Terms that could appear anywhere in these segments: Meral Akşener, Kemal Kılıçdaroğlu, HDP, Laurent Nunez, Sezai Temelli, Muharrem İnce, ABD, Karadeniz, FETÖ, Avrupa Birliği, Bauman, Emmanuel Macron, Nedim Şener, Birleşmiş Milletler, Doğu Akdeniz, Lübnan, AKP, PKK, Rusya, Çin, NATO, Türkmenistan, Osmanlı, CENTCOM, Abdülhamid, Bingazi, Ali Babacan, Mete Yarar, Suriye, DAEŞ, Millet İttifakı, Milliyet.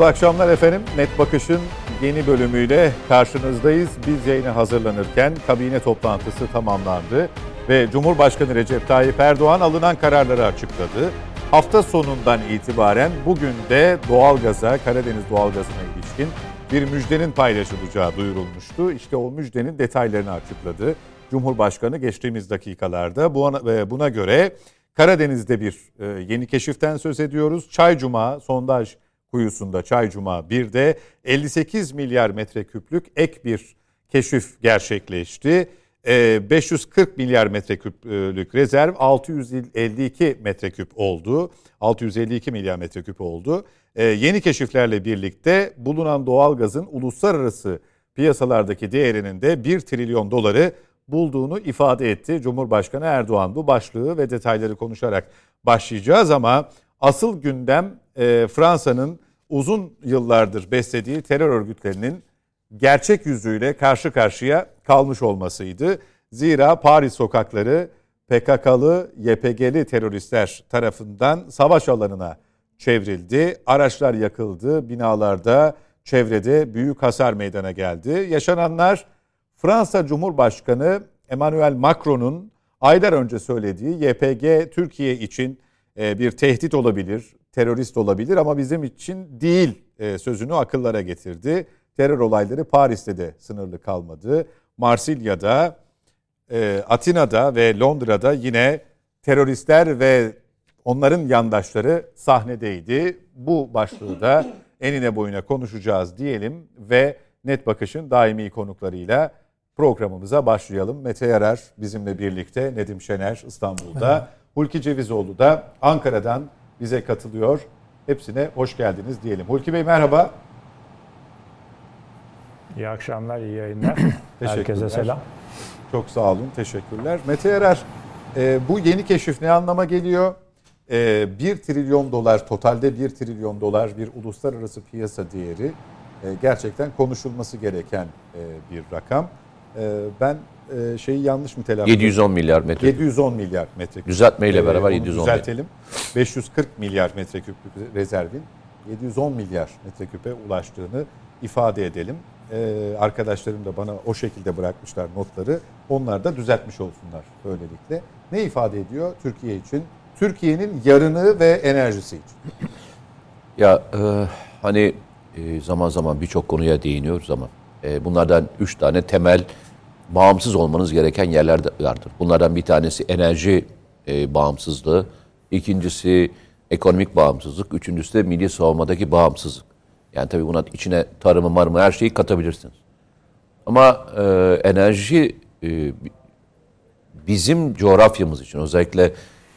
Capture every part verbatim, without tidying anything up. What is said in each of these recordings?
Mutlu akşamlar efendim. Net Bakış'ın yeni bölümüyle karşınızdayız. Biz yayına hazırlanırken kabine toplantısı tamamlandı ve Cumhurbaşkanı Recep Tayyip Erdoğan alınan kararları açıkladı. Hafta sonundan itibaren bugün de doğalgaza, Karadeniz doğalgazına ilişkin bir müjdenin paylaşılacağı duyurulmuştu. İşte o müjdenin detaylarını açıkladı Cumhurbaşkanı geçtiğimiz dakikalarda. Buna göre Karadeniz'de bir yeni keşiften söz ediyoruz. Çaycuma sondaj kuyusunda Çaycuma birde elli sekiz milyar metreküplük ek bir keşif gerçekleşti. beş yüz kırk milyar metreküplük rezerv altı yüz elli iki metreküp oldu. altı yüz elli iki milyar metreküp oldu. Yeni keşiflerle birlikte bulunan doğalgazın uluslararası piyasalardaki değerinin de bir trilyon doları bulduğunu ifade etti Cumhurbaşkanı Erdoğan. Bu başlığı ve detayları konuşarak başlayacağız ama asıl gündem e, Fransa'nın uzun yıllardır beslediği terör örgütlerinin gerçek yüzüyle karşı karşıya kalmış olmasıydı. Zira Paris sokakları P K K'lı, Y P G'li teröristler tarafından savaş alanına çevrildi. Araçlar yakıldı, binalarda, çevrede büyük hasar meydana geldi. Yaşananlar Fransa Cumhurbaşkanı Emmanuel Macron'un aylar önce söylediği Y P G Türkiye için bir tehdit olabilir, terörist olabilir ama bizim için değil sözünü akıllara getirdi. Terör olayları Paris'te de sınırlı kalmadı. Marsilya'da, Atina'da ve Londra'da yine teröristler ve onların yandaşları sahnedeydi. Bu başlığı da enine boyuna konuşacağız diyelim ve Net Bakış'ın daimi konuklarıyla programımıza başlayalım. Mete Yarar bizimle birlikte, Nedim Şener İstanbul'da. Evet. Hulki Cevizoğlu da Ankara'dan bize katılıyor. Hepsine hoş geldiniz diyelim. Hulki Bey merhaba. İyi akşamlar, iyi yayınlar. Herkese selam. Çok sağ olun, teşekkürler. Mete Yarar, e, bu yeni keşif ne anlama geliyor? E, bir trilyon dolar, totalde bir trilyon dolar bir uluslararası piyasa değeri. E, gerçekten konuşulması gereken e, bir rakam. E, ben... şeyi yanlış mı telaffuz? yedi yüz on milyar metreküp. yedi yüz on milyar metreküp. Düzeltmeyle beraber yedi yüz on. Düzeltelim. beş yüz kırk milyar metreküplük rezervin yedi yüz on milyar metreküpe ulaştığını ifade edelim. Ee, arkadaşlarım da bana o şekilde bırakmışlar notları. Onlar da düzeltmiş olsunlar böylelikle. Ne ifade ediyor Türkiye için? Türkiye'nin yarını ve enerjisi için. Ya e, hani e, zaman zaman birçok konuya değiniyoruz ama e, bunlardan üç tane temel bağımsız olmanız gereken yerler vardır. Bunlardan bir tanesi enerji e, bağımsızlığı, ikincisi ekonomik bağımsızlık, üçüncüsü de milli savunmadaki bağımsızlık. Yani tabii bunun içine tarımı, marımı, her şeyi katabilirsiniz. Ama e, enerji e, bizim coğrafyamız için özellikle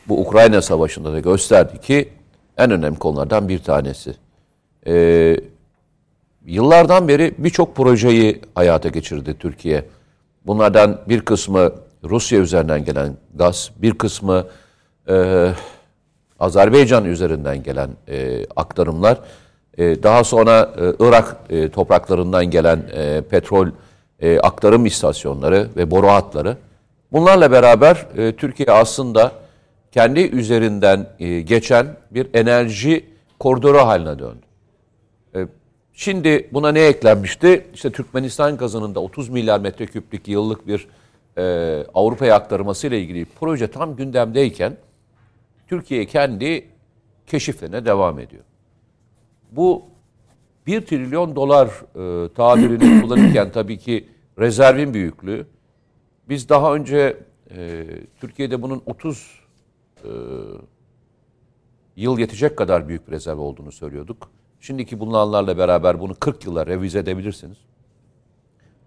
bu Ukrayna Savaşı'nda da gösterdi ki en önemli konulardan bir tanesi. E, yıllardan beri birçok projeyi hayata geçirdi Türkiye. Bunlardan bir kısmı Rusya üzerinden gelen gaz, bir kısmı e, Azerbaycan üzerinden gelen e, aktarımlar, e, daha sonra e, Irak e, topraklarından gelen e, petrol e, aktarım istasyonları ve boru hatları. Bunlarla beraber e, Türkiye aslında kendi üzerinden e, geçen bir enerji koridoru haline döndü. E, Şimdi buna ne eklenmişti? İşte Türkmenistan gazının da otuz milyar metreküplük yıllık bir e, Avrupa'ya aktarmasıyla ilgili proje tam gündemdeyken Türkiye kendi keşiflerine devam ediyor. Bu bir trilyon dolar e, tabirini kullanırken tabii ki rezervin büyüklüğü. Biz daha önce e, Türkiye'de bunun otuz e, yıl yetecek kadar büyük bir rezerv olduğunu söylüyorduk. Şimdiki bulunanlarla beraber bunu kırk yıla revize edebilirsiniz.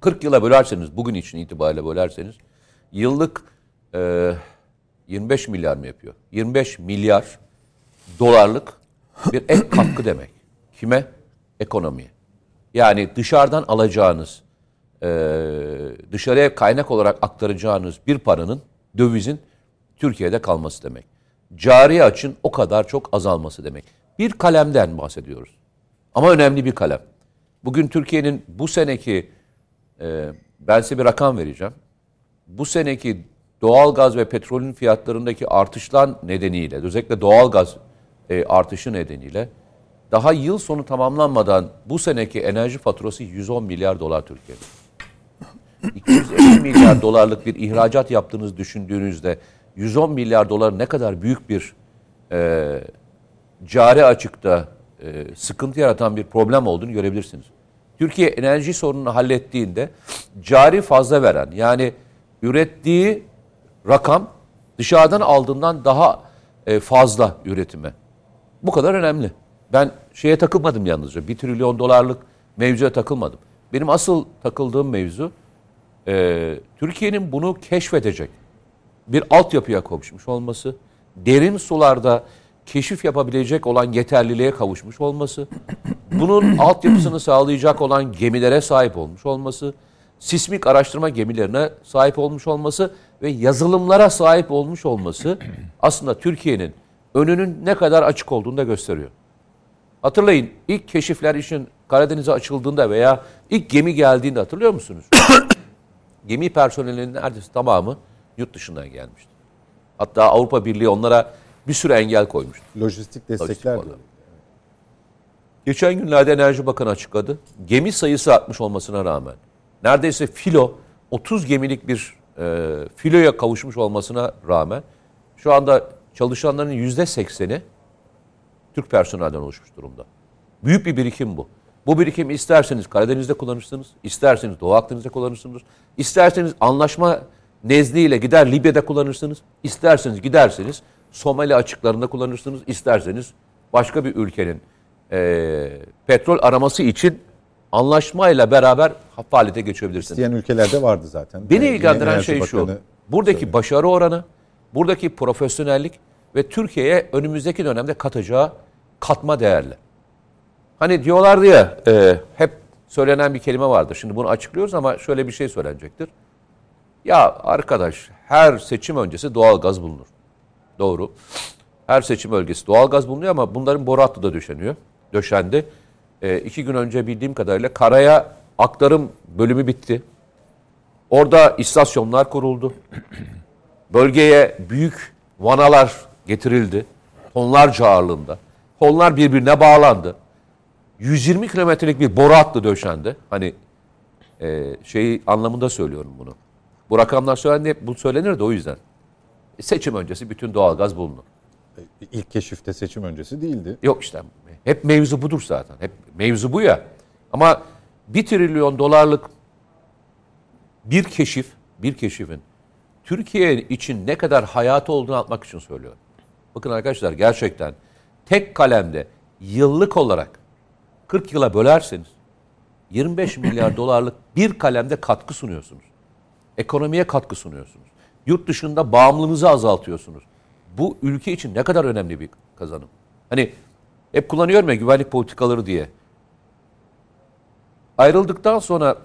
kırk yıla bölerseniz, bugün için itibariyle bölerseniz, yıllık e, yirmi beş milyar mı yapıyor? yirmi beş milyar dolarlık bir ek katkı demek. Kime? Ekonomiye. Yani dışarıdan alacağınız, e, dışarıya kaynak olarak aktaracağınız bir paranın, dövizin Türkiye'de kalması demek. Cari açın o kadar çok azalması demek. Bir kalemden bahsediyoruz. Ama önemli bir kalem. Bugün Türkiye'nin bu seneki, e, ben size bir rakam vereceğim. Bu seneki doğalgaz ve petrolün fiyatlarındaki artışlar nedeniyle, özellikle doğalgaz e, artışı nedeniyle Daha yıl sonu tamamlanmadan bu seneki enerji faturası yüz on milyar dolar Türkiye'de. iki yüz elli milyar dolarlık bir ihracat yaptığınızı düşündüğünüzde yüz on milyar dolar ne kadar büyük bir e, cari açıkta e, sıkıntı yaratan bir problem olduğunu görebilirsiniz. Türkiye enerji sorununu hallettiğinde cari fazla veren, yani ürettiği rakam dışarıdan aldığından daha e, fazla üretime. Bu kadar önemli. Ben şeye takılmadım yalnızca. Bir trilyon dolarlık mevzuya takılmadım. Benim asıl takıldığım mevzu e, Türkiye'nin bunu keşfedecek bir altyapıya kavuşmuş olması, derin sularda keşif yapabilecek olan yeterliliğe kavuşmuş olması, bunun altyapısını sağlayacak olan gemilere sahip olmuş olması, sismik araştırma gemilerine sahip olmuş olması ve yazılımlara sahip olmuş olması aslında Türkiye'nin önünün ne kadar açık olduğunu da gösteriyor. Hatırlayın, ilk keşifler için Karadeniz'e açıldığında veya ilk gemi geldiğinde hatırlıyor musunuz? Gemi personelinin neredeyse tamamı yurt dışından gelmişti. Hatta Avrupa Birliği onlara bir sürü engel koymuştu. Lojistik destekler. Lojistik Geçen günlerde Enerji Bakanı açıkladı. Gemi sayısı artmış olmasına rağmen, neredeyse filo, otuz gemilik bir e, filoya kavuşmuş olmasına rağmen şu anda çalışanların yüzde sekseni Türk personelden oluşmuş durumda. Büyük bir birikim bu. Bu birikimi isterseniz Karadeniz'de kullanırsınız, isterseniz Doğu Akdeniz'de kullanırsınız, isterseniz anlaşma nezliyle gider Libya'da kullanırsınız, isterseniz giderseniz Somali açıklarında kullanırsınız, isterseniz başka bir ülkenin e, petrol araması için anlaşmayla beraber faaliyete geçebilirsiniz. İsteyen ülkelerde vardı zaten. Beni yani ilgilendiren şey şu, buradaki söyleyeyim. başarı oranı, buradaki profesyonellik ve Türkiye'ye önümüzdeki dönemde katacağı katma değerli. Hani diyorlardı ya, e, hep söylenen bir kelime vardı. Şimdi bunu açıklıyoruz ama şöyle bir şey söylenecektir. Ya arkadaş, her seçim öncesi doğalgaz bulunur. Doğru. Her seçim bölgesi doğalgaz bulunuyor ama bunların boru hattı da döşeniyor. Döşendi. E, iki gün önce bildiğim kadarıyla karaya aktarım bölümü bitti. Orada istasyonlar kuruldu. Bölgeye büyük vanalar getirildi. Tonlarca ağırlığında. Onlar birbirine bağlandı. yüz yirmi kilometrelik bir boru hattı döşendi. Hani e, şey anlamında söylüyorum bunu. Bu rakamlar söylendi, bu söylenir de o yüzden. Seçim öncesi bütün doğalgaz bulunur. İlk keşifte seçim öncesi değildi. Yok işte. Hep mevzu budur zaten. Hep mevzu bu ya. Ama bir trilyon dolarlık bir keşif, bir keşifin Türkiye için ne kadar hayatı olduğunu anlatmak için söylüyorum. Bakın arkadaşlar, gerçekten tek kalemde yıllık olarak kırk yıla bölerseniz yirmi beş milyar dolarlık bir kalemde katkı sunuyorsunuz. Ekonomiye katkı sunuyorsunuz. Yurt dışında bağımlılığınızı azaltıyorsunuz. Bu ülke için ne kadar önemli bir kazanım. Hani hep kullanıyorum ya güvenlik politikaları diye. Ayrıldıktan sonra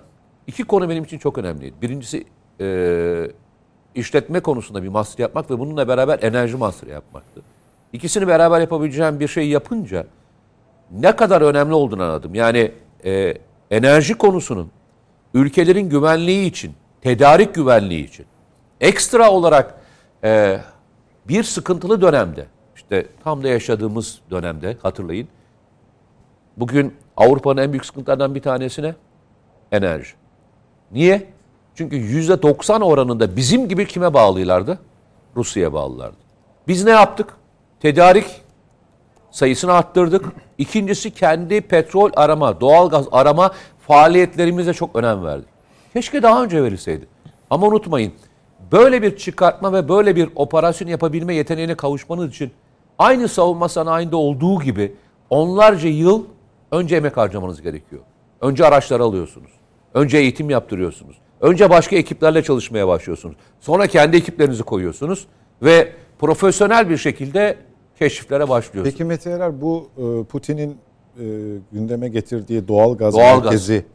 iki konu benim için çok önemliydi. Birincisi e, işletme konusunda bir mahsur yapmak ve bununla beraber enerji mahsuru yapmaktı. İkisini beraber yapabileceğim bir şey yapınca ne kadar önemli olduğunu anladım. Yani e, enerji konusunun ülkelerin güvenliği için, tedarik güvenliği için ekstra olarak e, bir sıkıntılı dönemde, işte tam da yaşadığımız dönemde hatırlayın. Bugün Avrupa'nın en büyük sıkıntılardan bir tanesi ne? Enerji. Niye? Çünkü yüzde doksan oranında bizim gibi kime bağlıylardı? Rusya'ya bağlılardı. Biz ne yaptık? Tedarik sayısını arttırdık. İkincisi kendi petrol arama, doğalgaz arama faaliyetlerimize çok önem verdik. Keşke daha önce verilseydi. Ama unutmayın, böyle bir çıkartma ve böyle bir operasyon yapabilme yeteneğine kavuşmanız için aynı savunma sanayinde olduğu gibi onlarca yıl önce emek harcamanız gerekiyor. Önce araçlar alıyorsunuz. Önce eğitim yaptırıyorsunuz. Önce başka ekiplerle çalışmaya başlıyorsunuz. Sonra kendi ekiplerinizi koyuyorsunuz ve profesyonel bir şekilde keşiflere başlıyorsunuz. Peki Mete Yarar, bu Putin'in gündeme getirdiği doğalgaz merkezi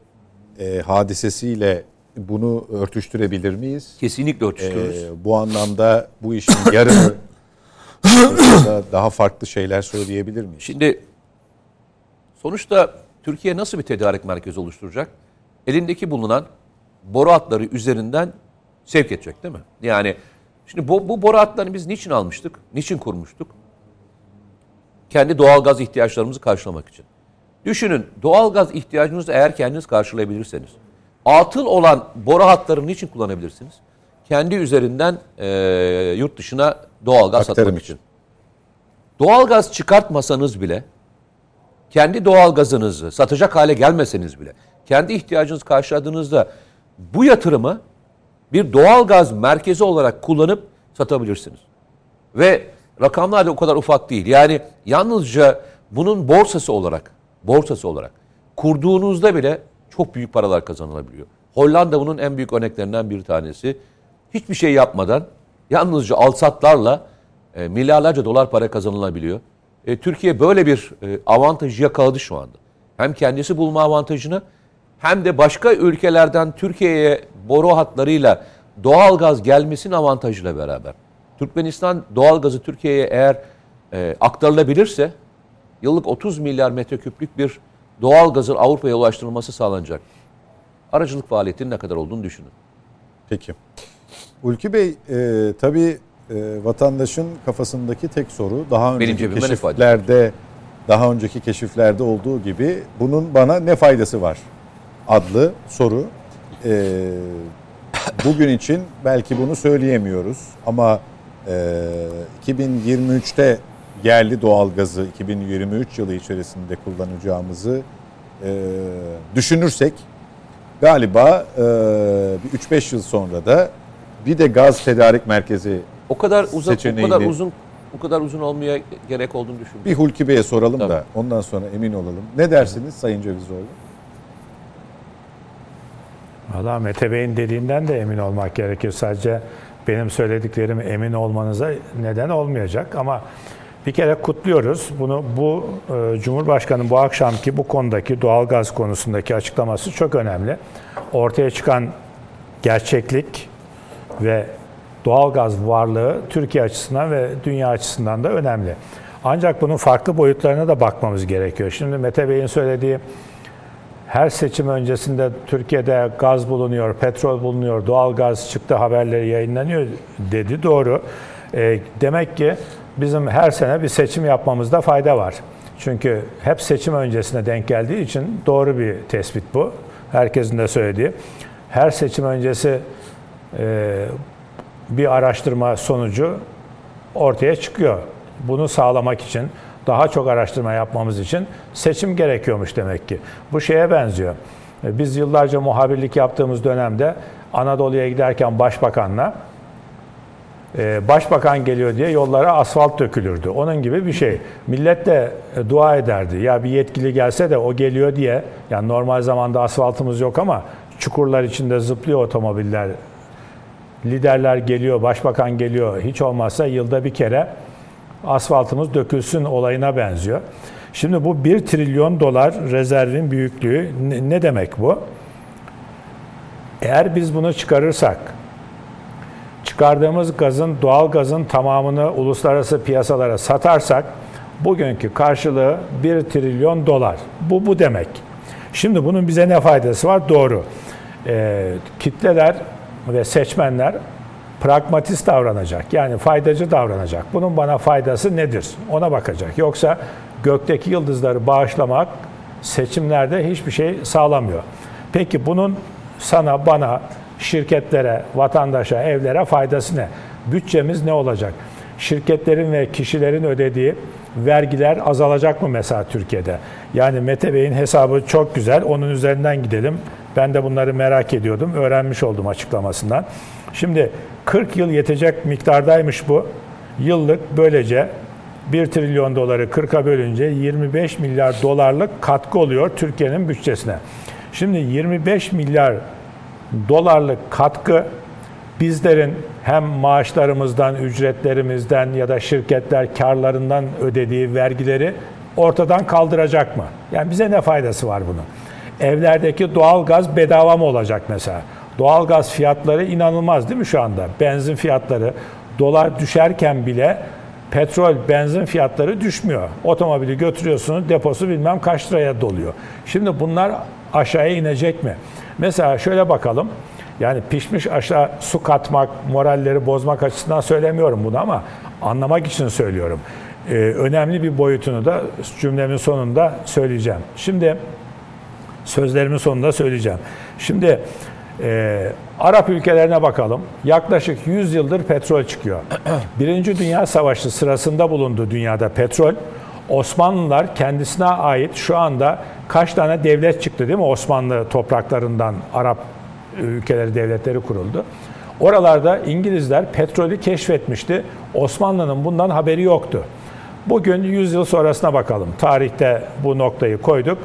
e, hadisesiyle bunu örtüştürebilir miyiz? Kesinlikle örtüştürürüz. Ee, bu anlamda bu işin yarını daha farklı şeyler söyleyebilir miyiz? Şimdi sonuçta Türkiye nasıl bir tedarik merkezi oluşturacak? Elindeki bulunan boru hatları üzerinden sevk edecek değil mi? Yani şimdi bu, bu boru hatlarını biz niçin almıştık? Niçin kurmuştuk? kendi doğal gaz ihtiyaçlarımızı karşılamak için. Düşünün, doğal gaz ihtiyacınızı eğer kendiniz karşılayabilirseniz, atıl olan boru hatlarını niçin kullanabilirsiniz? Kendi üzerinden e, yurt dışına doğal gaz satmak için. Doğal gaz çıkartmasanız bile, kendi doğal gazınızı satacak hale gelmeseniz bile, kendi ihtiyacınızı karşıladığınızda bu yatırımı bir doğal gaz merkezi olarak kullanıp satabilirsiniz. Ve rakamlar da o kadar ufak değil. Yani yalnızca bunun borsası olarak, borsası olarak kurduğunuzda bile çok büyük paralar kazanılabiliyor. Hollanda bunun en büyük örneklerinden bir tanesi. Hiçbir şey yapmadan yalnızca alsatlarla e, milyarlarca dolar para kazanılabiliyor. E, Türkiye böyle bir e, avantajı yakaladı şu anda. Hem kendisi bulma avantajını hem de başka ülkelerden Türkiye'ye boru hatlarıyla doğalgaz gelmesinin avantajıyla beraber. Türkmenistan doğalgazı Türkiye'ye eğer e, aktarılabilirse yıllık otuz milyar metreküplük bir doğalgazın Avrupa'ya ulaştırılması sağlanacak. Aracılık faaliyetinin ne kadar olduğunu düşünün. Peki. Hulki Bey, e, tabii e, vatandaşın kafasındaki tek soru daha önceki keşiflerde daha önceki keşiflerde olduğu gibi bunun bana ne faydası var adlı soru. E, bugün için belki bunu söyleyemiyoruz ama e, iki bin yirmi üçte yerli doğalgazı iki bin yirmi üç yılı içerisinde kullanacağımızı e, düşünürsek galiba e, üç beş yıl sonra da bir de gaz tedarik merkezi o kadar uzak, o kadar uzun, o kadar uzun olmaya gerek olduğunu düşünüyorum. Bir Hulki Bey'e soralım Tabii. da ondan sonra emin olalım. Ne dersiniz Sayın Cevizoğlu? Valla Mete Bey'in dediğinden de emin olmak gerekir. Sadece benim söylediklerime emin olmanıza neden olmayacak ama bir kere kutluyoruz. Bunu bu Cumhurbaşkanı'nın bu akşamki bu konudaki doğalgaz konusundaki açıklaması çok önemli. Ortaya çıkan gerçeklik ve doğalgaz varlığı Türkiye açısından ve dünya açısından da önemli. Ancak bunun farklı boyutlarına da bakmamız gerekiyor. Şimdi Mete Bey'in söylediği her seçim öncesinde Türkiye'de gaz bulunuyor, petrol bulunuyor, doğalgaz çıktı haberleri yayınlanıyor dedi. Doğru. E, demek ki bizim her sene bir seçim yapmamızda fayda var. Çünkü hep seçim öncesine denk geldiği için doğru bir tespit bu. Herkesin de söylediği. Her seçim öncesi e, bir araştırma sonucu ortaya çıkıyor. Bunu sağlamak için, daha çok araştırma yapmamız için seçim gerekiyormuş demek ki. Bu şeye benziyor. Biz yıllarca muhabirlik yaptığımız dönemde Anadolu'ya giderken başbakanla başbakan geliyor diye yollara asfalt dökülürdü. Onun gibi bir şey. Millet de dua ederdi. Ya bir yetkili gelse de o geliyor diye. Yani normal zamanda asfaltımız yok ama çukurlar içinde zıplıyor otomobiller. Liderler geliyor, başbakan geliyor. Hiç olmazsa yılda bir kere asfaltımız dökülsün olayına benziyor. Şimdi bu bir trilyon dolar rezervin büyüklüğü ne demek bu? Eğer biz bunu çıkarırsak, çıkardığımız gazın, doğal gazın tamamını uluslararası piyasalara satarsak, bugünkü karşılığı bir trilyon dolar. Bu bu demek. Şimdi bunun bize ne faydası var? Doğru. E, kitleler ve seçmenler pragmatist davranacak. Yani faydacı davranacak. Bunun bana faydası nedir? Ona bakacak. Yoksa gökteki yıldızları bağışlamak seçimlerde hiçbir şey sağlamıyor. Peki bunun sana, bana, şirketlere, vatandaşa, evlere faydası ne? Bütçemiz ne olacak? Şirketlerin ve kişilerin ödediği vergiler azalacak mı mesela Türkiye'de? Yani Mete Bey'in hesabı çok güzel. Onun üzerinden gidelim. Ben de bunları merak ediyordum. Öğrenmiş oldum açıklamasından. Şimdi kırk yıl yetecek miktardaymış bu. Yıllık böylece bir trilyon doları kırka bölünce yirmi beş milyar dolarlık katkı oluyor Türkiye'nin bütçesine. Şimdi yirmi beş milyar dolarlık katkı bizlerin hem maaşlarımızdan, ücretlerimizden ya da şirketler karlarından ödediği vergileri ortadan kaldıracak mı? Yani bize ne faydası var bunun? Evlerdeki doğalgaz bedava mı olacak mesela? Doğalgaz fiyatları inanılmaz değil mi şu anda? Benzin fiyatları dolar düşerken bile petrol, benzin fiyatları düşmüyor. Otomobili götürüyorsunuz, deposu bilmem kaç liraya doluyor. Şimdi bunlar aşağıya inecek mi? Mesela şöyle bakalım. Yani pişmiş aşağı su katmak, moralleri bozmak açısından söylemiyorum bunu ama anlamak için söylüyorum. e, önemli bir boyutunu da cümlemin sonunda söyleyeceğim. Şimdi sözlerimin sonunda söyleyeceğim. Şimdi e, Arap ülkelerine bakalım. Yaklaşık yüz yıldır petrol çıkıyor. Birinci Dünya Savaşı sırasında bulundu dünyada petrol. Osmanlılar kendisine ait şu anda kaç tane devlet çıktı değil mi? Osmanlı topraklarından Arap ülkeleri, devletleri kuruldu. Oralarda İngilizler petrolü keşfetmişti. Osmanlı'nın bundan haberi yoktu. Bugün yüz yıl sonrasına bakalım. Tarihte bu noktayı koyduk.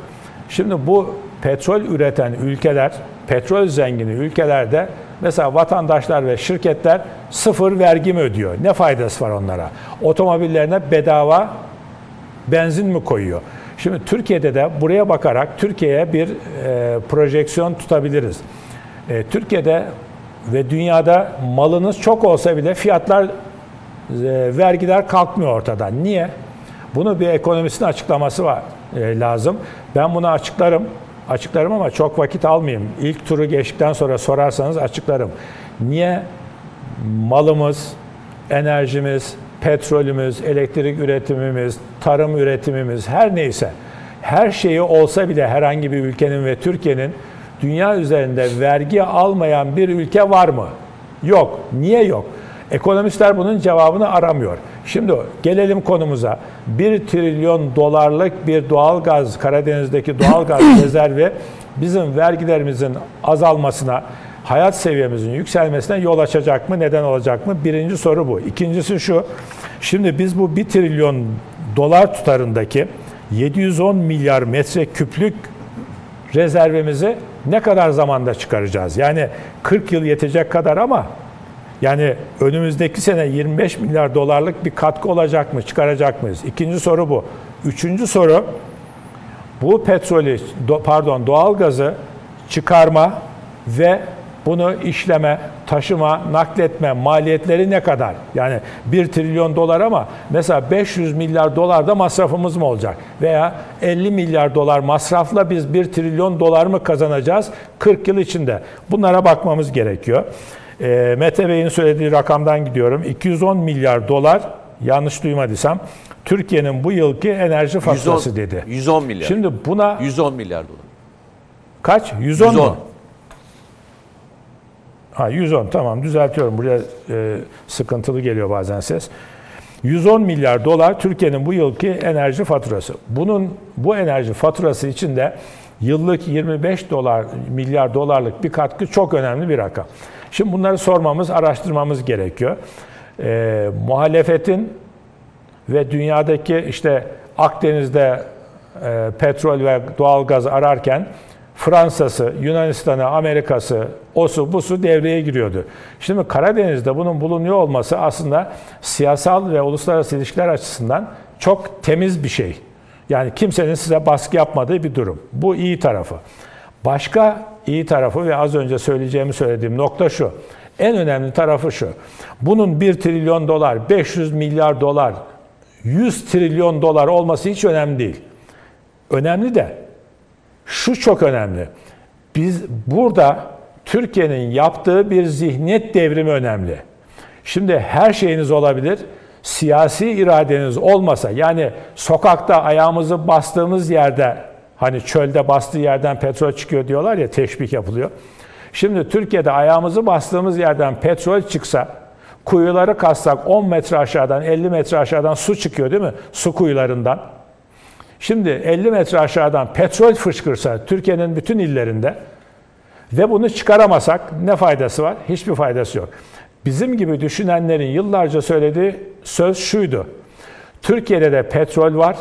Şimdi bu petrol üreten ülkeler, petrol zengini ülkelerde mesela vatandaşlar ve şirketler sıfır vergi mi ödüyor? Ne faydası var onlara? Otomobillerine bedava benzin mi koyuyor? Şimdi Türkiye'de de buraya bakarak Türkiye'ye bir e, projeksiyon tutabiliriz. E, Türkiye'de ve dünyada malınız çok olsa bile fiyatlar, e, vergiler kalkmıyor ortadan. Niye? Bunu bir ekonomistin açıklaması var e, lazım. Ben bunu açıklarım. Açıklarım ama çok vakit almayayım. İlk turu geçtikten sonra sorarsanız açıklarım. Niye malımız, enerjimiz, petrolümüz, elektrik üretimimiz, tarım üretimimiz, her neyse, her şeyi olsa bile herhangi bir ülkenin ve Türkiye'nin dünya üzerinde vergi almayan bir ülke var mı? Yok. Niye yok? Ekonomistler bunun cevabını aramıyor. Şimdi gelelim konumuza. bir trilyon dolarlık bir doğalgaz, Karadeniz'deki doğalgaz rezervi bizim vergilerimizin azalmasına, hayat seviyemizin yükselmesine yol açacak mı, neden olacak mı? Birinci soru bu. İkincisi şu, şimdi biz bu bir trilyon dolar tutarındaki yedi yüz on milyar metreküplük rezervimizi ne kadar zamanda çıkaracağız? Yani kırk yıl yetecek kadar ama yani önümüzdeki sene yirmi beş milyar dolarlık bir katkı olacak mı, çıkaracak mıyız? İkinci soru bu. Üçüncü soru, bu petrolü, pardon doğalgazı çıkarma ve bunu işleme, taşıma, nakletme maliyetleri ne kadar? Yani bir trilyon dolar ama mesela beş yüz milyar dolar da masrafımız mı olacak? Veya elli milyar dolar masrafla biz bir trilyon dolar mı kazanacağız kırk yıl içinde? Bunlara bakmamız gerekiyor. E, Mete Bey'in söylediği rakamdan gidiyorum. iki yüz on milyar dolar, yanlış duymadıysam, Türkiye'nin bu yılki enerji faturası yüz on, dedi. yüz on milyar. Şimdi buna... yüz on milyar dolar. Kaç? yüz on, yüz on. Mu? Ha, yüz on, tamam, düzeltiyorum. Buraya e, sıkıntılı geliyor bazen ses. yüz on milyar dolar Türkiye'nin bu yılki enerji faturası. Bunun, bu enerji faturası içinde yıllık yirmi beş milyar dolarlık bir katkı çok önemli bir rakam. Şimdi bunları sormamız, araştırmamız gerekiyor. E, muhalefetin ve dünyadaki işte Akdeniz'de e, petrol ve doğalgaz ararken Fransa'sı, Yunanistan'ı, Amerika'sı, osu, busu devreye giriyordu. Şimdi Karadeniz'de bunun bulunuyor olması aslında siyasal ve uluslararası ilişkiler açısından çok temiz bir şey. Yani kimsenin size baskı yapmadığı bir durum. Bu iyi tarafı. Başka iyi tarafı ve az önce söyleyeceğimi söylediğim nokta şu. En önemli tarafı şu. Bunun bir trilyon dolar, beş yüz milyar dolar, yüz trilyon dolar olması hiç önemli değil. Önemli de şu çok önemli. Biz burada Türkiye'nin yaptığı bir zihniyet devrimi önemli. Şimdi her şeyiniz olabilir. Siyasi iradeniz olmasa, yani sokakta ayağımızı bastığımız yerde, hani çölde bastığı yerden petrol çıkıyor diyorlar ya, teşbih yapılıyor. Şimdi Türkiye'de ayağımızı bastığımız yerden petrol çıksa, kuyuları kazsak on metre aşağıdan, elli metre aşağıdan su çıkıyor değil mi? Su kuyularından. Şimdi elli metre aşağıdan petrol fışkırsa Türkiye'nin bütün illerinde ve bunu çıkaramasak ne faydası var? Hiçbir faydası yok. Bizim gibi düşünenlerin yıllarca söylediği söz şuydu. Türkiye'de de petrol var,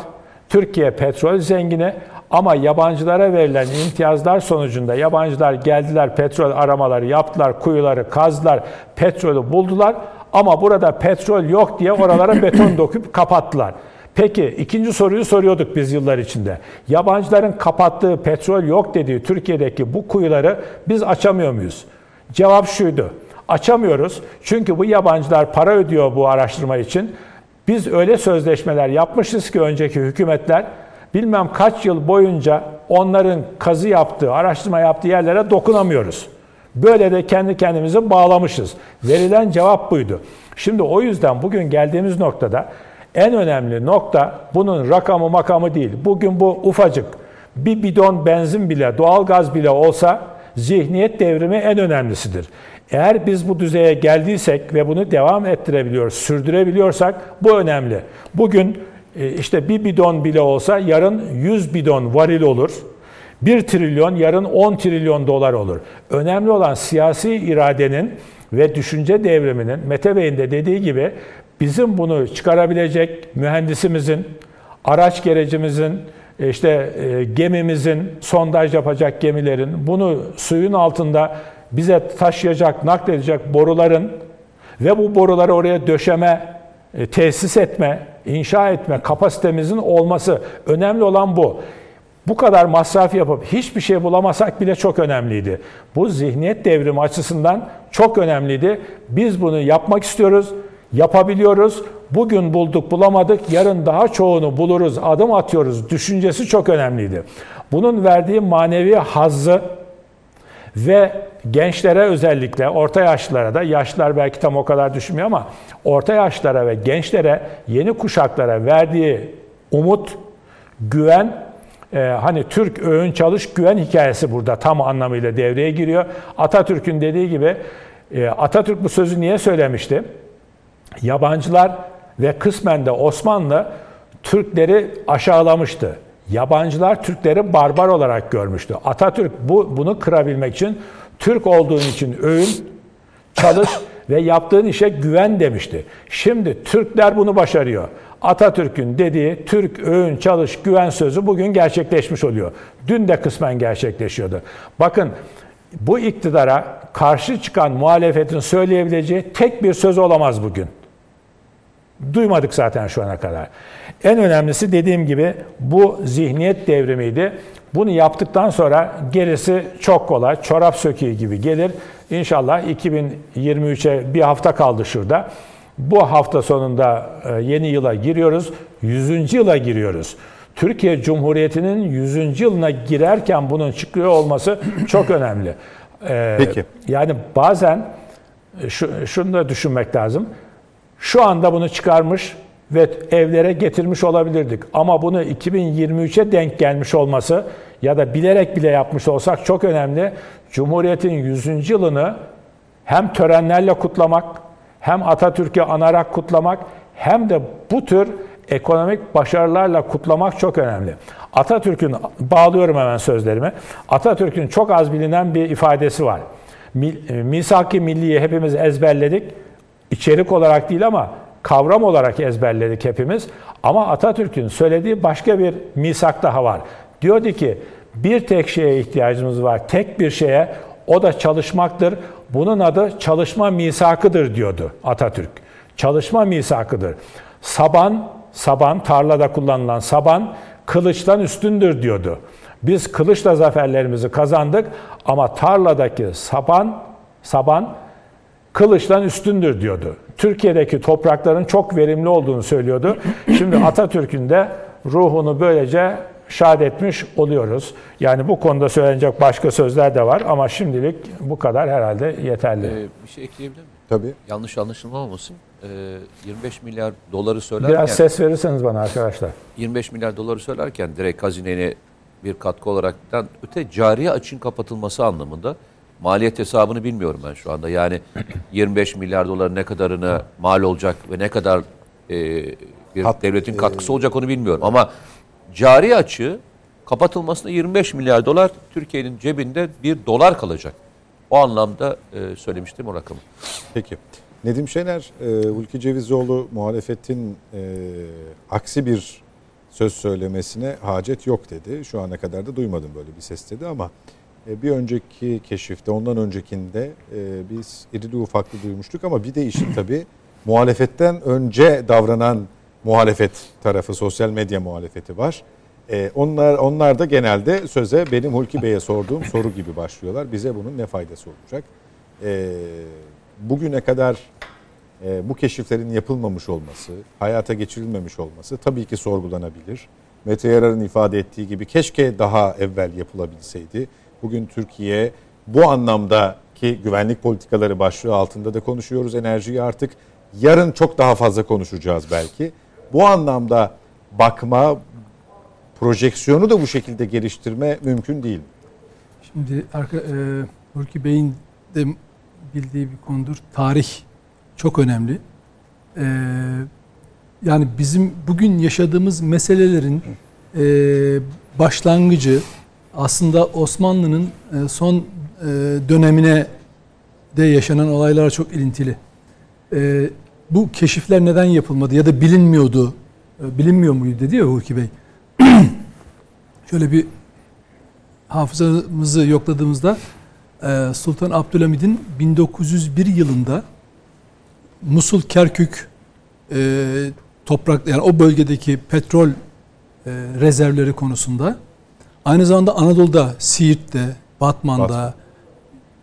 Türkiye petrol zengini ama yabancılara verilen imtiyazlar sonucunda yabancılar geldiler, petrol aramaları yaptılar, kuyuları kazdılar, petrolü buldular ama burada petrol yok diye oralara beton döküp kapattılar. Peki ikinci soruyu soruyorduk biz yıllar içinde. Yabancıların kapattığı, petrol yok dediği Türkiye'deki bu kuyuları biz açamıyor muyuz? Cevap şuydu. Açamıyoruz. Çünkü bu yabancılar para ödüyor bu araştırma için. Biz öyle sözleşmeler yapmışız ki önceki hükümetler bilmem kaç yıl boyunca onların kazı yaptığı, araştırma yaptığı yerlere dokunamıyoruz. Böyle de kendi kendimizi bağlamışız. Verilen cevap buydu. Şimdi o yüzden bugün geldiğimiz noktada En önemli nokta bunun rakamı makamı değil. Bugün bu ufacık bir bidon benzin bile, doğalgaz bile olsa zihniyet devrimi en önemlisidir. Eğer biz bu düzeye geldiysek ve bunu devam ettirebiliyoruz, sürdürebiliyorsak bu önemli. Bugün işte bir bidon bile olsa yarın yüz bidon varil olur. bir trilyon yarın on trilyon dolar olur. Önemli olan siyasi iradenin ve düşünce devriminin, Mete Bey'in de dediği gibi bizim bunu çıkarabilecek mühendisimizin, araç gerecimizin, işte gemimizin, sondaj yapacak gemilerin, bunu suyun altında bize taşıyacak, nakledecek boruların ve bu boruları oraya döşeme, tesis etme, inşa etme kapasitemizin olması. Önemli olan bu. Bu kadar masraf yapıp hiçbir şey bulamasak bile çok önemliydi. Bu zihniyet devrimi açısından çok önemliydi. Biz bunu yapmak istiyoruz, yapabiliyoruz. Bugün bulduk, bulamadık, yarın daha çoğunu buluruz, adım atıyoruz. Düşüncesi çok önemliydi. Bunun verdiği manevi hazzı ve gençlere özellikle, orta yaşlılara da, yaşlılar belki tam o kadar düşünmüyor ama orta yaşlılara ve gençlere, yeni kuşaklara verdiği umut, güven, Ee, hani Türk öğün çalış güven hikayesi burada tam anlamıyla devreye giriyor. Atatürk'ün dediği gibi e, Atatürk bu sözü niye söylemişti? Yabancılar ve kısmen de Osmanlı Türkleri aşağılamıştı. Yabancılar Türkleri barbar olarak görmüştü. Atatürk bu bunu kırabilmek için Türk olduğun için öğün, çalış ve yaptığın işe güven demişti. Şimdi Türkler bunu başarıyor. Atatürk'ün dediği Türk öğün çalış güven sözü bugün gerçekleşmiş oluyor. Dün de kısmen gerçekleşiyordu. Bakın bu iktidara karşı çıkan muhalefetin söyleyebileceği tek bir söz olamaz bugün. Duymadık zaten şu ana kadar. En önemlisi dediğim gibi bu zihniyet devrimiydi. Bunu yaptıktan sonra gerisi çok kolay, çorap söküğü gibi gelir. İnşallah iki bin yirmi üçe bir hafta kaldı şurada. Bu hafta sonunda yeni yıla giriyoruz, yüzüncü yıla giriyoruz. Türkiye Cumhuriyeti'nin yüzüncü yılına girerken bunun çıkıyor olması çok önemli. Ee, Peki. Yani bazen şu, şunu da düşünmek lazım. Şu anda bunu çıkarmış ve evlere getirmiş olabilirdik. Ama bunu iki bin yirmi üçe denk gelmiş olması ya da bilerek bile yapmış olsak çok önemli. Cumhuriyet'in yüzüncü yılını hem törenlerle kutlamak, hem Atatürk'ü anarak kutlamak hem de bu tür ekonomik başarılarla kutlamak çok önemli. Atatürk'ün, bağlıyorum hemen sözlerimi, Atatürk'ün çok az bilinen bir ifadesi var. Misak-ı Milli'yi hepimiz ezberledik. İçerik olarak değil ama kavram olarak ezberledik hepimiz. Ama Atatürk'ün söylediği başka bir misak daha var. Diyordu ki bir tek şeye ihtiyacımız var, tek bir şeye, o da çalışmaktır. Bunun adı çalışma misakıdır diyordu Atatürk. Çalışma misakıdır. Saban, saban tarlada kullanılan saban kılıçtan üstündür diyordu. Biz kılıçla zaferlerimizi kazandık ama tarladaki saban, saban kılıçtan üstündür diyordu. Türkiye'deki toprakların çok verimli olduğunu söylüyordu. Şimdi Atatürk'ün de ruhunu böylece şahit etmiş oluyoruz. Yani bu konuda söylenecek başka sözler de var ama şimdilik bu kadar herhalde yeterli. Ee, bir şey ekleyebilir miyim? Tabii. Yanlış anlaşılmamasın. Ee, yirmi beş milyar doları söylerken... Biraz ses verirseniz bana arkadaşlar. yirmi beş milyar doları söylerken direkt hazineye bir katkı olaraktan öte cari açığın kapatılması anlamında maliyet hesabını bilmiyorum ben şu anda. Yani yirmi beş milyar doların ne kadarına mal olacak ve ne kadar e, bir Hat, devletin katkısı e, olacak onu bilmiyorum ama cari açığı kapatılmasına yirmi beş milyar dolar Türkiye'nin cebinde bir dolar kalacak. O anlamda e, söylemiştim o rakamı. Peki. Nedim Şener, e, Hulki Cevizoğlu muhalefetin e, aksi bir söz söylemesine hacet yok dedi. Şu ana kadar da duymadım böyle bir ses dedi ama e, bir önceki keşifte, ondan öncekinde e, biz irili ufaklı duymuştuk ama bir de işin tabii muhalefetten önce davranan muhalefet tarafı, sosyal medya muhalefeti var. Ee, onlar onlar da genelde söze benim Hulki Bey'e sorduğum soru gibi başlıyorlar. Bize bunun ne faydası olacak? Ee, bugüne kadar e, bu keşiflerin yapılmamış olması, hayata geçirilmemiş olması tabii ki sorgulanabilir. Mete Yarar'ın ifade ettiği gibi keşke daha evvel yapılabilseydi. Bugün Türkiye bu anlamdaki güvenlik politikaları başlığı altında da konuşuyoruz enerjiyi artık. Yarın çok daha fazla konuşacağız belki. bu anlamda bakma, projeksiyonu da bu şekilde geliştirme mümkün değil. Şimdi arka, e, Hulki Bey'in de bildiği bir konudur. Tarih çok önemli. E, yani bizim bugün yaşadığımız meselelerin e, başlangıcı aslında Osmanlı'nın e, son e, dönemine de yaşanan olaylara çok ilintili. E, bu keşifler neden yapılmadı ya da bilinmiyordu, e, bilinmiyor muydu dedi ya Hulki Bey. Şöyle bir hafızamızı yokladığımızda Sultan Abdülhamid'in bin dokuz yüz bir yılında Musul Kerkük toprak, yani o bölgedeki petrol rezervleri konusunda, aynı zamanda Anadolu'da, Siirt'te, Batman'da,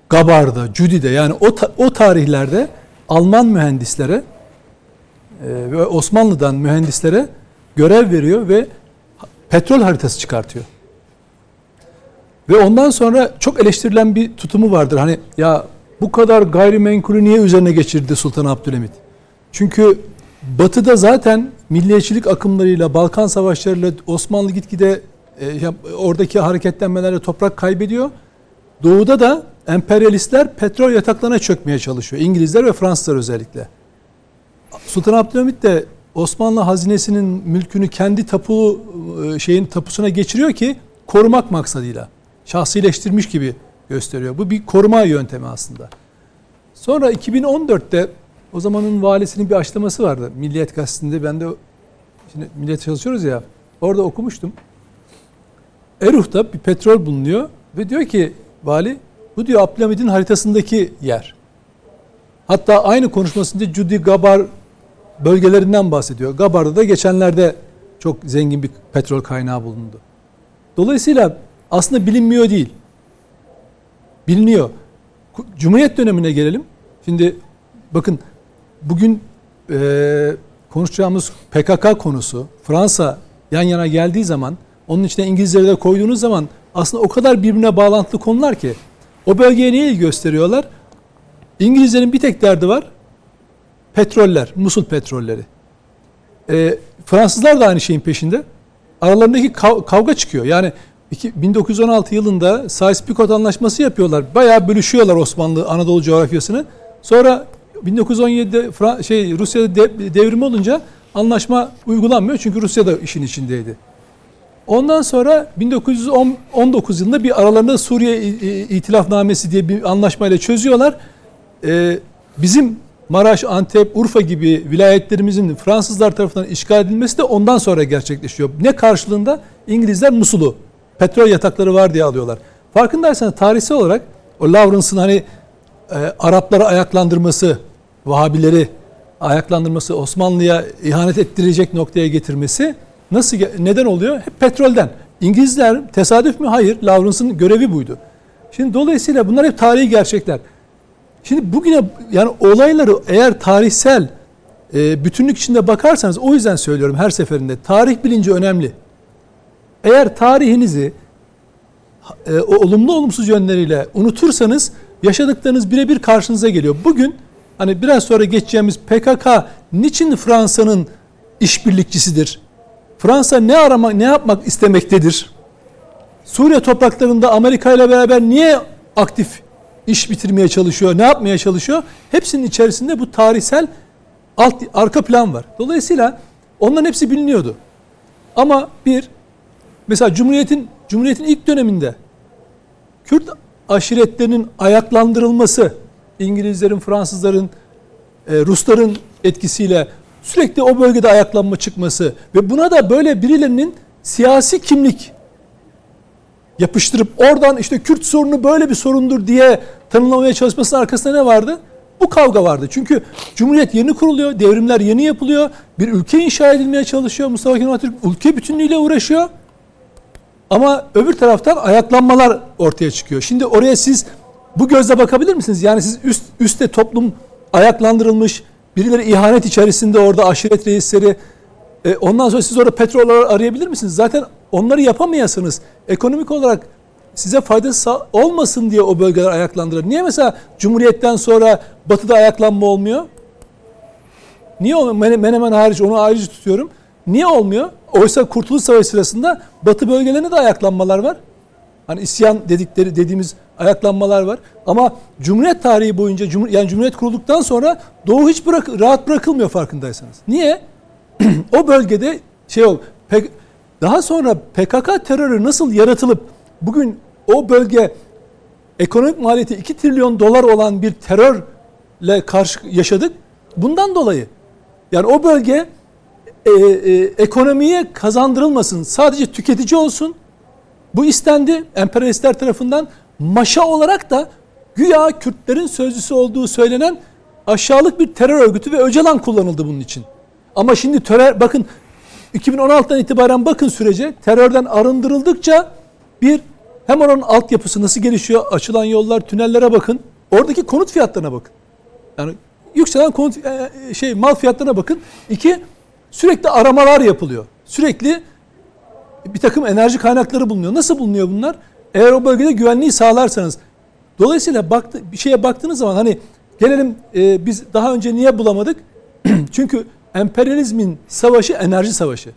Gabar'da, Cudi'de, yani o o tarihlerde Alman mühendislere ve Osmanlı'dan mühendislere görev veriyor ve petrol haritası çıkartıyor. Ve ondan sonra çok eleştirilen bir tutumu vardır. Hani ya bu kadar gayrimenkulü niye üzerine geçirdi Sultan Abdülhamid? Çünkü Batı'da zaten milliyetçilik akımlarıyla, Balkan savaşlarıyla Osmanlı gitgide e, oradaki hareketlenmelerle toprak kaybediyor. Doğu'da da emperyalistler petrol yataklarına çökmeye çalışıyor. İngilizler ve Fransızlar özellikle. Sultan Abdülhamid de Osmanlı hazinesinin mülkünü kendi tapu şeyin tapusuna geçiriyor ki korumak maksadıyla. Şahsileştirmiş gibi gösteriyor. Bu bir koruma yöntemi aslında. Sonra iki bin on dörtte o zamanın valisinin bir açıklaması vardı. Milliyet gazetesinde, ben de şimdi Milliyet çalışıyoruz ya, orada okumuştum. Eruh'ta bir petrol bulunuyor ve diyor ki vali, bu diyor Abdülhamid'in haritasındaki yer. Hatta aynı konuşmasında Cudi, Gabar bölgelerinden bahsediyor. Gabar'da da geçenlerde çok zengin bir petrol kaynağı bulundu. Dolayısıyla aslında bilinmiyor değil. Biliniyor. Cumhuriyet dönemine gelelim. Şimdi bakın bugün e, konuşacağımız P K K konusu, Fransa yan yana geldiği zaman, onun içine İngilizleri de koyduğunuz zaman aslında o kadar birbirine bağlantılı konular ki, o bölgeye niye gösteriyorlar? İngilizlerin bir tek derdi var. Petroller, Musul petrolleri. E, Fransızlar da aynı şeyin peşinde. Aralarındaki kav- kavga çıkıyor. Yani bin dokuz yüz on altı yılında Sykes-Picot Anlaşması yapıyorlar. Bayağı bölüşüyorlar Osmanlı, Anadolu coğrafyasını. Sonra bin dokuz yüz on yedide Fra- şey Rusya'da de- devrimi olunca anlaşma uygulanmıyor. Çünkü Rusya da işin içindeydi. Ondan sonra bin dokuz yüz on dokuz yılında bir aralarında Suriye İtilafnamesi diye bir anlaşmayla çözüyorlar. E, bizim Maraş, Antep, Urfa gibi vilayetlerimizin Fransızlar tarafından işgal edilmesi de ondan sonra gerçekleşiyor. Ne karşılığında? İngilizler Musul'u petrol yatakları var diye alıyorlar. Farkındaysanız tarihsel olarak o Lawrence'ın hani e, Arapları ayaklandırması, Vahabileri ayaklandırması, Osmanlı'ya ihanet ettirecek noktaya getirmesi nasıl neden oluyor? Hep petrolden. İngilizler tesadüf mü? Hayır. Lawrence'ın görevi buydu. Şimdi dolayısıyla bunlar hep tarihi gerçekler. Şimdi bugüne, yani olayları eğer tarihsel e, bütünlük içinde bakarsanız, o yüzden söylüyorum her seferinde, tarih bilinci önemli. Eğer tarihinizi e, olumlu olumsuz yönleriyle unutursanız yaşadıklarınız birebir karşınıza geliyor. Bugün hani biraz sonra geçeceğimiz P K K niçin Fransa'nın işbirlikçisidir? Fransa ne aramak, ne yapmak istemektedir? Suriye topraklarında Amerika ile beraber niye aktif iş bitirmeye çalışıyor, ne yapmaya çalışıyor? Hepsinin içerisinde bu tarihsel alt, arka plan var. Dolayısıyla onların hepsi biliniyordu. Ama bir, mesela Cumhuriyet'in Cumhuriyet'in ilk döneminde Kürt aşiretlerinin ayaklandırılması, İngilizlerin, Fransızların, Rusların etkisiyle sürekli o bölgede ayaklanma çıkması ve buna da böyle birilerinin siyasi kimlik yapıştırıp oradan işte Kürt sorunu böyle bir sorundur diye tanımlamaya çalışmasının arkasında ne vardı? Bu kavga vardı. Çünkü Cumhuriyet yeni kuruluyor, devrimler yeni yapılıyor, bir ülke inşa edilmeye çalışıyor. Mustafa Kemal Atatürk ülke bütünlüğüyle uğraşıyor. Ama öbür taraftan ayaklanmalar ortaya çıkıyor. Şimdi oraya siz bu gözle bakabilir misiniz? Yani siz üst, üstte toplum ayaklandırılmış, birileri ihanet içerisinde orada aşiret reisleri, e, ondan sonra siz orada petrol arayabilir misiniz? Zaten onları yapamayasınız. Ekonomik olarak size faydası olmasın diye o bölgeler ayaklandırır. Niye mesela Cumhuriyet'ten sonra Batı'da ayaklanma olmuyor? Niye? Menemen hariç, onu ayrıca tutuyorum. Niye olmuyor? Oysa Kurtuluş Savaşı sırasında Batı bölgelerinde de ayaklanmalar var. Hani isyan dedikleri dediğimiz ayaklanmalar var. Ama Cumhuriyet tarihi boyunca Cumhur, yani Cumhuriyet kurulduktan sonra Doğu hiç bırak, rahat bırakılmıyor farkındaysanız. Niye? O bölgede şey ol. Pek, daha sonra P K K terörü nasıl yaratılıp bugün o bölge ekonomik maliyeti iki trilyon dolar olan bir terörle karşı yaşadık. Bundan dolayı. Yani o bölge e, e, ekonomiye kazandırılmasın. Sadece tüketici olsun. Bu istendi emperyalistler tarafından. Maşa olarak da güya Kürtlerin sözcüsü olduğu söylenen aşağılık bir terör örgütü ve Öcalan kullanıldı bunun için. Ama şimdi terör, bakın iki bin on altıdan itibaren bakın sürece terörden arındırıldıkça bir hem oranın altyapısı nasıl gelişiyor, açılan yollar, tünellere bakın. Oradaki konut fiyatlarına bakın. Yani yükselen konut şey mal fiyatlarına bakın. İki, sürekli aramalar yapılıyor. Sürekli bir takım enerji kaynakları bulunuyor. Nasıl bulunuyor bunlar? Eğer o bölgede güvenliği sağlarsanız. Dolayısıyla baktı, bir şeye baktığınız zaman hani gelelim e, biz daha önce niye bulamadık? Çünkü emperyalizmin savaşı enerji savaşı.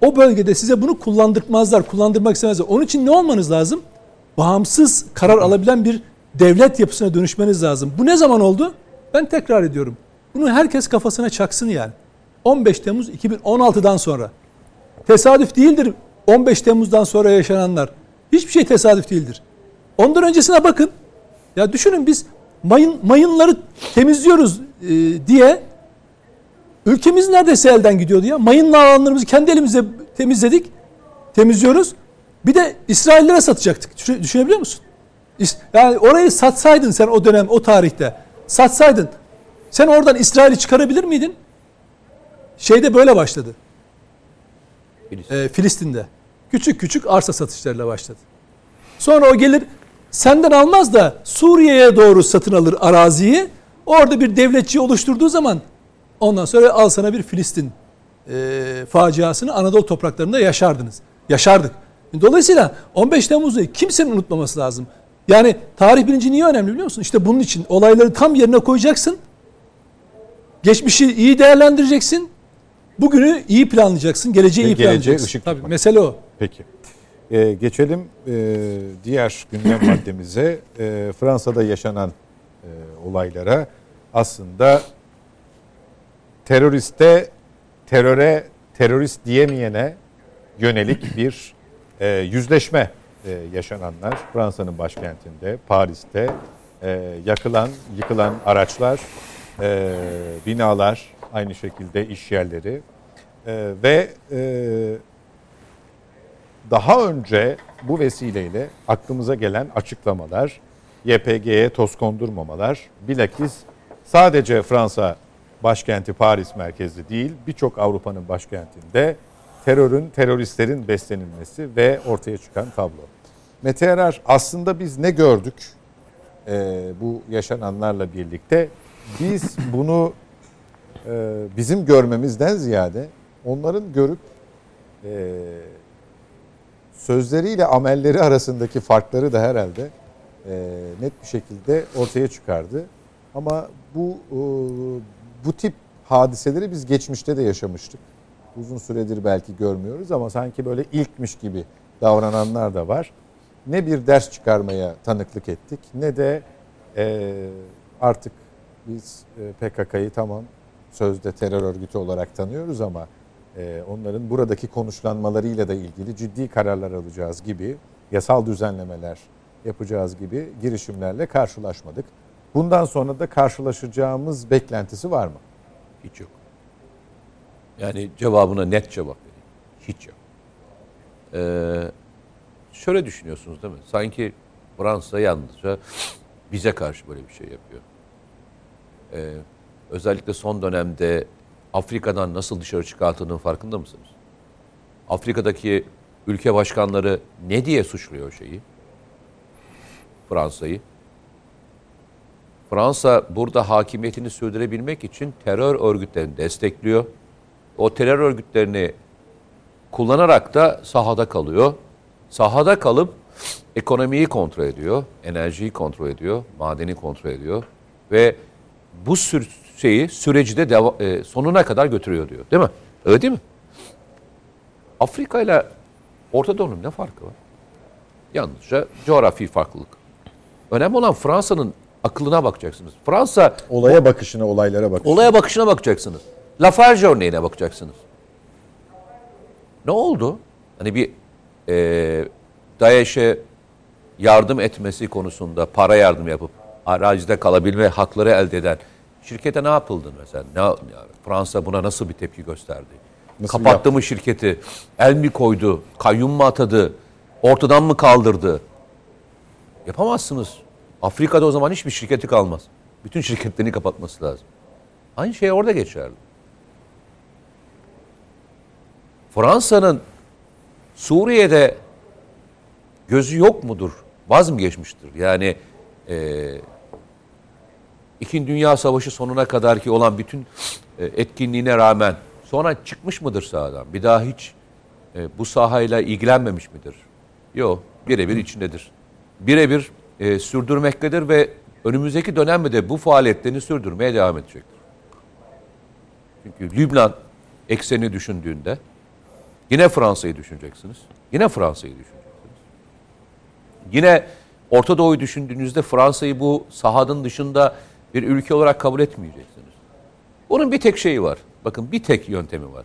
O bölgede size bunu kullandırmazlar, kullandırmak istemezler. Onun için ne olmanız lazım? Bağımsız karar alabilen bir devlet yapısına dönüşmeniz lazım. Bu ne zaman oldu? Ben tekrar ediyorum. Bunu herkes kafasına çaksın yani. on beş Temmuz iki bin on altıdan sonra. Tesadüf değildir on beş Temmuz'dan sonra yaşananlar. Hiçbir şey tesadüf değildir. Ondan öncesine bakın. Ya düşünün biz mayın, mayınları temizliyoruz e, diye ülkemiz neredeyse elden gidiyordu ya. Mayınla alanlarımızı kendi elimizle temizledik. Temizliyoruz. Bir de İsraillere satacaktık. Düşünebiliyor musun? Yani orayı satsaydın sen o dönem, o tarihte. Satsaydın. Sen oradan İsrail'i çıkarabilir miydin? Şeyde böyle başladı. Filistin. Ee, Filistin'de. Küçük küçük arsa satışlarıyla başladı. Sonra o gelir senden almaz da Suriye'ye doğru satın alır araziyi. Orada bir devletçi oluşturduğu zaman ondan sonra al sana bir Filistin e, faciasını Anadolu topraklarında yaşardınız. Yaşardık. Dolayısıyla on beş Temmuz'u kimsenin unutmaması lazım. Yani tarih bilinci niye önemli biliyor musun? İşte bunun için olayları tam yerine koyacaksın. Geçmişi iyi değerlendireceksin. Bugünü iyi planlayacaksın. Geleceği iyi geleceğe planlayacaksın. Tabii, mesele o. Peki. Ee, geçelim e, diğer gündem maddemize. E, Fransa'da yaşanan e, olaylara aslında teröriste, teröre, terörist diyemeyene yönelik bir e, yüzleşme e, yaşananlar. Fransa'nın başkentinde, Paris'te e, yakılan, yıkılan araçlar, e, binalar, aynı şekilde iş yerleri e, ve e, daha önce bu vesileyle aklımıza gelen açıklamalar, Y P G'ye toz kondurmamalar, bilakis sadece Fransa başkenti Paris merkezli değil, birçok Avrupa'nın başkentinde terörün, teröristlerin beslenilmesi ve ortaya çıkan tablo. Mete Yarar, aslında biz ne gördük e, bu yaşananlarla birlikte? Biz bunu e, bizim görmemizden ziyade onların görüp e, sözleriyle amelleri arasındaki farkları da herhalde e, net bir şekilde ortaya çıkardı. Ama bu e, Bu tip hadiseleri biz geçmişte de yaşamıştık. Uzun süredir belki görmüyoruz ama sanki böyle ilkmiş gibi davrananlar da var. Ne bir ders çıkarmaya tanıklık ettik ne de e, artık biz P K K'yı tamam sözde terör örgütü olarak tanıyoruz ama e, onların buradaki konuşlanmalarıyla da ilgili ciddi kararlar alacağız gibi, yasal düzenlemeler yapacağız gibi girişimlerle karşılaşmadık. Bundan sonra da karşılaşacağımız beklentisi var mı? Hiç yok. Yani cevabına net cevap vereyim. Hiç yok. Ee, şöyle düşünüyorsunuz değil mi? Sanki Fransa yalnızca bize karşı böyle bir şey yapıyor. Ee, özellikle son dönemde Afrika'dan nasıl dışarı çıkartıldığının farkında mısınız? Afrika'daki ülke başkanları ne diye suçluyor şeyi? Fransa'yı. Fransa burada hakimiyetini sürdürebilmek için terör örgütlerini destekliyor. O terör örgütlerini kullanarak da sahada kalıyor. Sahada kalıp ekonomiyi kontrol ediyor, enerjiyi kontrol ediyor, madeni kontrol ediyor ve bu sür- şeyi süreci de deva- e, sonuna kadar götürüyor diyor. Değil mi? Öyle değil mi? Afrika ile Orta Doğu'nun ne farkı var? Yalnızca coğrafi farklılık. Önemli olan Fransa'nın aklına bakacaksınız. Fransa... Olaya bakışına, olaylara bakışına. Olaya bakışına bakacaksınız. Lafarge örneğine bakacaksınız. Ne oldu? Hani bir e, DAEŞ'e yardım etmesi konusunda para yardım yapıp arazide kalabilme hakları elde eden şirkete ne yapıldı mesela? Ne, Fransa buna nasıl bir tepki gösterdi? Nasıl kapattı mı şirketi? El mi koydu? Kayyum mu atadı? Ortadan mı kaldırdı? Yapamazsınız. Afrika'da o zaman hiçbir şirketi kalmaz. Bütün şirketlerini kapatması lazım. Aynı şey orada geçerli. Fransa'nın Suriye'de gözü yok mudur? Vaz mı geçmiştir? Yani e, İkinci Dünya Savaşı sonuna kadar ki olan bütün e, etkinliğine rağmen sonra çıkmış mıdır sahadan? Bir daha hiç e, bu sahayla ilgilenmemiş midir? Yok. Birebir içindedir. Birebir e, sürdürmektedir ve önümüzdeki dönemde de bu faaliyetlerini sürdürmeye devam edecektir. Çünkü Lübnan ekseni düşündüğünde yine Fransa'yı düşüneceksiniz. Yine Fransa'yı düşüneceksiniz. Yine Orta Doğu'yu düşündüğünüzde Fransa'yı bu sahanın dışında bir ülke olarak kabul etmeyeceksiniz. Bunun bir tek şeyi var. Bakın bir tek yöntemi var.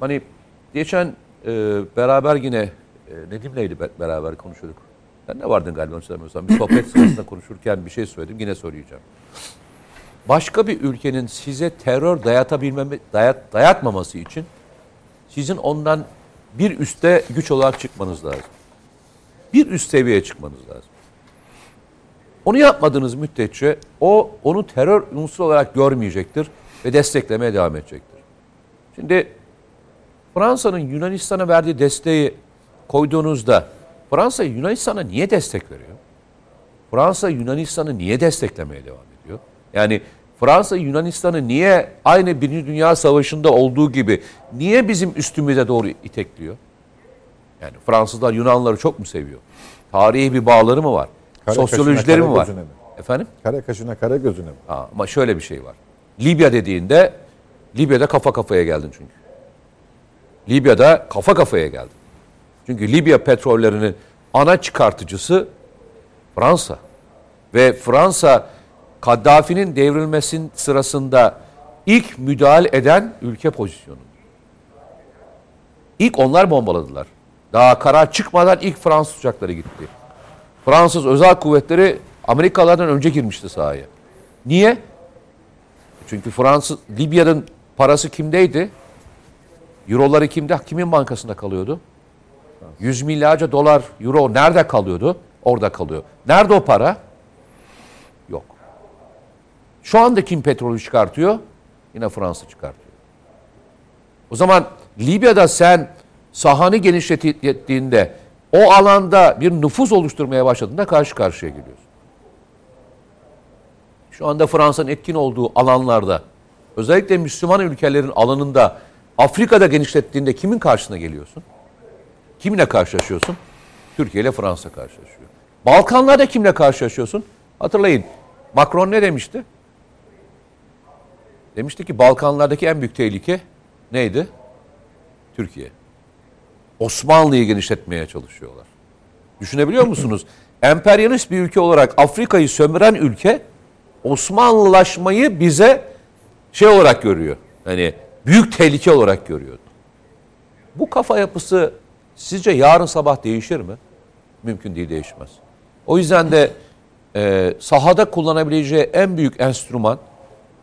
Hani geçen e, beraber yine e, Nedim'leydi beraber konuşuyorduk. Sen de vardın galiba onu söylemiyorsan. Bir sohbet sırasında konuşurken bir şey söyledim. Yine söyleyeceğim. Başka bir ülkenin size terör dayatabilmeme, dayat, dayatmaması için sizin ondan bir üste güç olarak çıkmanız lazım. Bir üst seviyeye çıkmanız lazım. Onu yapmadığınız müddetçe o onu terör unsuru olarak görmeyecektir ve desteklemeye devam edecektir. Şimdi Fransa'nın Yunanistan'a verdiği desteği koyduğunuzda Fransa Yunanistan'a niye destek veriyor? Fransa Yunanistan'ı niye desteklemeye devam ediyor? Yani Fransa Yunanistan'ı niye aynı Birinci Dünya Savaşı'nda olduğu gibi niye bizim üstümüze doğru itekliyor? Yani Fransızlar Yunanları çok mu seviyor? Tarihi bir bağları mı var? Kara sosyolojileri mi var? Mi? Efendim? Kara kaşına kara gözüne mi? Aa, ama şöyle bir şey var. Libya dediğinde Libya'da kafa kafaya geldin çünkü. Libya'da kafa kafaya geldin. Çünkü Libya petrollerinin ana çıkartıcısı Fransa. Ve Fransa Kaddafi'nin devrilmesinin sırasında ilk müdahale eden ülke pozisyonu. İlk onlar bombaladılar. Daha karar çıkmadan ilk Fransız uçakları gitti. Fransız özel kuvvetleri Amerikalardan önce girmişti sahaya. Niye? Çünkü Fransız, Libya'nın parası kimdeydi? Euroları kimde? Kimin bankasında kalıyordu? Yüz milyarca dolar, euro nerede kalıyordu? Orada kalıyor. Nerede o para? Yok. Şu anda kim petrolü çıkartıyor? Yine Fransa çıkartıyor. O zaman Libya'da sen sahanı genişlettiğinde, o alanda bir nüfuz oluşturmaya başladığında karşı karşıya geliyorsun. Şu anda Fransa'nın etkin olduğu alanlarda, özellikle Müslüman ülkelerin alanında, Afrika'da genişlettiğinde kimin karşısına geliyorsun? Kimle karşılaşıyorsun? Türkiye ile Fransa karşılaşıyor. Balkanlarda kimle karşılaşıyorsun? Hatırlayın, Macron ne demişti? Demişti ki Balkanlardaki en büyük tehlike neydi? Türkiye. Osmanlı'yı genişletmeye çalışıyorlar. Düşünebiliyor musunuz? Emperyalist bir ülke olarak Afrika'yı sömüren ülke Osmanlılaşmayı bize şey olarak görüyor. Hani büyük tehlike olarak görüyor. Bu kafa yapısı sizce yarın sabah değişir mi? Mümkün değil, değişmez. O yüzden de e, sahada kullanabileceği en büyük enstrüman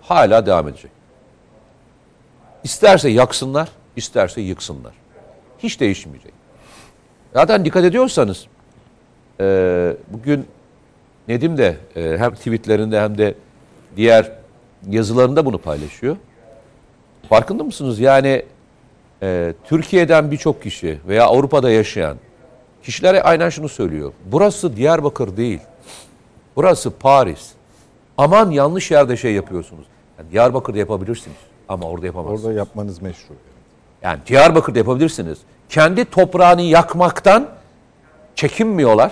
hala devam edecek. İsterse yaksınlar, isterse yıksınlar. Hiç değişmeyecek. Zaten dikkat ediyorsanız e, bugün Nedim de e, hem tweetlerinde hem de diğer yazılarında bunu paylaşıyor. Farkında mısınız? Yani e, Türkiye'den birçok kişi veya Avrupa'da yaşayan kişilere aynen şunu söylüyor. Burası Diyarbakır değil. Burası Paris. Aman yanlış yerde şey yapıyorsunuz. Yani Diyarbakır'da yapabilirsiniz ama orada yapamazsınız. Orada yapmanız meşru. Yani Diyarbakır'da yapabilirsiniz. Kendi toprağını yakmaktan çekinmiyorlar.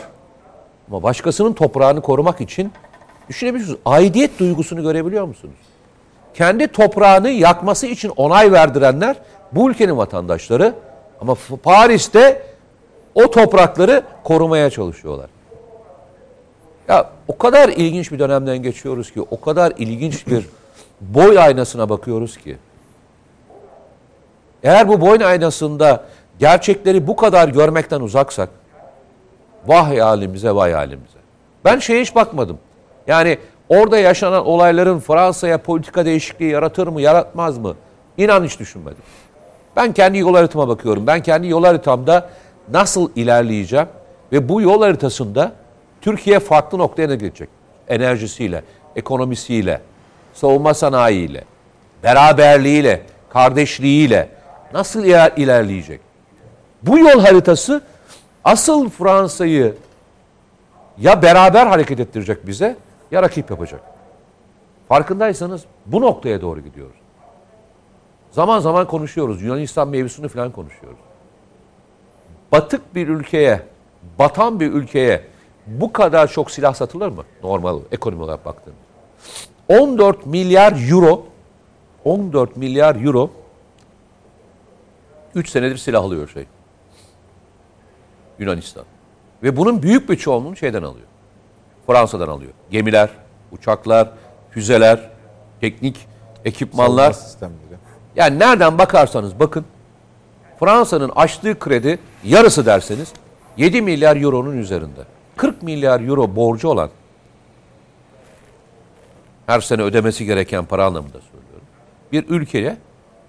Ama başkasının toprağını korumak için düşünebiliyorsunuz. Aidiyet duygusunu görebiliyor musunuz? Kendi toprağını yakması için onay verdirenler bu ülkenin vatandaşları, ama Paris'te o toprakları korumaya çalışıyorlar. Ya o kadar ilginç bir dönemden geçiyoruz ki, o kadar ilginç bir boy aynasına bakıyoruz ki. Eğer bu boy aynasında gerçekleri bu kadar görmekten uzaksak, vay halimize, vay halimize. Ben şeye hiç bakmadım. Yani orada yaşanan olayların Fransa'ya politika değişikliği yaratır mı, yaratmaz mı? İnan hiç düşünmedim. Ben kendi yol haritama bakıyorum. Ben kendi yol haritamda nasıl ilerleyeceğim ve bu yol haritasında Türkiye farklı noktaya ne gidecek? Enerjisiyle, ekonomisiyle, savunma sanayiyle, beraberliğiyle, kardeşliğiyle nasıl ilerleyecek? Bu yol haritası asıl Fransa'yı ya beraber hareket ettirecek bize ya rakip yapacak. Farkındaysanız bu noktaya doğru gidiyoruz. Zaman zaman konuşuyoruz. Yunanistan mevzusunu falan konuşuyoruz. Batık bir ülkeye, batan bir ülkeye bu kadar çok silah satılır mı? Normal ekonomi olarak baktığımız. on dört milyar euro on dört milyar euro üç senedir silah alıyor şey. Yunanistan. Ve bunun büyük bir çoğunluğunu şeyden alıyor. Fransa'dan alıyor. Gemiler, uçaklar, füzeler, teknik ekipmanlar. Yani nereden bakarsanız bakın, Fransa'nın açtığı kredi yarısı derseniz yedi milyar euronun üzerinde. kırk milyar euro borcu olan, her sene ödemesi gereken para anlamında söylüyorum, bir ülkeye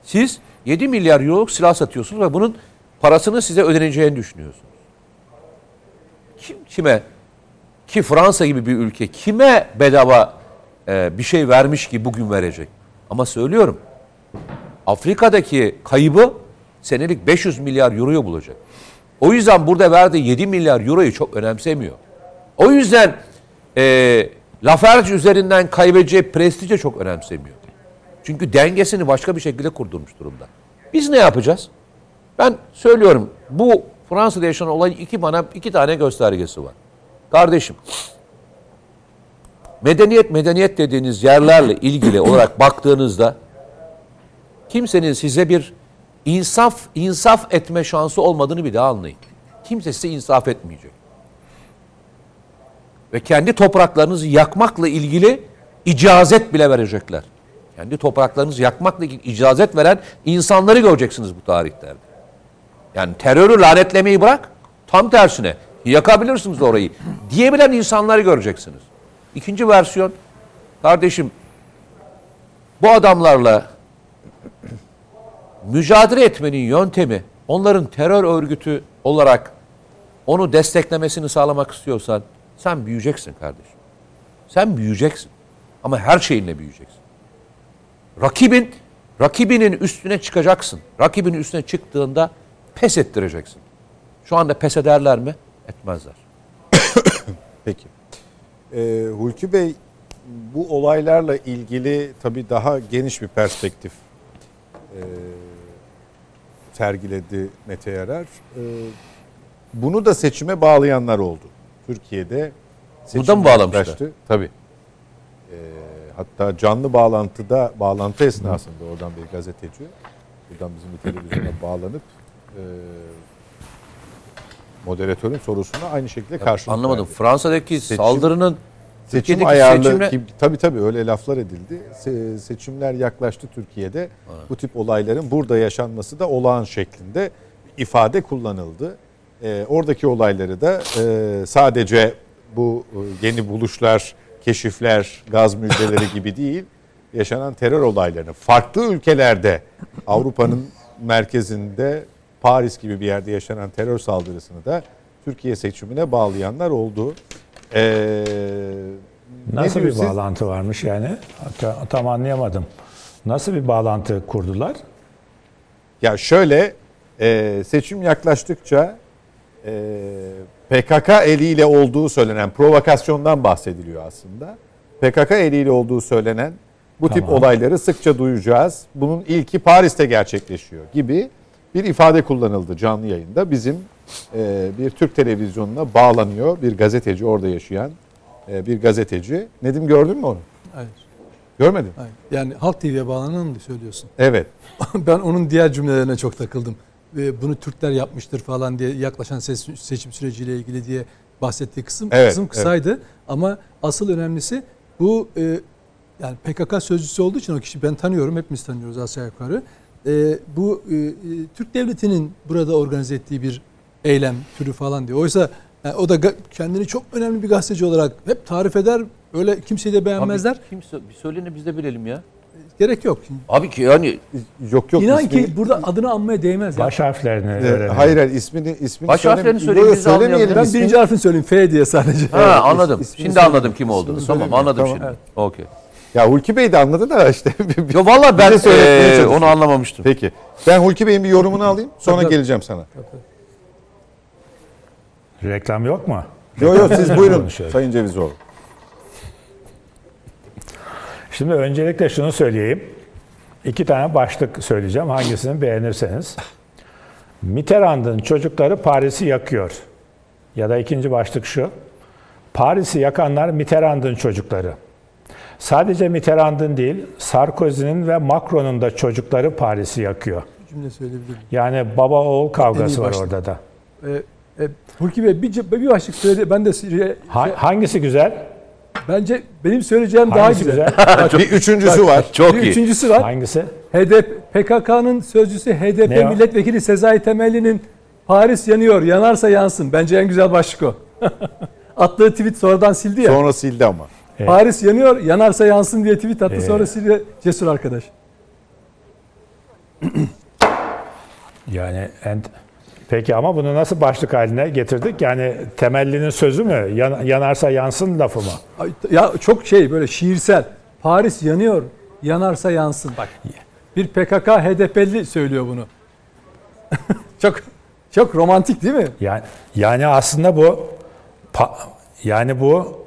siz yedi milyar euroluk silah satıyorsunuz ve bunun parasını size ödeneceğini düşünüyorsunuz. Kim kime, ki Fransa gibi bir ülke kime bedava e, bir şey vermiş ki bugün verecek? Ama söylüyorum, Afrika'daki kaybı senelik beş yüz milyar euroyu bulacak. O yüzden burada verdiği yedi milyar euroyu çok önemsemiyor. O yüzden e, Lafarge üzerinden kaybedeceği prestiji çok önemsemiyor. Çünkü dengesini başka bir şekilde kurdurmuş durumda. Biz ne yapacağız? Ben söylüyorum, bu Fransa'da yaşanan olayın iki, bana iki tane göstergesi var. Kardeşim, medeniyet medeniyet dediğiniz yerlerle ilgili olarak baktığınızda kimsenin size bir insaf insaf etme şansı olmadığını bir daha anlayın. Kimse size insaf etmeyecek. Ve kendi topraklarınızı yakmakla ilgili icazet bile verecekler. Kendi topraklarınızı yakmakla ilgili icazet veren insanları göreceksiniz bu tarihlerde. Yani terörü lanetlemeyi bırak, tam tersine yakabilirsiniz orayı diyebilen insanları göreceksiniz. İkinci versiyon, kardeşim bu adamlarla mücadele etmenin yöntemi, onların terör örgütü olarak onu desteklemesini sağlamak istiyorsan sen büyüyeceksin kardeşim. Sen büyüyeceksin ama her şeyinle büyüyeceksin. Rakibin, rakibinin üstüne çıkacaksın. Rakibinin üstüne çıktığında pes ettireceksin. Şu anda pes ederler mi? Etmezler. Peki. Ee, Hulki Bey, bu olaylarla ilgili tabii daha geniş bir perspektif e, sergiledi Mete Yarar. E, bunu da seçime bağlayanlar oldu. Türkiye'de seçime bağlamıştı. Tabii. E, hatta canlı bağlantıda, bağlantı esnasında oradan bir gazeteci, buradan bizim bir televizyona bağlanıp e, moderatörün sorusuna aynı şekilde karşılık. Anlamadım. Verdi. Fransa'daki seçim, saldırının seçim ayarlı seçimle... gibi, tabii tabii öyle laflar edildi. Se- seçimler yaklaştı Türkiye'de. Evet. Bu tip olayların burada yaşanması da olağan şeklinde ifade kullanıldı. E, oradaki olayları da e, sadece bu yeni buluşlar, keşifler, gaz müjdeleri gibi değil, yaşanan terör olaylarını farklı ülkelerde, Avrupa'nın merkezinde Paris gibi bir yerde yaşanan terör saldırısını da Türkiye seçimine bağlayanlar oldu. Ee, Nasıl bir siz? bağlantı varmış yani? Tam anlayamadım. Nasıl bir bağlantı kurdular? Ya şöyle, e, seçim yaklaştıkça e, P K K eliyle olduğu söylenen, provokasyondan bahsediliyor aslında. P K K eliyle olduğu söylenen bu tamam. tip olayları sıkça duyacağız. Bunun ilki Paris'te gerçekleşiyor gibi bir ifade kullanıldı canlı yayında. Bizim e, bir Türk televizyonuna bağlanıyor bir gazeteci, orada yaşayan e, bir gazeteci. Nedim, gördün mü onu? Hayır. Görmedim. Hayır. Yani Halk T V'ye bağlananı mı söylüyorsun? Evet. Ben onun diğer cümlelerine çok takıldım. Bunu Türkler yapmıştır falan diye yaklaşan seçim süreciyle ilgili diye bahsettiği kısım, evet, kısım kısaydı. Evet. Ama asıl önemlisi bu e, yani P K K sözcüsü olduğu için o kişi ben tanıyorum. Hepimiz tanıyoruz aşağı yukarı. E, bu e, Türk Devleti'nin burada organize ettiği bir eylem türü falan diyor. Oysa yani o da kendini çok önemli bir gazeteci olarak hep tarif eder. Öyle kimseyi de beğenmezler. Abi, kimse bir söyleyene biz de bilelim ya. Gerek yok. Abi ki yani yok yok. İnan ismini, ki burada adını anmaya değmez. Baş yani. harflerini öğrenelim. Hayır hayır ismini ismini baş harflerini söyleyelim. söylemeyelim. Ben ismini... birinci harfini söyleyeyim. F diye sadece. Ha yani, anladım. İs, şimdi anladım kim olduğunu. Tamam anladım tamam, şimdi. Evet. Okey. Ya Hulki Bey de anladı da işte. Yo valla ben ee, onu anlamamıştım. Peki. Ben Hulki Bey'in bir yorumunu alayım. Sonra geleceğim sana. Reklam yok mu? Yok yok siz buyurun Sayın Cevizoğlu. Şimdi öncelikle şunu söyleyeyim. İki tane başlık söyleyeceğim. Hangisini beğenirseniz. Mitterrand'ın çocukları Paris'i yakıyor. Ya da ikinci başlık şu. Paris'i yakanlar Mitterrand'ın çocukları. Sadece Mitterrand'ın değil, Sarkozy'nin ve Macron'un da çocukları Paris'i yakıyor. Cümle söyleyebilirim. Yani baba oğul kavgası var orada da. Ee, e, Hulki Bey bir, bir başlık söyledi. Ben de şey... ha, hangisi güzel? Bence benim söyleyeceğim hangisi daha güzel. güzel? Bir üçüncüsü var. Çok bir iyi. Üçüncüsü var. Hangisi? H D P, P K K'nın sözcüsü H D P ne milletvekili o? Sezai Temelli'nin Paris yanıyor, yanarsa yansın. Bence en güzel başlık o. Attığı tweet sonradan sildi ya. Sonra sildi ama. Evet. Paris yanıyor, yanarsa yansın diye tweet attı. Evet. Sonra sildi. Cesur arkadaş. Yani en... Peki ama bunu nasıl başlık haline getirdik? Yani Temelli'nin sözü mü? Yan, yanarsa yansın lafı mı? Ya çok şey böyle şiirsel. Paris yanıyor, yanarsa yansın. Bak bir P K K H D P'li söylüyor bunu. çok çok romantik değil mi? Yani yani aslında bu pa, yani bu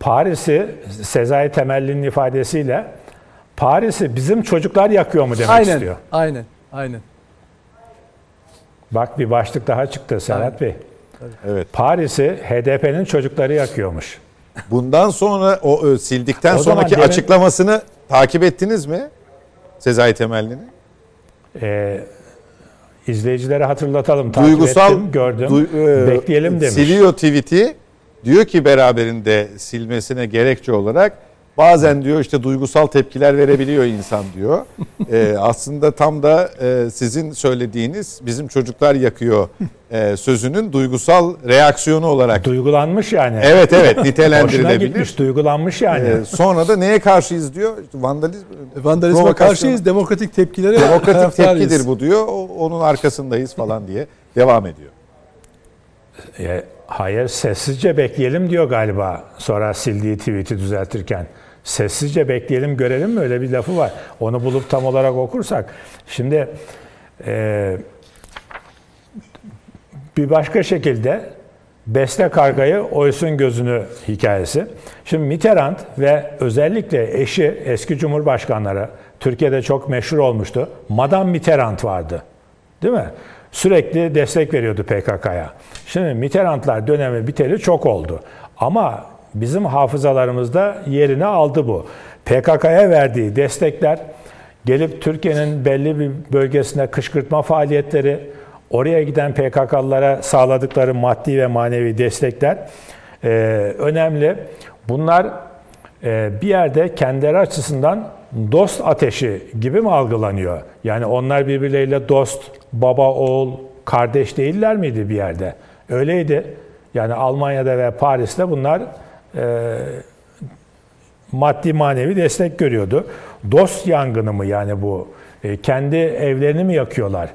Paris'i Sezai Temelli'nin ifadesiyle Paris'i bizim çocuklar yakıyor mu demek aynen, istiyor. Aynen, aynen. Bak bir başlık daha çıktı Serhat Bey. Evet. Paris'i H D P'nin çocukları yakıyormuş. Bundan sonra o, o sildikten o sonraki demin, açıklamasını takip ettiniz mi? Sezai Temelli'nin? E, izleyicilere hatırlatalım. Takip duygusal ettim, gördüm. Du, e, bekleyelim demiş. Siliyor tweet'i. Diyor ki beraberinde silmesine gerekçe olarak bazen diyor işte duygusal tepkiler verebiliyor insan diyor. Ee, aslında tam da e, sizin söylediğiniz bizim çocuklar yakıyor e, sözünün duygusal reaksiyonu olarak. Duygulanmış yani. Evet evet nitelendirilebilir. Hoşuna gitmiş duygulanmış yani. Ee, sonra da neye karşıyız diyor. İşte vandalizm, vandalizme karşıyız demokratik tepkilere. Demokratik tepkidir bu diyor. O, onun arkasındayız falan diye devam ediyor. E, hayır sessizce bekleyelim diyor galiba sonra sildiği tweet'i düzeltirken. Sessizce bekleyelim görelim mi? Öyle bir lafı var. Onu bulup tam olarak okursak. Şimdi e, bir başka şekilde besle kargayı oysun gözünü hikayesi. Şimdi Mitterrand ve özellikle eşi eski cumhurbaşkanları Türkiye'de çok meşhur olmuştu. Madame Mitterrand vardı. Değil mi? Sürekli destek veriyordu P K K'ya. Şimdi Mitterrandlar dönemi biteli çok oldu. Ama bizim hafızalarımızda yerini aldı bu. P K K'ya verdiği destekler gelip Türkiye'nin belli bir bölgesine kışkırtma faaliyetleri, oraya giden P K K'lılara sağladıkları maddi ve manevi destekler e, önemli. Bunlar e, bir yerde kendileri açısından dost ateşi gibi mi algılanıyor? Yani onlar birbirleriyle dost, baba, oğul, kardeş değiller miydi bir yerde? Öyleydi. Yani Almanya'da ve Paris'te bunlar e, maddi manevi destek görüyordu. Dost yangını mı yani bu? E, kendi evlerini mi yakıyorlar?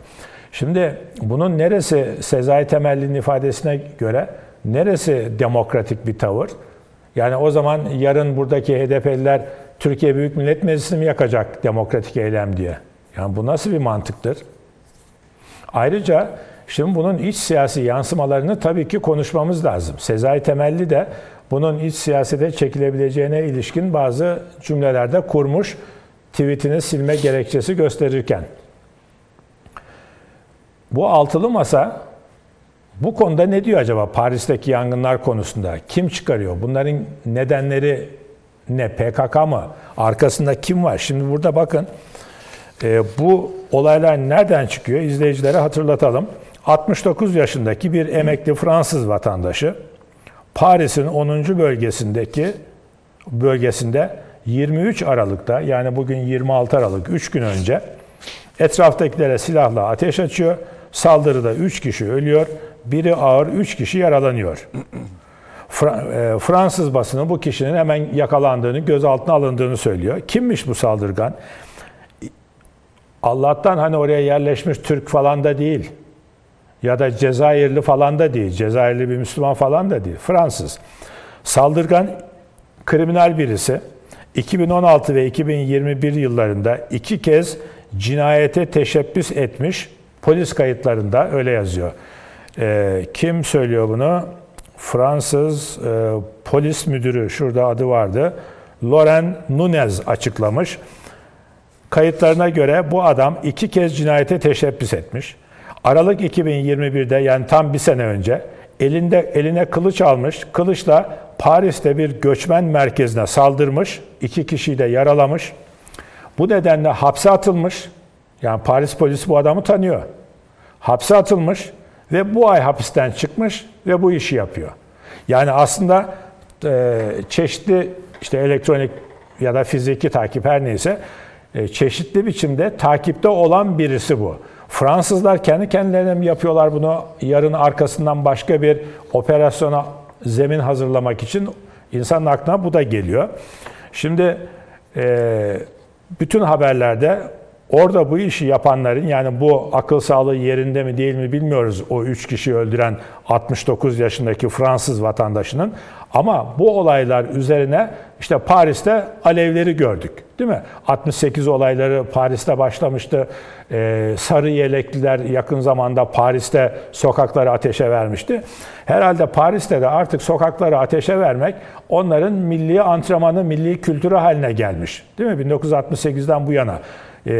Şimdi bunun neresi Sezai Temelli'nin ifadesine göre neresi demokratik bir tavır? Yani o zaman yarın buradaki H D P'liler Türkiye Büyük Millet Meclisi'ni mi yakacak demokratik eylem diye? Yani bu nasıl bir mantıktır? Ayrıca şimdi bunun iç siyasi yansımalarını tabii ki konuşmamız lazım. Sezai Temelli de bunun iç siyasete çekilebileceğine ilişkin bazı cümlelerde kurmuş tweetini silme gerekçesi gösterirken. Bu altılı masa bu konuda ne diyor acaba Paris'teki yangınlar konusunda? Kim çıkarıyor? Bunların nedenleri ne P K K mı? Arkasında kim var? Şimdi burada bakın e, bu olaylar nereden çıkıyor? İzleyicilere hatırlatalım. altmış dokuz yaşındaki bir emekli Fransız vatandaşı Paris'in onuncu bölgesindeki bölgesinde yirmi üç Aralık'ta yani bugün yirmi altı Aralık üç gün önce etraftakilere silahla ateş açıyor. Saldırıda üç kişi ölüyor. Biri ağır, üç kişi yaralanıyor. Fransız basını bu kişinin hemen yakalandığını, gözaltına alındığını söylüyor. Kimmiş bu saldırgan? Allah'tan hani oraya yerleşmiş Türk falan da değil. Ya da Cezayirli falan da değil. Cezayirli bir Müslüman falan da değil. Fransız. Saldırgan kriminal birisi. iki bin on altı ve iki bin yirmi bir yıllarında iki kez cinayete teşebbüs etmiş. Polis kayıtlarında öyle yazıyor. E, kim söylüyor bunu? Fransız e, polis müdürü, şurada adı vardı, Laurent Nunez açıklamış. Kayıtlarına göre bu adam iki kez cinayete teşebbüs etmiş. Aralık iki bin yirmi bir'de yani tam bir sene önce elinde eline kılıç almış. Kılıçla Paris'te bir göçmen merkezine saldırmış. İki kişiyi de yaralamış. Bu nedenle hapse atılmış. Yani Paris polisi bu adamı tanıyor. Hapse atılmış ve bu ay hapisten çıkmış ve bu işi yapıyor. Yani aslında e, çeşitli işte elektronik ya da fiziki takip her neyse e, çeşitli biçimde takipte olan birisi bu. Fransızlar kendi kendilerine mi yapıyorlar bunu? Yarın arkasından başka bir operasyona zemin hazırlamak için insanın aklına bu da geliyor. Şimdi e, bütün haberlerde orada bu işi yapanların, yani bu akıl sağlığı yerinde mi değil mi bilmiyoruz o üç kişiyi öldüren altmış dokuz yaşındaki Fransız vatandaşının. Ama bu olaylar üzerine işte Paris'te alevleri gördük, değil mi? altmış sekiz olayları Paris'te başlamıştı. Ee, sarı yelekliler yakın zamanda Paris'te sokakları ateşe vermişti. Herhalde Paris'te de artık sokakları ateşe vermek onların milli antrenmanı, milli kültürü haline gelmiş, değil mi? bin dokuz yüz altmış sekiz'den bu yana. Ee,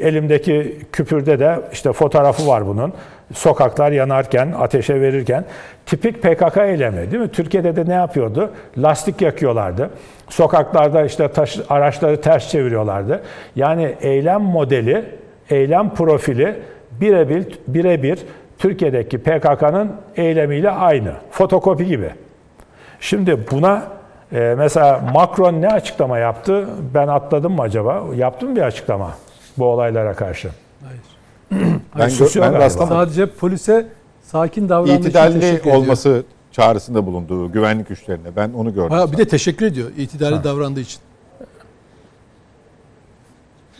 elimdeki küpürde de işte fotoğrafı var bunun. Sokaklar yanarken, ateşe verirken. Tipik P K K eylemi, değil mi? Türkiye'de de ne yapıyordu? Lastik yakıyorlardı. Sokaklarda işte taş, araçları ters çeviriyorlardı. Yani eylem modeli, eylem profili birebir, birebir Türkiye'deki P K K'nın eylemiyle aynı. Fotokopi gibi. Şimdi buna Ee, mesela Macron ne açıklama yaptı? Ben atladım mı acaba? Yaptım bir açıklama bu olaylara karşı. Hayır. Hayır ben ben sadece polise sakin davranışı İtidalli olması ediyor. Çağrısında bulunduğu güvenlik güçlerine. Ben onu gördüm. Ha, bir de teşekkür ediyor itidalli ha. davrandığı için.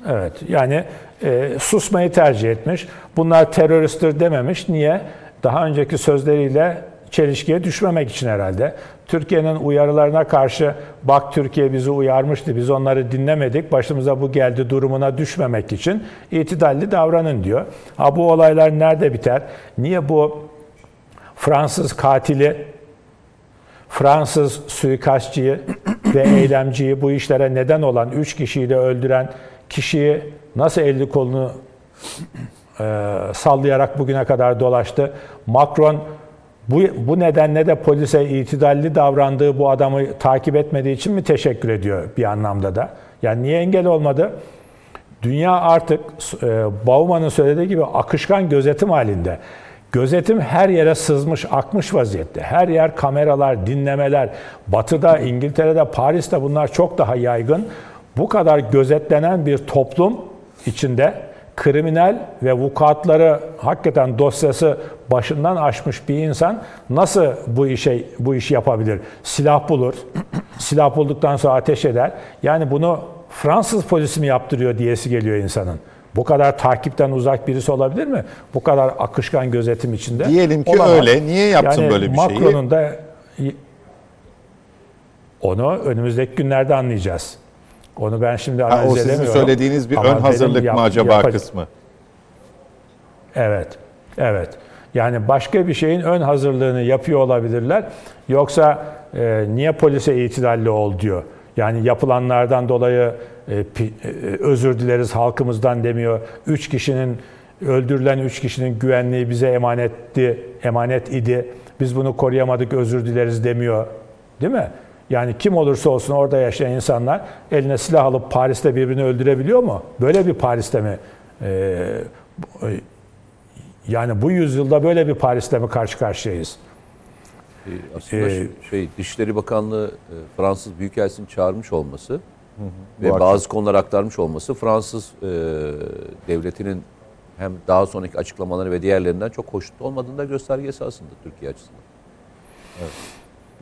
Evet. Yani e, susmayı tercih etmiş. Bunlar teröristtir dememiş. Niye? Daha önceki sözleriyle çelişkiye düşmemek için herhalde. Türkiye'nin uyarılarına karşı bak Türkiye bizi uyarmıştı, biz onları dinlemedik, başımıza bu geldi durumuna düşmemek için itidalli davranın diyor. Ha bu olaylar nerede biter? Niye bu Fransız katili, Fransız suikastçıyı ve eylemciyi, bu işlere neden olan üç kişiyi de öldüren kişiyi nasıl elini kolunu e, sallayarak bugüne kadar dolaştı? Macron Bu, bu nedenle de polise itidalli davrandığı bu adamı takip etmediği için mi teşekkür ediyor bir anlamda da? Yani niye engel olmadı? Dünya artık e, Bauman'ın söylediği gibi akışkan gözetim halinde. Gözetim her yere sızmış, akmış vaziyette. Her yer kameralar, dinlemeler. Batı'da, İngiltere'de, Paris'te bunlar çok daha yaygın. Bu kadar gözetlenen bir toplum içinde kriminal ve vukuatları hakikaten dosyası başından aşmış bir insan nasıl bu işe bu işi yapabilir? Silah bulur. Silah bulduktan sonra ateş eder. Yani bunu Fransız polisi mi yaptırıyor diyesi geliyor insanın. Bu kadar takipten uzak birisi olabilir mi? Bu kadar akışkan gözetim içinde. Diyelim ki olamaz. Öyle. Niye yapsın yani böyle bir Macron'un şeyi? Macron'un da onu önümüzdeki günlerde anlayacağız. Onu ben şimdi analiz ha, o edemiyorum. O sizin söylediğiniz bir ama ön hazırlık yap- mı acaba yap- kısmı? Evet. Evet. Yani başka bir şeyin ön hazırlığını yapıyor olabilirler. Yoksa e, niye polise itidalli ol diyor. Yani yapılanlardan dolayı e, pi, e, özür dileriz halkımızdan demiyor. Üç kişinin, öldürülen üç kişinin güvenliği bize emanetti, emanet idi. Biz bunu koruyamadık, özür dileriz demiyor. Değil mi? Yani kim olursa olsun orada yaşayan insanlar eline silah alıp Paris'te birbirini öldürebiliyor mu? Böyle bir Paris'te mi? Ee, yani bu yüzyılda böyle bir Paris'te mi karşı karşıyayız? Ee, aslında ee, şey, Dışişleri Bakanlığı Fransız Büyükelçisi'ni çağırmış olması hı hı, ve akşam bazı konular aktarmış olması Fransız e, devletinin hem daha sonraki açıklamaları ve diğerlerinden çok hoşnut olmadığını da göstergesi aslında Türkiye açısından. Evet.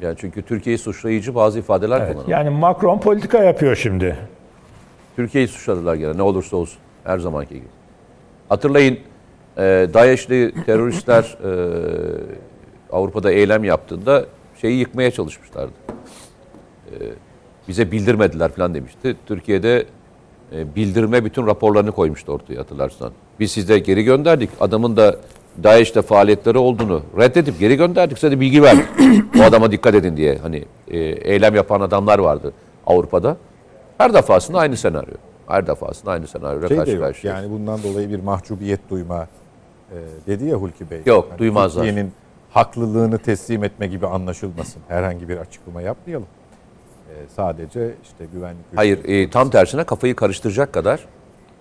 Yani çünkü Türkiye'yi suçlayıcı bazı ifadeler evet, kullanılıyor. Yani Macron politika yapıyor şimdi. Türkiye'yi suçladılar gene ne olursa olsun. Her zamanki gibi. Hatırlayın e, DAEŞ'li teröristler e, Avrupa'da eylem yaptığında şeyi yıkmaya çalışmışlardı. E, bize bildirmediler falan demişti. Türkiye'de e, bildirme bütün raporlarını koymuştu ortaya hatırlarsan. Biz size geri gönderdik. Adamın da DAEŞ'te faaliyetleri olduğunu reddedip geri gönderdik. Size de bilgi verdik. Bu adama dikkat edin diye. Hani e, eylem yapan adamlar vardı Avrupa'da. Her defasında aynı senaryo. Her defasında aynı senaryoya şey karşı karşıya. Yani bundan dolayı bir mahcubiyet duyma e, dedi ya Hulki Bey. Yok hani duymazlar. Türkiye'nin haklılığını teslim etme gibi anlaşılmasın. Herhangi bir açıklama yapmayalım. E, sadece işte güvenlik... Hayır e, tam tersine kafayı karıştıracak kadar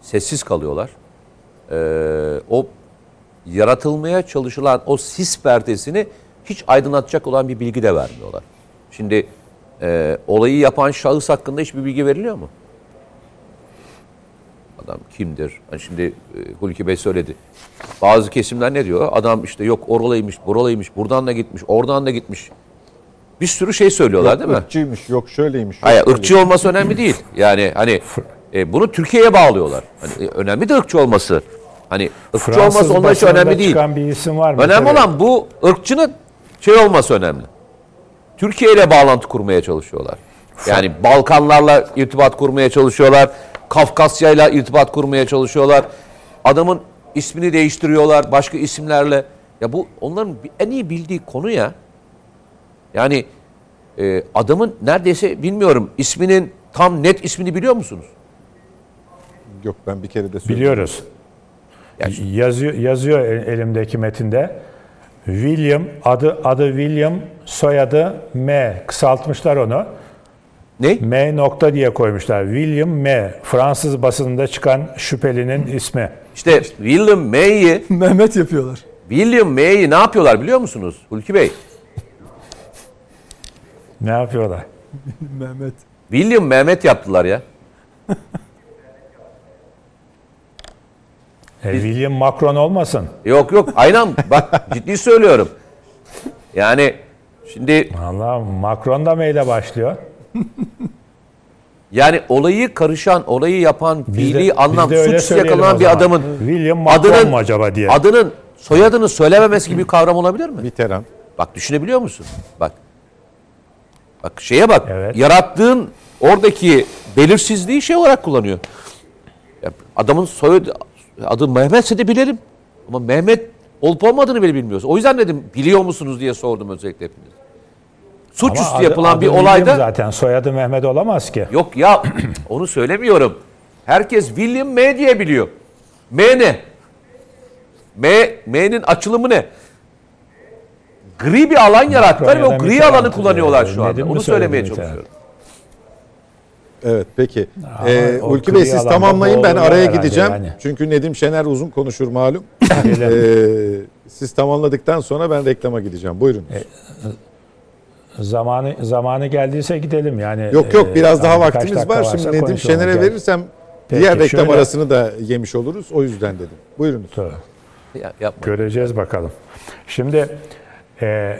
sessiz kalıyorlar. E, o yaratılmaya çalışılan o sis perdesini hiç aydınlatacak olan bir bilgi de vermiyorlar. Şimdi e, olayı yapan şahıs hakkında hiçbir bilgi veriliyor mu? Adam kimdir? Yani şimdi e, Hulki Bey söyledi. Bazı kesimler ne diyor? Adam işte yok oralaymış, buralaymış, buradan da gitmiş, oradan da gitmiş. Bir sürü şey söylüyorlar yok, değil mi? Irkçıymış, yok şöyleymiş. Hayır, ırkçı olması önemli değil. Yani hani e, bunu Türkiye'ye bağlıyorlar. Hani, önemli de ırkçı olması. Hani ırkçı Fransız olması onlar için önemli değil. Önemli olan bu ırkçının şey olması önemli. Türkiye ile bağlantı kurmaya çalışıyorlar. Yani Balkanlarla irtibat kurmaya çalışıyorlar. Kafkasya'yla irtibat kurmaya çalışıyorlar. Adamın ismini değiştiriyorlar başka isimlerle. Ya bu onların en iyi bildiği konu ya. Yani e, adamın neredeyse bilmiyorum isminin tam net ismini biliyor musunuz? Yok ben bir kere de söyleyeyim. Biliyoruz. Yani yazıyor, yazıyor elimdeki metinde. William adı adı William soyadı M kısaltmışlar onu. Ne? M nokta diye koymuşlar. William M. Fransız basınında çıkan şüphelinin ismi. İşte William M'yi Mehmet yapıyorlar. William M'yi ne yapıyorlar biliyor musunuz Hulki Bey? Ne yapıyorlar? Mehmet. William Mehmet yaptılar ya. E, William Macron olmasın. Yok yok aynen bak ciddi söylüyorum. Yani şimdi... Valla Macron da meyle başlıyor. Yani olayı karışan, olayı yapan, fiili anlam, suç yakalanan bir adamın William Macron adının, mu acaba diye. Adının, soyadını söylememesi gibi bir kavram olabilir mi? Mitterrand. Bak düşünebiliyor musun? Bak. Bak şeye bak. Evet. Yarattığın oradaki belirsizliği şey olarak kullanıyor. Ya, adamın soyadı... Adı Mehmetse de bilelim. Ama Mehmet olup olmadığını bile bilmiyoruz. O yüzden dedim biliyor musunuz diye sordum özellikle hepiniz. Suçüstü adı, yapılan adı bir olayda... zaten soyadı Mehmet olamaz ki. Yok ya onu söylemiyorum. Herkes William M diye biliyor. M ne? M, M'nin açılımı ne? Gri bir alan yarattılar ve o gri alanı kullanıyorlar şu anda. Onu söylemeye çalışıyorum. Evet peki. Ee, Hulki Bey siz tamamlayın ben araya gideceğim. Yani. Çünkü Nedim Şener uzun konuşur malum. ee, siz tamamladıktan sonra ben reklama gideceğim. Buyurun. E, zamanı zamanı geldiyse gidelim yani. Yok yok biraz e, daha vaktimiz var. Şimdi Nedim Şener'e gel. verirsem peki, diğer reklam şöyle... arasını da yemiş oluruz. O yüzden dedim. Buyurunuz. Ya, göreceğiz bakalım. Şimdi e,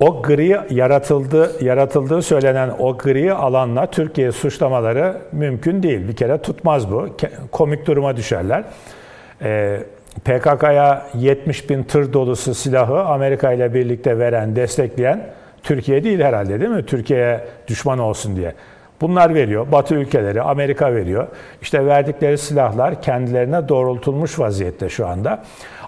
o gri yaratıldı, yaratıldığı söylenen o gri alanla Türkiye suçlamaları mümkün değil. Bir kere tutmaz bu. Komik duruma düşerler. Ee, P K K'ya yetmiş bin tır dolusu silahı Amerika ile birlikte veren, destekleyen Türkiye değil herhalde değil mi? Türkiye'ye düşman olsun diye. Bunlar veriyor. Batı ülkeleri, Amerika veriyor. İşte verdikleri silahlar kendilerine doğrultulmuş vaziyette şu anda.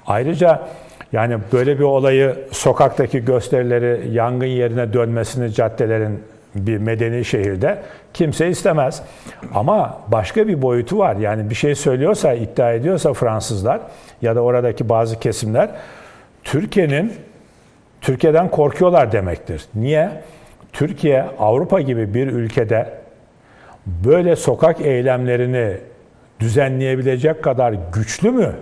Ayrıca... Yani böyle bir olayı sokaktaki gösterileri yangın yerine dönmesini caddelerin bir medeni şehirde kimse istemez. Ama başka bir boyutu var. Yani bir şey söylüyorsa, iddia ediyorsa Fransızlar ya da oradaki bazı kesimler Türkiye'nin Türkiye'den korkuyorlar demektir. Niye? Türkiye, Avrupa gibi bir ülkede böyle sokak eylemlerini düzenleyebilecek kadar güçlü mü?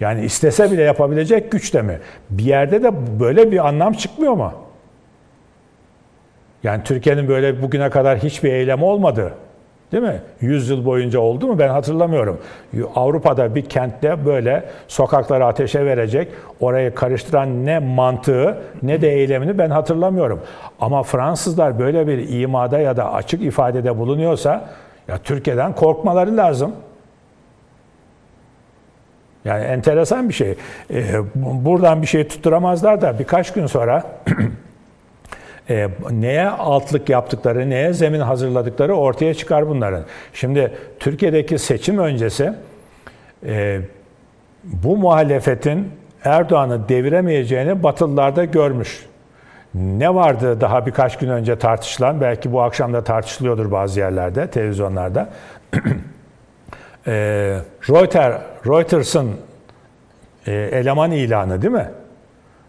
Yani istese bile yapabilecek güçte mi? Bir yerde de böyle bir anlam çıkmıyor mu? Yani Türkiye'nin böyle bugüne kadar hiçbir eylemi olmadı. Değil mi? yüz yıl boyunca oldu mu? Ben hatırlamıyorum. Avrupa'da bir kentte böyle sokakları ateşe verecek, orayı karıştıran ne mantığı ne de eylemini ben hatırlamıyorum. Ama Fransızlar böyle bir imada ya da açık ifadede bulunuyorsa ya Türkiye'den korkmaları lazım. Yani enteresan bir şey. Ee, buradan bir şey tutturamazlar da birkaç gün sonra e, neye altlık yaptıkları, neye zemin hazırladıkları ortaya çıkar bunların. Şimdi Türkiye'deki seçim öncesi e, bu muhalefetin Erdoğan'ı deviremeyeceğini Batılılarda görmüş. Ne vardı daha birkaç gün önce tartışılan, belki bu akşam da tartışılıyordur bazı yerlerde, televizyonlarda. E, Reuters, Reuters'ın e, eleman ilanı değil mi?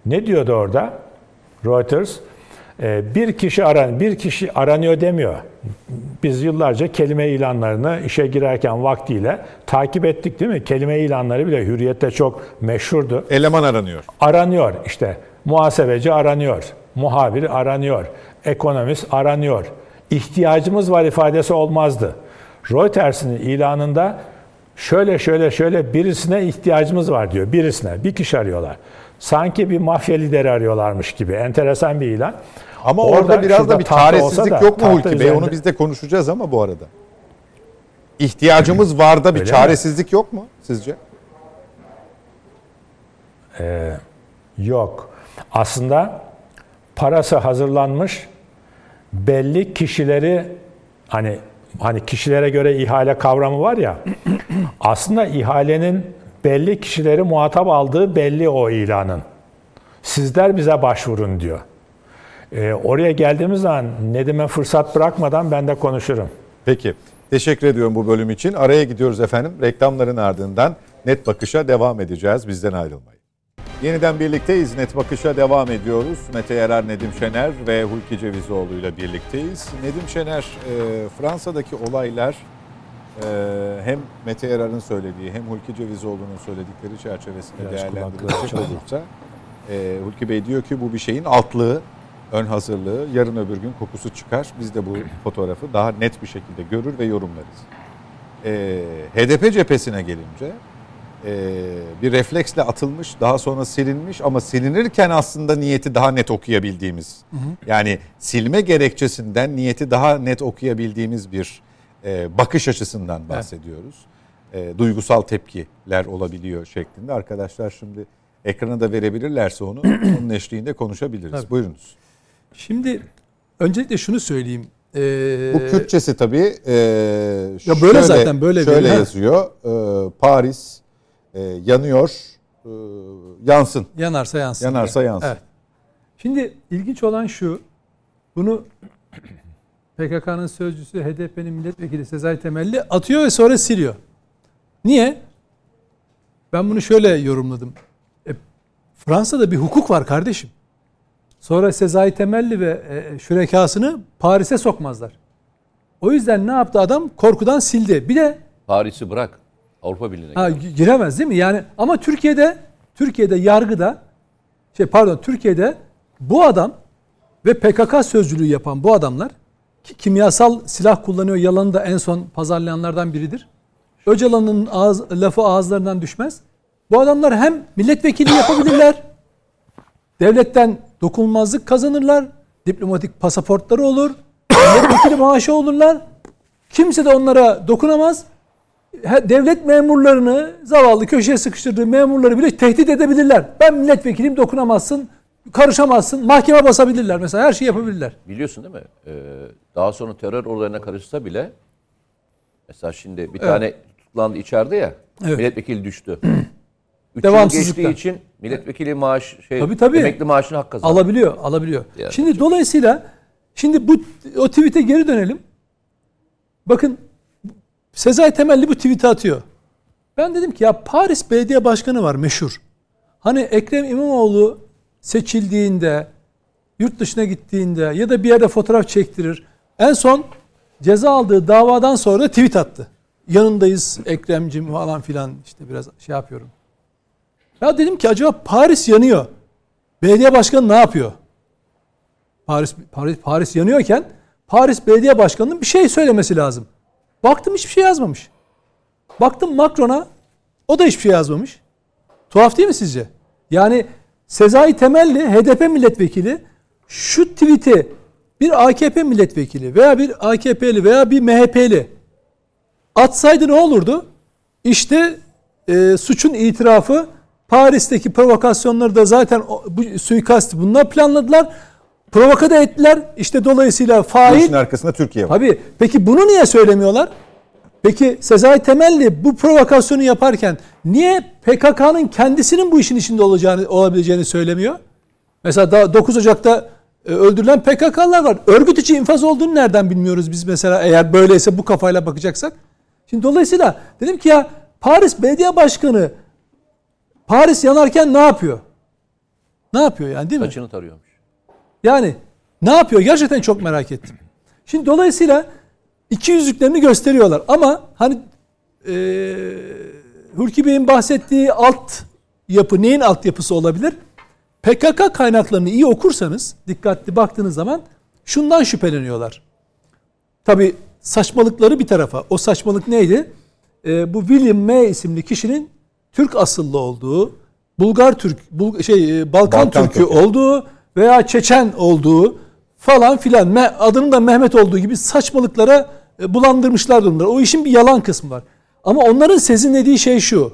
Ne diyordu orada? Reuters e, bir kişi aran, bir kişi aranıyor demiyor. Biz yıllarca kelime ilanlarını işe girerken vaktiyle takip ettik değil mi? Kelime ilanları bile Hürriyet'te çok meşhurdu. Eleman aranıyor. Aranıyor işte. Muhasebeci aranıyor. Muhabir aranıyor. Ekonomist aranıyor. İhtiyacımız var ifadesi olmazdı. Reuters'in ilanında şöyle şöyle şöyle birisine ihtiyacımız var diyor. Birisine. Bir kişi arıyorlar. Sanki bir mafya lideri arıyorlarmış gibi. Enteresan bir ilan. Ama orada, orada biraz da bir çaresizlik da, yok mu Hulki üzerinde... Bey? Onu biz de konuşacağız ama bu arada. İhtiyacımız var da bir öyle çaresizlik mi? Yok mu sizce? Ee, yok. Aslında parası hazırlanmış belli kişileri hani Hani kişilere göre ihale kavramı var ya, aslında ihalenin belli kişileri muhatap aldığı belli o ilanın. Sizler bize başvurun diyor. E, oraya geldiğimiz zaman Nedim'e fırsat bırakmadan ben de konuşurum. Peki, teşekkür ediyorum bu bölüm için. Araya gidiyoruz efendim. Reklamların ardından Net Bakış'a devam edeceğiz. Bizden ayrılmayın. Yeniden birlikteyiz. Net Bakış'a devam ediyoruz. Mete Yarar, Nedim Şener ve Hulki Cevizoğlu ile birlikteyiz. Nedim Şener, e, Fransa'daki olaylar e, hem Mete Yarar'ın söylediği hem Hulki Cevizoğlu'nun söyledikleri çerçevesinde değerlendirilecek olursa e, Hulki Bey diyor ki bu bir şeyin altlığı, ön hazırlığı, yarın öbür gün kokusu çıkar. Biz de bu fotoğrafı daha net bir şekilde görür ve yorumlarız. E, H D P cephesine gelince... Ee, bir refleksle atılmış, daha sonra silinmiş ama silinirken aslında niyeti daha net okuyabildiğimiz, hı hı. yani silme gerekçesinden niyeti daha net okuyabildiğimiz bir e, bakış açısından bahsediyoruz. Evet. E, duygusal tepkiler olabiliyor şeklinde. Arkadaşlar şimdi ekrana da verebilirlerse onu onun eşliğinde konuşabiliriz. Tabii. Buyurunuz. Şimdi öncelikle şunu söyleyeyim. Ee, Bu Kürtçesi tabii. E, ya böyle şöyle, zaten böyle şöyle bir, yazıyor. E, Paris Ee, yanıyor, ee, yansın. Yanarsa yansın. Yanarsa yansın. Evet. Şimdi ilginç olan şu, bunu P K K'nın sözcüsü H D P'nin milletvekili Sezai Temelli atıyor ve sonra siliyor. Niye? Ben bunu şöyle yorumladım. E, Fransa'da bir hukuk var kardeşim. Sonra Sezai Temelli ve e, şürekasını Paris'e sokmazlar. O yüzden ne yaptı adam? Korkudan sildi. Bir de Paris'i bırak. Avrupa Birliği'ne ha, giremez değil mi? Yani ama Türkiye'de Türkiye'de yargıda şey pardon Türkiye'de bu adam ve P K K sözcülüğü yapan bu adamlar ki kimyasal silah kullanıyor yalanı da en son pazarlayanlardan biridir. Öcalan'ın ağız, lafı ağızlarından düşmez. Bu adamlar hem milletvekili yapabilirler. Devletten dokunulmazlık kazanırlar. Diplomatik pasaportları olur. Milletvekili maaşı olurlar. Kimse de onlara dokunamaz. Devlet memurlarını, zavallı köşeye sıkıştırdığı memurları bile tehdit edebilirler. Ben milletvekiliyim, dokunamazsın, karışamazsın, mahkeme basabilirler mesela, her şeyi yapabilirler. Biliyorsun değil mi? Ee, daha sonra terör olaylarına karışsa bile, mesela şimdi bir evet. tane tutuklandı içeride ya, evet. milletvekili düştü. Üç yıl geçtiği için milletvekili maaş, şey, tabii, tabii. emekli maaşını hak kazandı. Alabiliyor, alabiliyor. Yani şimdi çok... dolayısıyla, şimdi bu o tweet'e geri dönelim. Bakın, Sezai Temelli bu tweet'i atıyor. Ben dedim ki ya Paris Belediye Başkanı var meşhur. Hani Ekrem İmamoğlu seçildiğinde yurt dışına gittiğinde ya da bir yerde fotoğraf çektirir. En son ceza aldığı davadan sonra tweet attı. Yanındayız Ekrem'cim falan filan, işte biraz şey yapıyorum. Ya dedim ki acaba Paris yanıyor. Belediye başkanı ne yapıyor? Paris Paris Paris yanıyorken Paris Belediye Başkanı'nın bir şey söylemesi lazım. Baktım hiçbir şey yazmamış. Baktım Macron'a, o da hiçbir şey yazmamış. Tuhaf değil mi sizce? Yani Sezai Temelli, H D P milletvekili, şu tweet'i bir A K P milletvekili veya bir A K P'li veya bir M H P'li atsaydı ne olurdu? İşte e, suçun itirafı, Paris'teki provokasyonları da zaten bu, suikast, bunlar planladılar. Provokada ettiler. İşte dolayısıyla fail. Bunun arkasında Türkiye var. Tabii. Peki bunu niye söylemiyorlar? Peki Sezai Temelli bu provokasyonu yaparken niye P K K'nın kendisinin bu işin içinde olacağını, olabileceğini söylemiyor? Mesela daha dokuz Ocak'ta öldürülen P K K'lar var. Örgüt içi infaz olduğunu nereden bilmiyoruz biz mesela, eğer böyleyse bu kafayla bakacaksak. Şimdi dolayısıyla dedim ki ya Paris Belediye Başkanı Paris yanarken ne yapıyor? Ne yapıyor yani, değil mi? Saçını tarıyormuş. Yani ne yapıyor? Gerçekten çok merak ettim. Şimdi dolayısıyla iki yüzlüklerini gösteriyorlar. Ama hani e, Hulki Bey'in bahsettiği alt yapı, neyin alt yapısı olabilir? P K K kaynaklarını iyi okursanız, dikkatli baktığınız zaman şundan şüpheleniyorlar. Tabii saçmalıkları bir tarafa. O saçmalık neydi? E, bu William May isimli kişinin Türk asıllı olduğu, Bulgar Türk, Bul- şey Balkan, Balkan Türk'ü Türkiye. olduğu veya Çeçen olduğu falan filan, adının da Mehmet olduğu gibi saçmalıklara bulandırmışlar durumlar. O işin bir yalan kısmı var. Ama onların sezinlediği şey şu.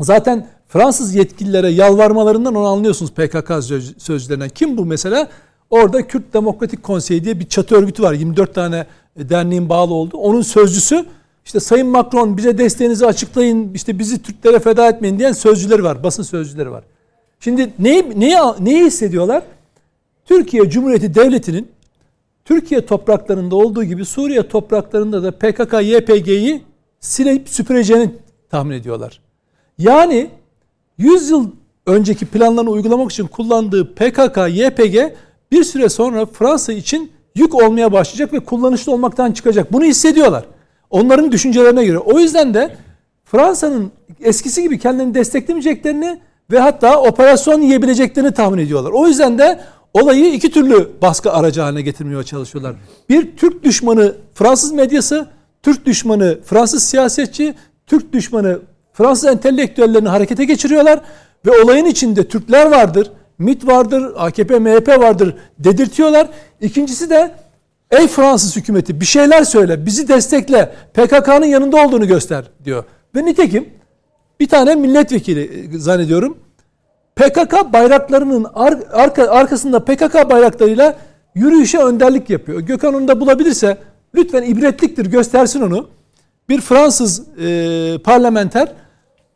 Zaten Fransız yetkililere yalvarmalarından onu anlıyorsunuz, P K K sözcülerinden. Kim bu mesela? Orada Kürt Demokratik Konseyi diye bir çatı örgütü var. yirmi dört tane derneğin bağlı olduğu. Onun sözcüsü, işte Sayın Macron bize desteğinizi açıklayın, işte bizi Türklere feda etmeyin diyen sözcüleri var. Basın sözcüleri var. Şimdi neyi, neyi, neyi hissediyorlar? Türkiye Cumhuriyeti Devleti'nin Türkiye topraklarında olduğu gibi Suriye topraklarında da P K K Y P G'yi silip süpüreceğini tahmin ediyorlar. Yani yüz yıl önceki planlarını uygulamak için kullandığı P K K Y P G bir süre sonra Fransa için yük olmaya başlayacak ve kullanışlı olmaktan çıkacak. Bunu hissediyorlar. Onların düşüncelerine göre. O yüzden de Fransa'nın eskisi gibi kendilerini desteklemeyeceklerini ve hatta operasyon yiyebileceklerini tahmin ediyorlar. O yüzden de olayı iki türlü baskı aracı haline getirmeye çalışıyorlar. Bir, Türk düşmanı Fransız medyası, Türk düşmanı Fransız siyasetçi, Türk düşmanı Fransız entelektüellerini harekete geçiriyorlar. Ve olayın içinde Türkler vardır, MİT vardır, A K P M H P vardır dedirtiyorlar. İkincisi de ey Fransız hükümeti bir şeyler söyle, bizi destekle, P K K'nın yanında olduğunu göster diyor. Ve nitekim bir tane milletvekili zannediyorum, P K K bayraklarının ar- arka, arkasında P K K bayraklarıyla yürüyüşe önderlik yapıyor. Gökhan onu da bulabilirse lütfen, ibretliktir, göstersin onu. Bir Fransız e, parlamenter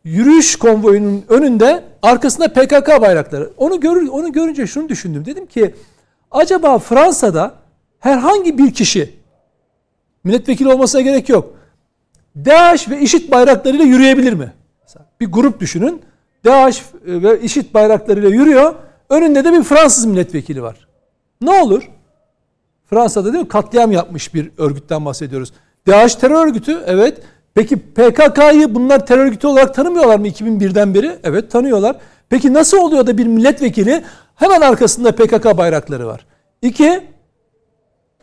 yürüyüş konvoyunun önünde, arkasında P K K bayrakları. Onu görür, onu görünce şunu düşündüm. Dedim ki acaba Fransa'da herhangi bir kişi, milletvekili olmasına gerek yok, DAEŞ ve IŞİD bayraklarıyla yürüyebilir mi? Bir grup düşünün. DAEŞ ve IŞİD bayraklarıyla yürüyor. Önünde de bir Fransız milletvekili var. Ne olur? Fransa'da değil mi? Katliam yapmış bir örgütten bahsediyoruz. DAEŞ terör örgütü, evet. Peki P K K'yı bunlar terör örgütü olarak tanımıyorlar mı iki bin birden beri? Evet, tanıyorlar. Peki nasıl oluyor da bir milletvekili hemen arkasında P K K bayrakları var? İki,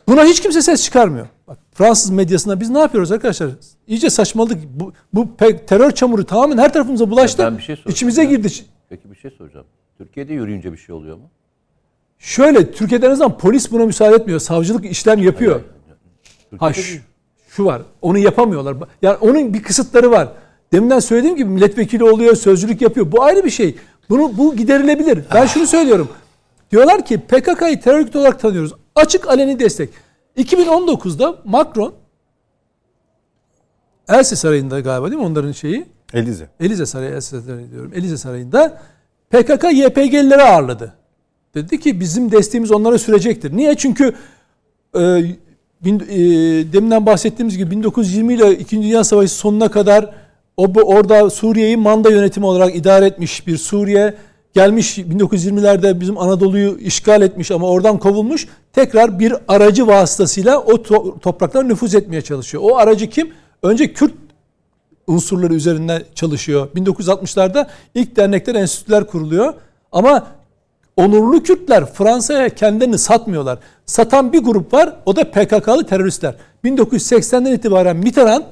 buna hiç kimse ses çıkarmıyor. Bak, Fransız medyasında biz ne yapıyoruz arkadaşlar? İyice saçmaladık. Bu, bu pe- terör çamuru tamamen her tarafımıza bulaştı. Şey İçimize ya. girdi. Peki bir şey soracağım. Türkiye'de yürüyünce bir şey oluyor mu? Şöyle, Türkiye'de en azından polis buna müsaade etmiyor. Savcılık işlem yapıyor. Ha, şu, şu var. Onu yapamıyorlar. Yani onun bir kısıtları var. Deminden söylediğim gibi milletvekili oluyor, sözcülük yapıyor. Bu ayrı bir şey. Bunu, bu giderilebilir. Ben şunu söylüyorum. Diyorlar ki P K K'yı terör örgütü olarak tanıyoruz. Açık aleni destek. iki bin on dokuzda Macron Elze Sarayı'nda, galiba değil mi onların şeyi? Elize. Elize Sarayı, Elze Sarayı diyorum. Elize Sarayı'nda P K K Y P G'lileri ağırladı. Dedi ki bizim desteğimiz onlara sürecektir. Niye? Çünkü e, bin, e, deminden bahsettiğimiz gibi bin dokuz yüz yirmi ile İkinci Dünya Savaşı sonuna kadar o, orada Suriye'yi manda yönetimi olarak idare etmiş bir Suriye gelmiş bin dokuz yüz yirmilerde bizim Anadolu'yu işgal etmiş ama oradan kovulmuş. Tekrar bir aracı vasıtasıyla o to- topraklara nüfuz etmeye çalışıyor. O aracı kim? Önce Kürt unsurları üzerinde çalışıyor. bin dokuz yüz altmışlarda ilk dernekler, enstitüler kuruluyor. Ama onurlu Kürtler Fransa'ya kendilerini satmıyorlar. Satan bir grup var, o da P K K'lı teröristler. bin dokuz yüz seksenden itibaren Mitterrand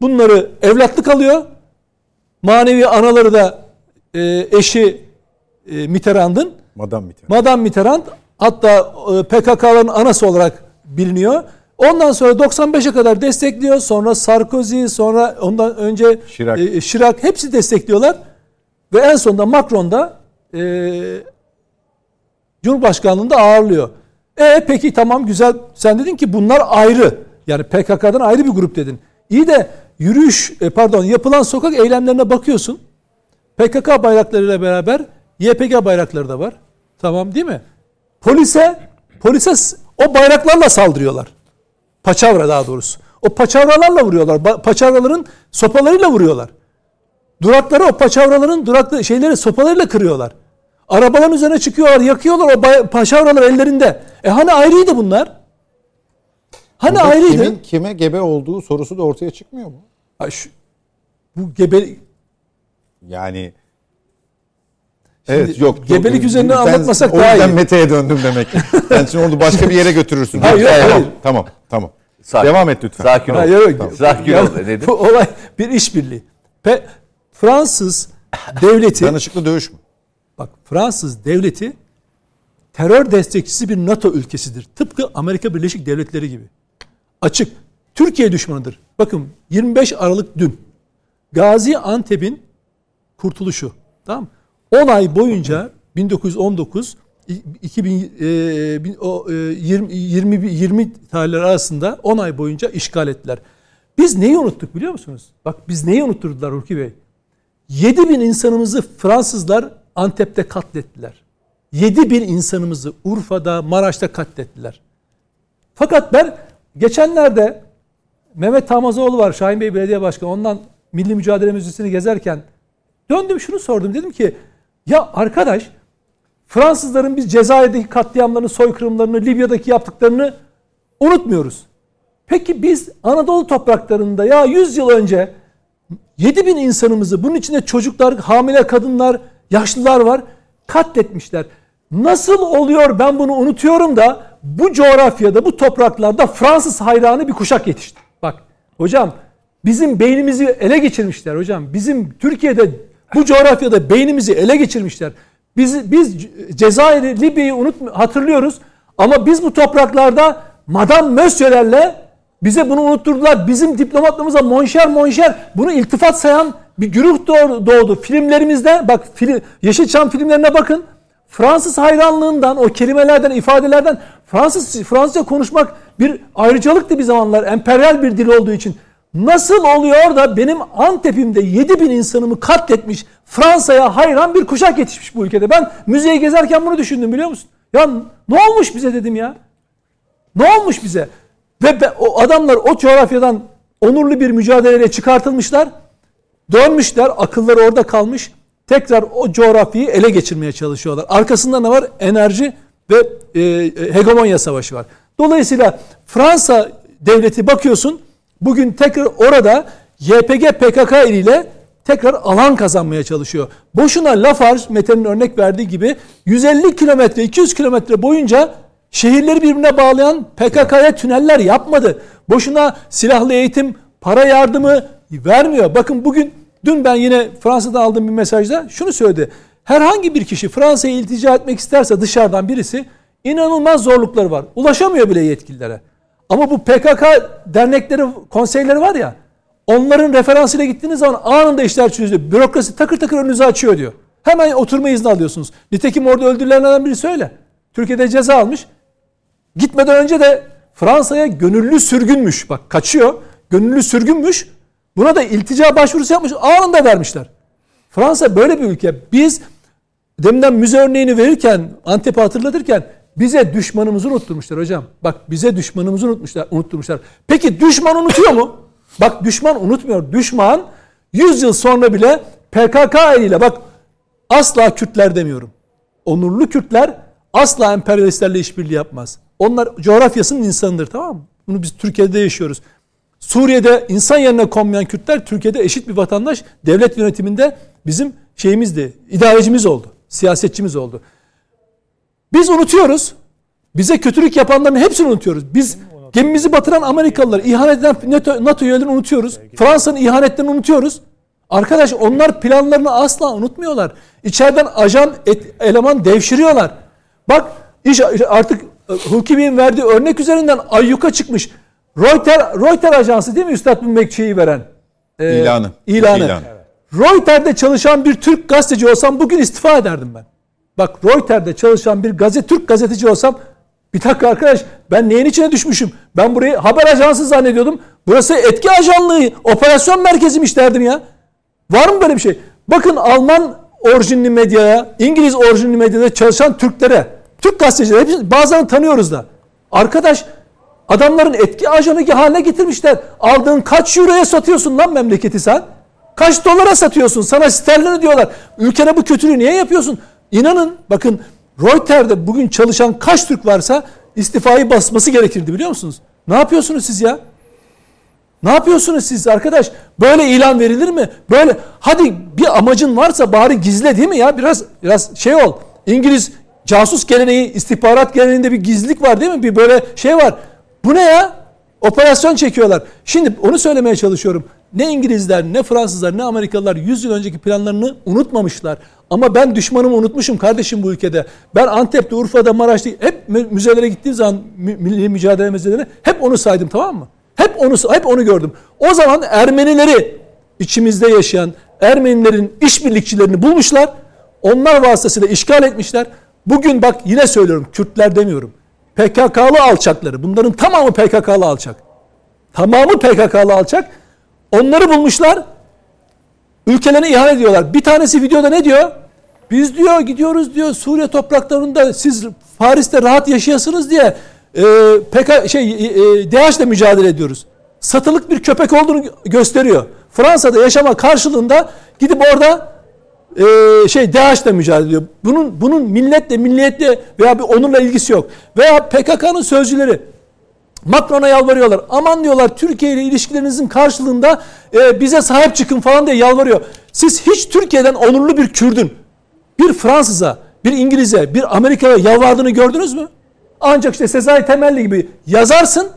bunları evlatlık alıyor. Manevi anaları da e, eşi e, Mitterrand'ın. Madame Mitterrand. Madame Mitterrand hatta e, P K K'ların anası olarak biliniyor. Ondan sonra doksan beşe kadar destekliyor. Sonra Sarkozy, sonra ondan önce Şirak. E, Şirak hepsi destekliyorlar. Ve en sonunda Macron da e, Cumhurbaşkanlığında ağırlıyor. E peki tamam güzel. Sen dedin ki bunlar ayrı. Yani P K K'dan ayrı bir grup dedin. İyi de yürüyüş pardon yapılan sokak eylemlerine bakıyorsun. P K K bayraklarıyla beraber Y P G bayrakları da var. Tamam değil mi? Polise polise o bayraklarla saldırıyorlar. Paçavra daha doğrusu. O paçavralarla vuruyorlar. Paçavraların sopalarıyla vuruyorlar. Durakları o paçavraların durakları şeyleri sopalarıyla kırıyorlar. Arabaların üzerine çıkıyorlar, yakıyorlar o bay- paçavralar ellerinde. E hani ayrıydı bunlar? Hani burada ayrıydı? Kimin kime gebe olduğu sorusu da ortaya çıkmıyor mu? Ha şu, bu gebe... Yani... Şimdi evet yok. Gebelik üzerine ben, anlatmasak daha iyi. O yüzden Mete'ye döndüm demek ki. Sen şimdi onu başka bir yere götürürsün. Hayır, yok, hayır. Tamam, tamam, tamam. Sakin. Devam et lütfen. Sakin ol. Hayır, yok, tamam. Sakin ya, ol. Dedim. Bu olay bir işbirliği. Pe- Fransız devleti... Danışıklı dövüş mü? Bak Fransız devleti terör destekçisi bir NATO ülkesidir. Tıpkı Amerika Birleşik Devletleri gibi. Açık. Türkiye düşmanıdır. Bakın yirmi beş Aralık dün. Gaziantep'in kurtuluşu. Tamam mı? on ay boyunca bin dokuz yüz on dokuz iki bin yirmi tarihleri arasında on ay boyunca işgal ettiler. Biz neyi unuttuk biliyor musunuz? Bak biz neyi unutturdular Hulki Bey? yedi bin insanımızı Fransızlar Antep'te katlettiler. yedi bin insanımızı Urfa'da, Maraş'ta katlettiler. Fakat ben geçenlerde Mehmet Tamazoğlu var, Şahin Bey Belediye Başkanı. Ondan Milli Mücadele Müzesi'ni gezerken döndüm şunu sordum. Dedim ki ya arkadaş Fransızların biz Cezayir'deki katliamlarını, soykırımlarını, Libya'daki yaptıklarını unutmuyoruz. Peki biz Anadolu topraklarında ya yüz yıl önce yedi bin insanımızı bunun içinde çocuklar, hamile kadınlar, yaşlılar var. Katletmişler. Nasıl oluyor ben bunu unutuyorum da bu coğrafyada, bu topraklarda Fransız hayranı bir kuşak yetişti. Bak hocam bizim beynimizi ele geçirmişler hocam. Bizim Türkiye'de bu coğrafyada beynimizi ele geçirmişler. Biz, biz Cezayir'i, Libya'yı unutmuyoruz, hatırlıyoruz. Ama biz bu topraklarda Madame Monsieur'lerle bize bunu unutturdular. Bizim diplomatlarımıza monşer monşer bunu iltifat sayan bir güruh doğdu. Filmlerimizde bak film, Yeşilçam filmlerine bakın. Fransız hayranlığından, o kelimelerden, ifadelerden Fransız Fransızca konuşmak bir ayrıcalıktı bir zamanlar. Emperyal bir dil olduğu için. Nasıl oluyor da benim Antep'imde yedi bin insanımı katletmiş Fransa'ya hayran bir kuşak yetişmiş bu ülkede. Ben müzeye gezerken bunu düşündüm biliyor musun? Ya ne olmuş bize dedim ya. Ne olmuş bize? Ve be, o adamlar o coğrafyadan onurlu bir mücadeleyle çıkartılmışlar. Dönmüşler, akılları orada kalmış. Tekrar o coğrafyayı ele geçirmeye çalışıyorlar. Arkasında ne var? Enerji ve e, hegemonya savaşı var. Dolayısıyla Fransa devleti bakıyorsun, bugün tekrar orada Y P G P K K ile tekrar alan kazanmaya çalışıyor. Boşuna Lafarge, Mete'nin örnek verdiği gibi yüz elli kilometre, iki yüz kilometre boyunca şehirleri birbirine bağlayan P K K'ya tüneller yapmadı. Boşuna silahlı eğitim, para yardımı vermiyor. Bakın bugün, dün ben yine Fransa'dan aldığım bir mesajda şunu söyledi. Herhangi bir kişi Fransa'ya iltica etmek isterse dışarıdan birisi inanılmaz zorlukları var. Ulaşamıyor bile yetkililere. Ama bu P K K dernekleri, konseyleri var ya, onların referansıyla gittiğiniz zaman anında işler çözülüyor. Bürokrasi takır takır önünüzü açıyor diyor. Hemen oturma izni alıyorsunuz. Nitekim orada öldürülenlerden biri söyle. Türkiye'de ceza almış. Gitmeden önce de Fransa'ya gönüllü sürgünmüş. Bak kaçıyor. Gönüllü sürgünmüş. Buna da iltica başvurusu yapmış. Anında vermişler. Fransa böyle bir ülke. Biz deminden müze örneğini verirken, Antep'i hatırlatırken bize düşmanımızı unutturmuşlar hocam. Bak bize düşmanımızı unutmuşlar, unutturmuşlar. Peki düşman unutuyor mu? Bak düşman unutmuyor. Düşman yüz yıl sonra bile P K K eliyle bak asla Kürtler demiyorum. Onurlu Kürtler asla emperyalistlerle işbirliği yapmaz. Onlar coğrafyasının insanıdır, tamam mı? Bunu biz Türkiye'de yaşıyoruz. Suriye'de insan yerine konmayan Kürtler Türkiye'de eşit bir vatandaş, devlet yönetiminde bizim şeyimizdi, idarecimiz oldu, siyasetçimiz oldu. Biz unutuyoruz. Bize kötülük yapanların hepsini unutuyoruz. Biz gemimizi batıran Amerikalıları, ihanet eden NATO üyelerini unutuyoruz. Fransa'nın ihanetlerini unutuyoruz. Arkadaş, onlar planlarını asla unutmuyorlar. İçeriden ajan, et, eleman devşiriyorlar. Bak iş artık Hulki Bey'in verdiği örnek üzerinden ayyuka çıkmış. Reuters, Reuters ajansı değil mi Üstad Mümekçi'yi veren? Ee, ilanı. İlanı. İlanı. Reuters'de çalışan bir Türk gazeteci olsam bugün istifa ederdim ben. Bak Reuters'de çalışan bir gazet, Türk gazeteci olsam, bir dakika arkadaş, ben neyin içine düşmüşüm? Ben burayı haber ajansı zannediyordum. Burası etki ajanlığı, operasyon merkeziymiş derdim ya. Var mı böyle bir şey? Bakın Alman orijinli medyaya, İngiliz orijinli medyada çalışan Türklere, Türk gazetecilere, hepsini bazen tanıyoruz da. Arkadaş, adamların etki ajanı haline getirmişler. Aldığın kaç euroya satıyorsun lan memleketi sen? Kaç dolara satıyorsun? Sana sterlini diyorlar. Ülkene bu kötülüğü niye yapıyorsun? İnanın bakın, Reuters'de bugün çalışan kaç Türk varsa istifayı basması gerekirdi, biliyor musunuz? Ne yapıyorsunuz siz ya? Ne yapıyorsunuz siz arkadaş? Böyle ilan verilir mi? Böyle, hadi bir amacın varsa bari gizle, değil mi ya? Biraz biraz şey ol. İngiliz casus geleneği, istihbarat geleneğinde bir gizlilik var değil mi? Bir böyle şey var. Bu ne ya? Operasyon çekiyorlar. Şimdi onu söylemeye çalışıyorum. Ne İngilizler, ne Fransızlar, ne Amerikalılar yüz yıl önceki planlarını unutmamışlar. Ama ben düşmanımı unutmuşum kardeşim bu ülkede. Ben Antep'te, Urfa'da, Maraş'ta hep müzelere gittiğim zaman, milli mücadele müzelerine hep onu saydım, tamam mı? Hep onu hep onu gördüm. O zaman Ermenileri, içimizde yaşayan Ermenilerin işbirlikçilerini bulmuşlar. Onlar vasıtasıyla işgal etmişler. Bugün bak yine söylüyorum, Kürtler demiyorum. P K K'lı alçakları. Bunların tamamı P K K'lı alçak. Tamamı P K K'lı alçak. Onları bulmuşlar. Ülkelerine ihanet ediyorlar. Bir tanesi videoda ne diyor? Biz diyor gidiyoruz diyor Suriye topraklarında, siz Paris'te rahat yaşayasınız diye e, PK şey e, DAEŞ'le mücadele ediyoruz. Satılık bir köpek olduğunu gösteriyor. Fransa'da yaşama karşılığında gidip orada e, şey DAEŞ'le mücadele ediyor. Bunun bunun milletle, milliyetle veya bir onurla ilgisi yok. Veya P K K'nın sözcüleri Macron'a yalvarıyorlar. Aman diyorlar, Türkiye ile ilişkilerinizin karşılığında e, bize sahip çıkın falan diye yalvarıyor. Siz hiç Türkiye'den onurlu bir Kürdün, bir Fransız'a, bir İngiliz'e, bir Amerika'ya yalvardığını gördünüz mü? Ancak işte Sezai Temelli gibi yazarsın,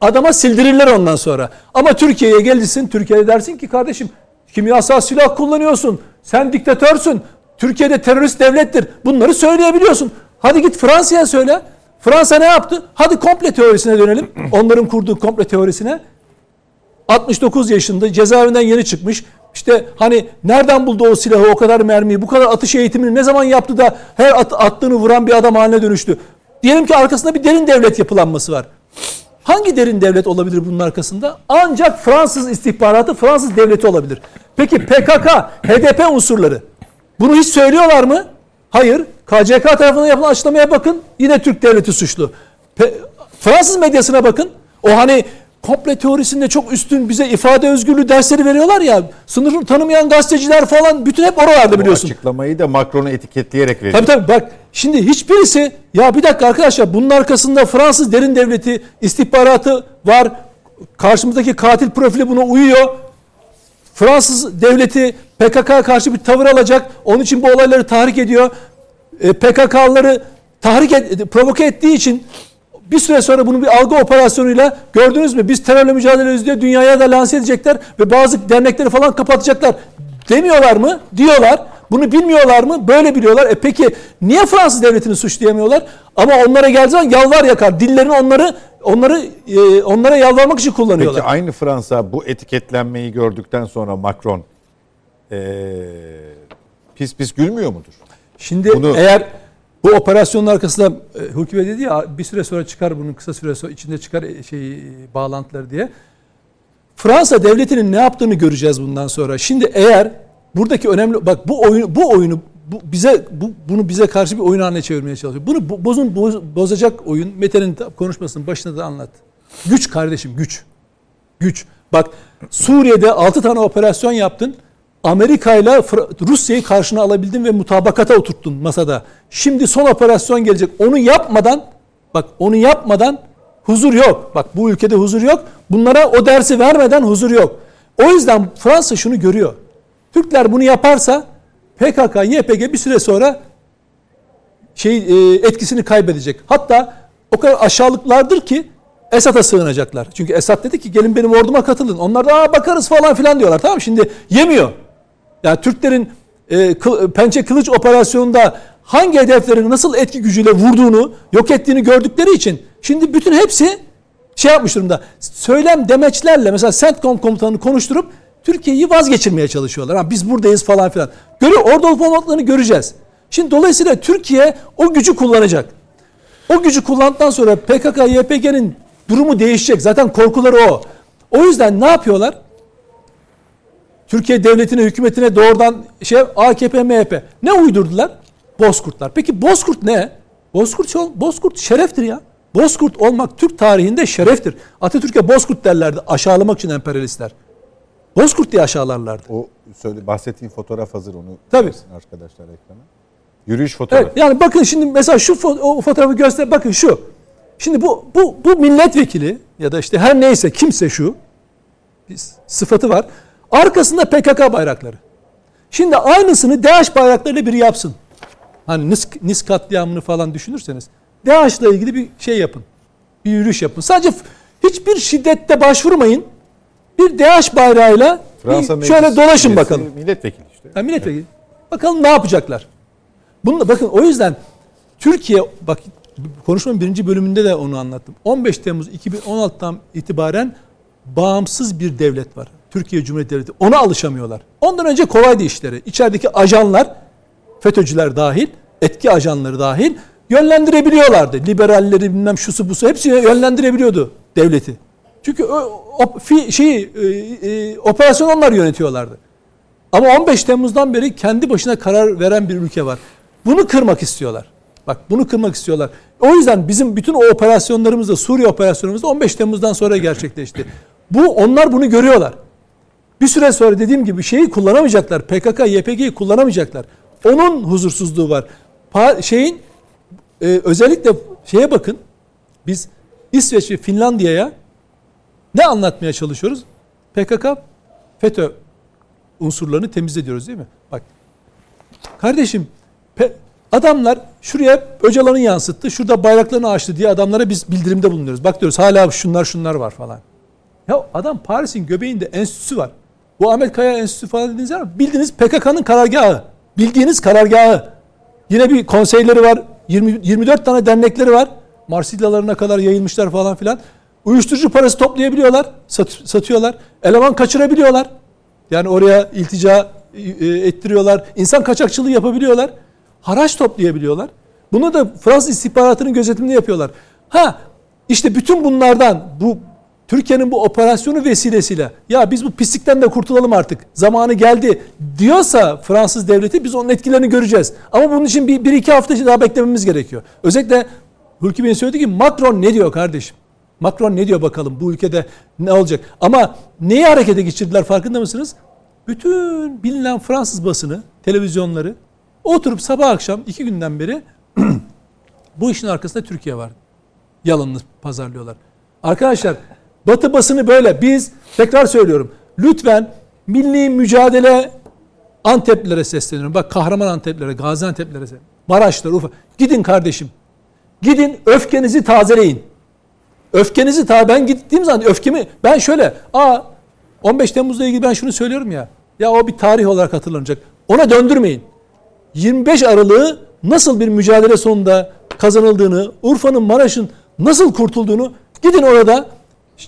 adama sildirirler ondan sonra. Ama Türkiye'ye gelirsin, Türkiye'de dersin ki kardeşim kimyasal silah kullanıyorsun, sen diktatörsün, Türkiye'de terörist devlettir. Bunları söyleyebiliyorsun. Hadi git Fransa'ya söyle. Fransa ne yaptı? Hadi komple teorisine dönelim. Onların kurduğu komple teorisine. altmış dokuz yaşında cezaevinden yeni çıkmış. İşte hani nereden buldu o silahı, o kadar mermiyi, bu kadar atış eğitimini ne zaman yaptı da her at, attığını vuran bir adam haline dönüştü. Diyelim ki arkasında bir derin devlet yapılanması var. Hangi derin devlet olabilir bunun arkasında? Ancak Fransız istihbaratı, Fransız devleti olabilir. Peki P K K, H D P unsurları bunu hiç söylüyorlar mı? Hayır. K C K tarafından yapılan açıklamaya bakın. Yine Türk devleti suçlu. Pe- Fransız medyasına bakın. O hani komple teorisinde çok üstün bize ifade özgürlüğü dersleri veriyorlar ya. Sınırını tanımayan gazeteciler falan bütün hep oralarda, biliyorsun. O açıklamayı da Macron'u etiketleyerek veriyor. Tabii tabii bak. Şimdi hiçbirisi ya bir dakika arkadaşlar, bunun arkasında Fransız derin devleti istihbaratı var. Karşımızdaki katil profili buna uyuyor. Fransız devleti P K K'ya karşı bir tavır alacak. Onun için bu olayları tahrik ediyor. P K K'lıları tahrik et, provoke ettiği için bir süre sonra bunu bir algı operasyonuyla, gördünüz mü biz terörle mücadele ediyoruz diye dünyaya da lanse edecekler ve bazı dernekleri falan kapatacaklar demiyorlar mı? Diyorlar. Bunu bilmiyorlar mı? Böyle biliyorlar. E peki niye Fransız devletini suçlayamıyorlar? Ama onlara geldiği zaman yalvar yakar. Dillerini onları onları e, onlara yalvarmak için kullanıyorlar. Peki aynı Fransa bu etiketlenmeyi gördükten sonra Macron e, pis pis gülmüyor mudur? Şimdi bunu, eğer bu operasyonun arkasında e, Hulki Bey dedi ya, bir süre sonra çıkar bunun, kısa süre sonra içinde çıkar şey e, bağlantıları diye. Fransa devletinin ne yaptığını göreceğiz bundan sonra. Şimdi eğer buradaki önemli, bak bu oyunu bu oyunu bu, bize bu, bunu bize karşı bir oyun haline çevirmeye çalışıyor. Bunu bo, bozun boz, bozacak oyun. Mete'nin konuşmasının başında da anlat. Güç kardeşim, güç. Güç. Bak Suriye'de altı tane operasyon yaptın. Amerika ile Rusya'yı karşına alabildin ve mutabakata oturttun masada. Şimdi son operasyon gelecek. Onu yapmadan, bak onu yapmadan huzur yok. Bak bu ülkede huzur yok. Bunlara o dersi vermeden huzur yok. O yüzden Fransa şunu görüyor. Türkler bunu yaparsa P K K, Y P G bir süre sonra şey etkisini kaybedecek. Hatta o kadar aşağılıklardır ki Esad'a sığınacaklar. Çünkü Esad dedi ki gelin benim orduma katılın. Onlar da aa bakarız falan filan diyorlar. Tamam, şimdi yemiyor. Yani Türklerin e, kıl, pençe kılıç operasyonunda hangi hedeflerini nasıl etki gücüyle vurduğunu, yok ettiğini gördükleri için şimdi bütün hepsi şey yapmış durumda. Söylem demeçlerle mesela CENTCOM komutanını konuşturup Türkiye'yi vazgeçirmeye çalışıyorlar. Ha, biz buradayız falan filan. Görüyor, orada olup olmadıklarını göreceğiz. Şimdi dolayısıyla Türkiye o gücü kullanacak. O gücü kullandıktan sonra P K K, Y P G'nin durumu değişecek. Zaten korkuları o. O yüzden ne yapıyorlar? Türkiye devletine, hükümetine doğrudan şey A K P, M H P. Ne uydurdular? Bozkurtlar. Peki Bozkurt ne? Bozkurt, Bozkurt şereftir ya. Bozkurt olmak Türk tarihinde şereftir. Atatürk'e Bozkurt derlerdi aşağılamak için emperyalistler. Bozkurt diye aşağılarlardı. O söyle, bahsettiğin fotoğraf hazır, onu göstersin arkadaşlar ekrana. Yürüyüş fotoğrafı. Evet, yani bakın şimdi mesela şu fo- fotoğrafı göster, bakın şu. Şimdi bu bu bu milletvekili ya da işte her neyse kimse şu bir sıfatı var. Arkasında P K K bayrakları. Şimdi aynısını DAEŞ bayraklarıyla biri yapsın. Hani Nis, Nis katliamını falan düşünürseniz DAEŞ'le ilgili bir şey yapın. Bir yürüyüş yapın. Sadece hiçbir şiddette başvurmayın. Bir DAEŞ bayrağıyla bir şöyle dolaşın bakalım. Milletvekili işte. Yani milletvekili. Evet. Bakalım ne yapacaklar. Bununla, bakın o yüzden Türkiye, bak konuşmanın birinci bölümünde de onu anlattım. on beş Temmuz iki bin on altıdan itibaren bağımsız bir devlet var. Türkiye Cumhuriyeti Devleti. Ona alışamıyorlar. Ondan önce kolaydı işleri. İçerideki ajanlar, FETÖ'cüler dahil, etki ajanları dahil yönlendirebiliyorlardı. Liberalleri bilmem şusu busu hepsini yönlendirebiliyordu devleti. Çünkü şeyi, operasyon onlar yönetiyorlardı. Ama on beş Temmuz'dan beri kendi başına karar veren bir ülke var. Bunu kırmak istiyorlar. Bak bunu kırmak istiyorlar. O yüzden bizim bütün o operasyonlarımızda, Suriye operasyonumuzda on beş Temmuz'dan sonra gerçekleşti. Bu onlar bunu görüyorlar. Bir süre sonra dediğim gibi şeyi kullanamayacaklar. P K K, Y P G'yi kullanamayacaklar. Onun huzursuzluğu var. Pa- şeyin e, özellikle şeye bakın. Biz İsveç ve Finlandiya'ya ne anlatmaya çalışıyoruz? P K K, FETÖ unsurlarını temizliyoruz değil mi? Bak. Kardeşim pe- adamlar şuraya Öcalan'ı yansıttı, şurada bayraklarını açtı diye adamlara biz bildirimde bulunuyoruz. Bak diyoruz hala şunlar şunlar var falan. Ya adam Paris'in göbeğinde enstitüsü var. Bu Ahmet Kaya Enstitüsü falan dediğiniz yer var. Bildiğiniz P K K'nın karargahı. Bildiğiniz karargahı. Yine bir konseyleri var. yirmi, yirmi dört tane dernekleri var. Marsilyalarına kadar yayılmışlar falan filan. Uyuşturucu parası toplayabiliyorlar. Sat, satıyorlar. Eleman kaçırabiliyorlar. Yani oraya iltica e, ettiriyorlar. İnsan kaçakçılığı yapabiliyorlar. Haraç toplayabiliyorlar. Bunu da Fransız istihbaratının gözetiminde yapıyorlar. Ha işte bütün bunlardan bu Türkiye'nin bu operasyonu vesilesiyle ya biz bu pislikten de kurtulalım artık. Zamanı geldi diyorsa Fransız devleti biz onun etkilerini göreceğiz. Ama bunun için bir, bir iki hafta daha beklememiz gerekiyor. Özellikle Hulki Bey söyledi ki Macron ne diyor kardeşim? Macron ne diyor bakalım bu ülkede ne olacak? Ama neyi harekete geçirdiler farkında mısınız? Bütün bilinen Fransız basını, televizyonları oturup sabah akşam iki günden beri bu işin arkasında Türkiye var. Yalanını pazarlıyorlar. Arkadaşlar Batı basını böyle. Biz tekrar söylüyorum. Lütfen milli mücadele Anteplilere sesleniyorum. Bak kahraman Anteplilere, Gaziantep'lere, Maraş'lara, Urfa. Gidin kardeşim. Gidin öfkenizi tazeleyin. Öfkenizi ta ben gittiğim zaman öfkemi ben şöyle aa on beş Temmuz'la ilgili ben şunu söylüyorum ya. Ya o bir tarih olarak hatırlanacak. Ona döndürmeyin. yirmi beş Aralık'ı nasıl bir mücadele sonunda kazanıldığını, Urfa'nın, Maraş'ın nasıl kurtulduğunu gidin orada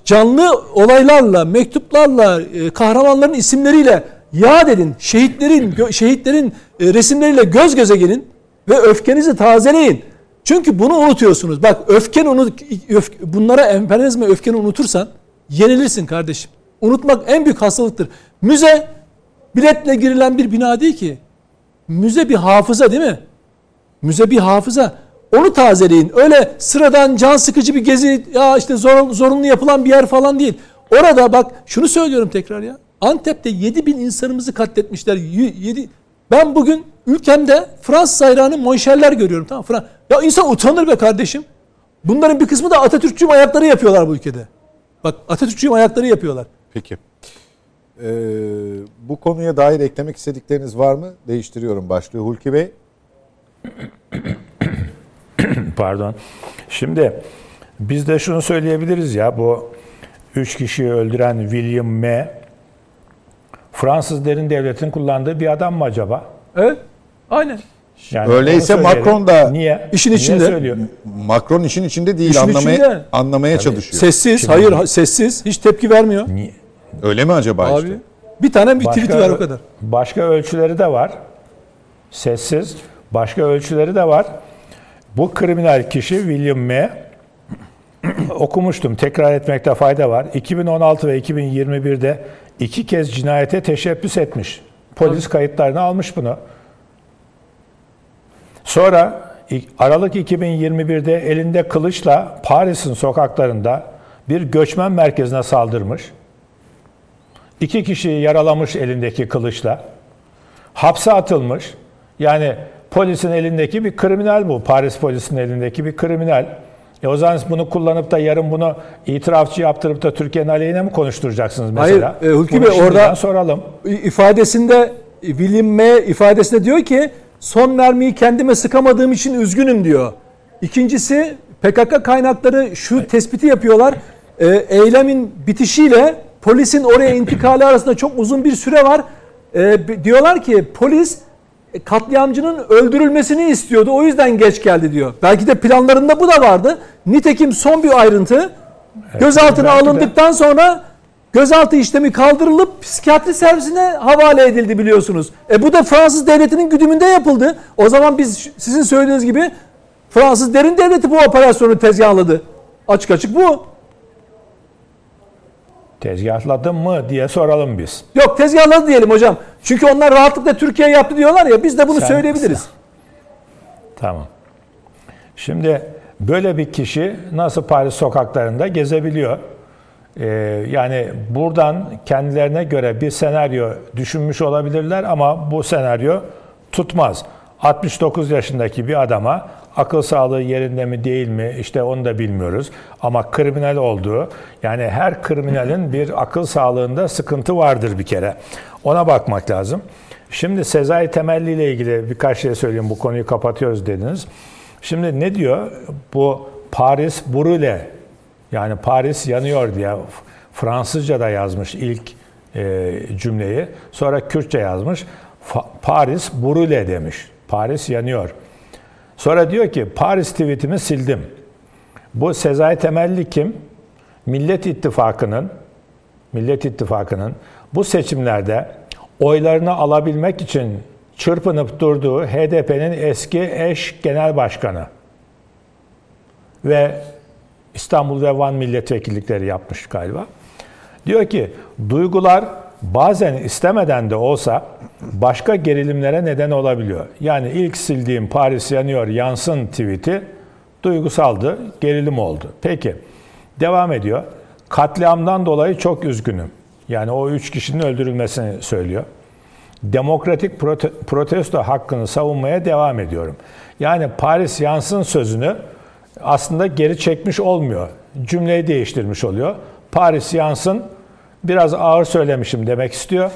canlı olaylarla, mektuplarla, kahramanların isimleriyle yad edin. Şehitlerin, gö- şehitlerin resimleriyle göz göze gelin ve öfkenizi tazeleyin. Çünkü bunu unutuyorsunuz. Bak öfkeni unut, öf- bunlara emperyalizme öfkeni unutursan yenilirsin kardeşim. Unutmak en büyük hastalıktır. Müze biletle girilen bir bina değil ki. Müze bir hafıza değil mi? Müze bir hafıza. Onu tazeleyin. Öyle sıradan can sıkıcı bir gezi ya işte zorunlu yapılan bir yer falan değil. Orada bak şunu söylüyorum tekrar ya. Antep'te yedi bin insanımızı katletmişler. yedi Ben bugün ülkemde Fransız bayrağını monşerler görüyorum. Tamam Fransız. Ya insan utanır be kardeşim. Bunların bir kısmı da Atatürkçüyüm ayakları yapıyorlar bu ülkede. Bak Atatürkçüyüm ayakları yapıyorlar. Peki. Ee, bu konuya dair eklemek istedikleriniz var mı? Değiştiriyorum başlığı. Hulki Bey. Pardon. Şimdi biz de şunu söyleyebiliriz ya, bu üç kişiyi öldüren William M. Fransız derin devletin kullandığı bir adam mı acaba? Evet. Aynen. Yani öyleyse Macron da niye? işin içinde. Niye Macron işin içinde değil, işin anlamaya içinde. anlamaya Tabii. çalışıyor. Sessiz, Şimdi hayır mi? sessiz, hiç tepki vermiyor. Niye? Öyle mi acaba Abi, işte? Bir tane bir tweet'i ver o kadar. Başka ölçüleri de var. Sessiz. Başka ölçüleri de var. Bu kriminal kişi William M. okumuştum. Tekrar etmekte fayda var. iki bin on altı ve iki bin yirmi bir'de iki kez cinayete teşebbüs etmiş. Polis kayıtlarını almış bunu. Sonra Aralık iki bin yirmi bir'de elinde kılıçla Paris'in sokaklarında bir göçmen merkezine saldırmış. İki kişiyi yaralamış elindeki kılıçla. Hapse atılmış. Yani polisin elindeki bir kriminal bu. Paris polisinin elindeki bir kriminal. E o zaman bunu kullanıp da yarın bunu itirafçı yaptırıp da Türkiye'nin aleyhine mi konuşturacaksınız mesela? Hayır, e, Hulki Bey orada soralım. ifadesinde William M. ifadesinde diyor ki son mermiyi kendime sıkamadığım için üzgünüm diyor. İkincisi P K K kaynakları şu tespiti yapıyorlar. E, eylemin bitişiyle polisin oraya intikali arasında çok uzun bir süre var. E, diyorlar ki polis katliamcının öldürülmesini istiyordu. O yüzden geç geldi diyor. Belki de planlarında bu da vardı. Nitekim son bir ayrıntı. Evet, gözaltına alındıktan de. sonra gözaltı işlemi kaldırılıp psikiyatri servisine havale edildi biliyorsunuz. E bu da Fransız devletinin güdümünde yapıldı. O zaman biz sizin söylediğiniz gibi Fransız derin devleti bu operasyonu tezgahladı. Açık açık bu. Tezgahladı mı diye soralım biz. Yok, tezgahladı diyelim hocam. Çünkü onlar rahatlıkla Türkiye yaptı diyorlar ya, biz de bunu Sen söyleyebiliriz. Kısa. Tamam. Şimdi böyle bir kişi nasıl Paris sokaklarında gezebiliyor? Ee, yani buradan kendilerine göre bir senaryo düşünmüş olabilirler ama bu senaryo tutmaz. altmış dokuz yaşındaki bir adama akıl sağlığı yerinde mi değil mi işte onu da bilmiyoruz. Ama kriminal olduğu, yani her kriminalin bir akıl sağlığında sıkıntı vardır bir kere. Ona bakmak lazım. Şimdi Sezai Temelli ile ilgili birkaç şey söyleyeyim, bu konuyu kapatıyoruz dediniz. Şimdi ne diyor? Bu Paris brûle, yani Paris yanıyor diye Fransızca'da yazmış ilk e, cümleyi. Sonra Kürtçe yazmış. Fa- Paris brûle demiş. Paris yanıyor. Sonra diyor ki Paris tweetimi sildim. Bu Sezai Temelli kim? Millet İttifakı'nın Millet İttifakı'nın bu seçimlerde oylarını alabilmek için çırpınıp durduğu H D P'nin eski eş genel başkanı ve İstanbul ve Van milletvekillikleri yapmış galiba. Diyor ki duygular bazen istemeden de olsa başka gerilimlere neden olabiliyor. Yani ilk sildiğim Paris yanıyor yansın tweet'i duygusaldı, gerilim oldu. Peki, devam ediyor. Katliamdan dolayı çok üzgünüm. Yani o üç kişinin öldürülmesini söylüyor. Demokratik protesto hakkını savunmaya devam ediyorum. Yani Paris yansın sözünü aslında geri çekmiş olmuyor. Cümleyi değiştirmiş oluyor. Paris yansın, biraz ağır söylemişim demek istiyor.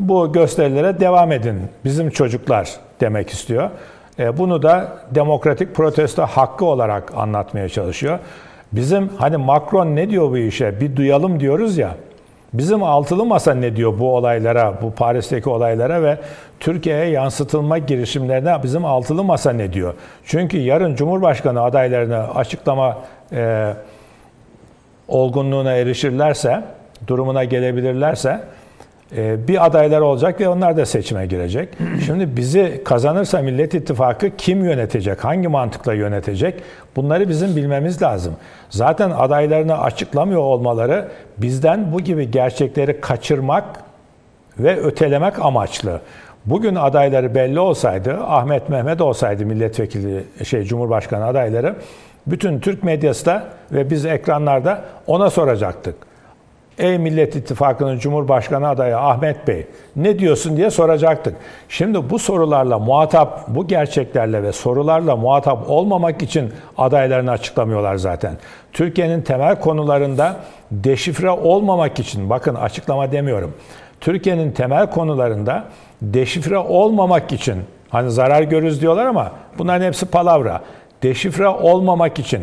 Bu gösterilere devam edin bizim çocuklar demek istiyor. Bunu da demokratik protesto hakkı olarak anlatmaya çalışıyor. Bizim hani Macron ne diyor bu işe bir duyalım diyoruz ya. Bizim altılı masa ne diyor bu olaylara, bu Paris'teki olaylara ve Türkiye'ye yansıtılma girişimlerine bizim altılı masa ne diyor? Çünkü yarın Cumhurbaşkanı adaylarına açıklama e, olgunluğuna erişirlerse, durumuna gelebilirlerse bir adaylar olacak ve onlar da seçime girecek. Şimdi bizi kazanırsa Millet İttifakı kim yönetecek, hangi mantıkla yönetecek? Bunları bizim bilmemiz lazım. Zaten adaylarını açıklamıyor olmaları bizden bu gibi gerçekleri kaçırmak ve ötelemek amaçlı. Bugün adayları belli olsaydı, Ahmet Mehmet olsaydı milletvekili şey Cumhurbaşkanı adayları, bütün Türk medyası da ve biz ekranlarda ona soracaktık. Ey Millet İttifakı'nın Cumhurbaşkanı adayı Ahmet Bey, ne diyorsun diye soracaktık. Şimdi bu sorularla muhatap, bu gerçeklerle ve sorularla muhatap olmamak için adaylarını açıklamıyorlar zaten. Türkiye'nin temel konularında deşifre olmamak için, bakın açıklama demiyorum. Türkiye'nin temel konularında deşifre olmamak için, hani zarar görürüz diyorlar ama bunların hepsi palavra. Deşifre olmamak için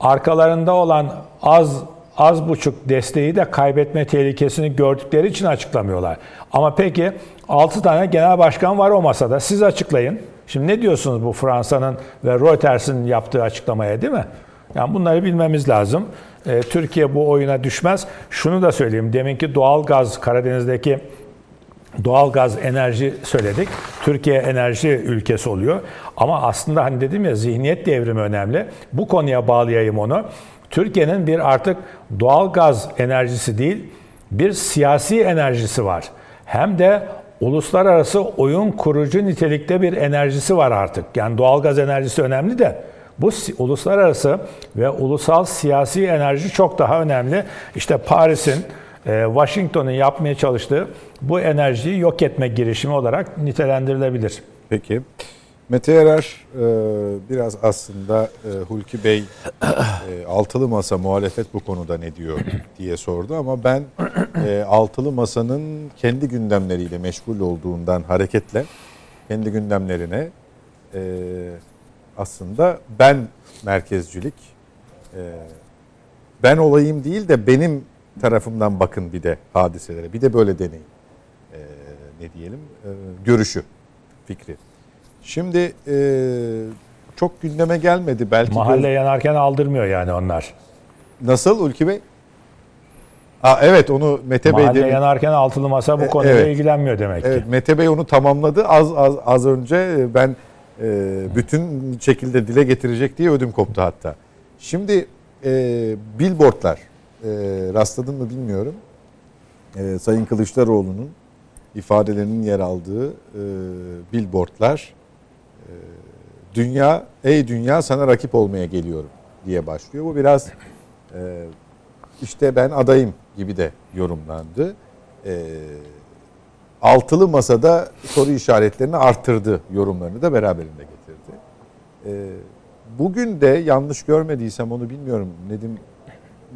arkalarında olan az az buçuk desteği de kaybetme tehlikesini gördükleri için açıklamıyorlar. Ama peki altı tane genel başkan var o masada. Siz açıklayın. Şimdi ne diyorsunuz bu Fransa'nın ve Reuters'in yaptığı açıklamaya, değil mi? Yani bunları bilmemiz lazım. E, Türkiye bu oyuna düşmez. Şunu da söyleyeyim. Deminki doğalgaz, Karadeniz'deki doğalgaz, enerji söyledik. Türkiye enerji ülkesi oluyor. Ama aslında hani dedim ya, zihniyet devrimi önemli. Bu konuya bağlayayım onu. Türkiye'nin bir artık doğalgaz enerjisi değil, bir siyasi enerjisi var. Hem de uluslararası oyun kurucu nitelikte bir enerjisi var artık. Yani doğalgaz enerjisi önemli de bu uluslararası ve ulusal siyasi enerji çok daha önemli. İşte Paris'in, Washington'un yapmaya çalıştığı bu enerjiyi yok etme girişimi olarak nitelendirilebilir. Peki. Mete Yarar, biraz aslında Hulki Bey altılı masa, muhalefet bu konuda ne diyor diye sordu ama ben altılı masanın kendi gündemleriyle meşgul olduğundan hareketle kendi gündemlerine aslında ben merkezcilik, ben olayım değil de benim tarafımdan bakın bir de hadiselere, bir de böyle deneyin, ne diyelim, görüşü, fikri. Şimdi e, çok gündeme gelmedi belki. Mahalle göz... yanarken aldırmıyor yani onlar. Nasıl Hulki Bey? Aa, evet, onu Mete Mahalle Bey... Mahalle yanarken altılı masa bu e, konuyla evet, ilgilenmiyor demek ki. Evet, Mete Bey onu tamamladı. Az az az önce ben e, bütün şekilde dile getirecek diye ödüm koptu hatta. Şimdi e, billboardlar, e, rastladın mı bilmiyorum. E, Sayın Kılıçdaroğlu'nun ifadelerinin yer aldığı e, billboardlar... Dünya, ey dünya sana rakip olmaya geliyorum diye başlıyor. Bu biraz e, işte ben adayım gibi de yorumlandı. E, altılı masada soru işaretlerini arttırdı, yorumlarını da beraberinde getirdi. E, bugün de yanlış görmediysem, onu bilmiyorum Nedim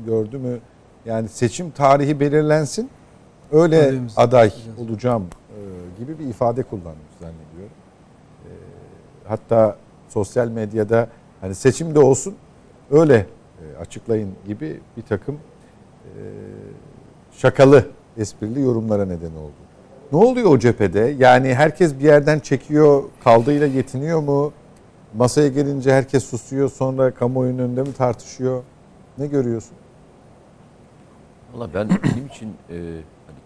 gördü mü? Yani seçim tarihi belirlensin, öyle adayımız, aday olacağım e, gibi bir ifade kullanmış zannediyorum. Hatta sosyal medyada hani seçim de olsun öyle açıklayın gibi bir takım şakalı, esprili yorumlara neden oldu. Ne oluyor o cephede? Yani herkes bir yerden çekiyor, kaldığıyla yetiniyor mu? Masaya gelince herkes susuyor, sonra kamuoyunun önünde mi tartışıyor? Ne görüyorsun? Valla ben benim için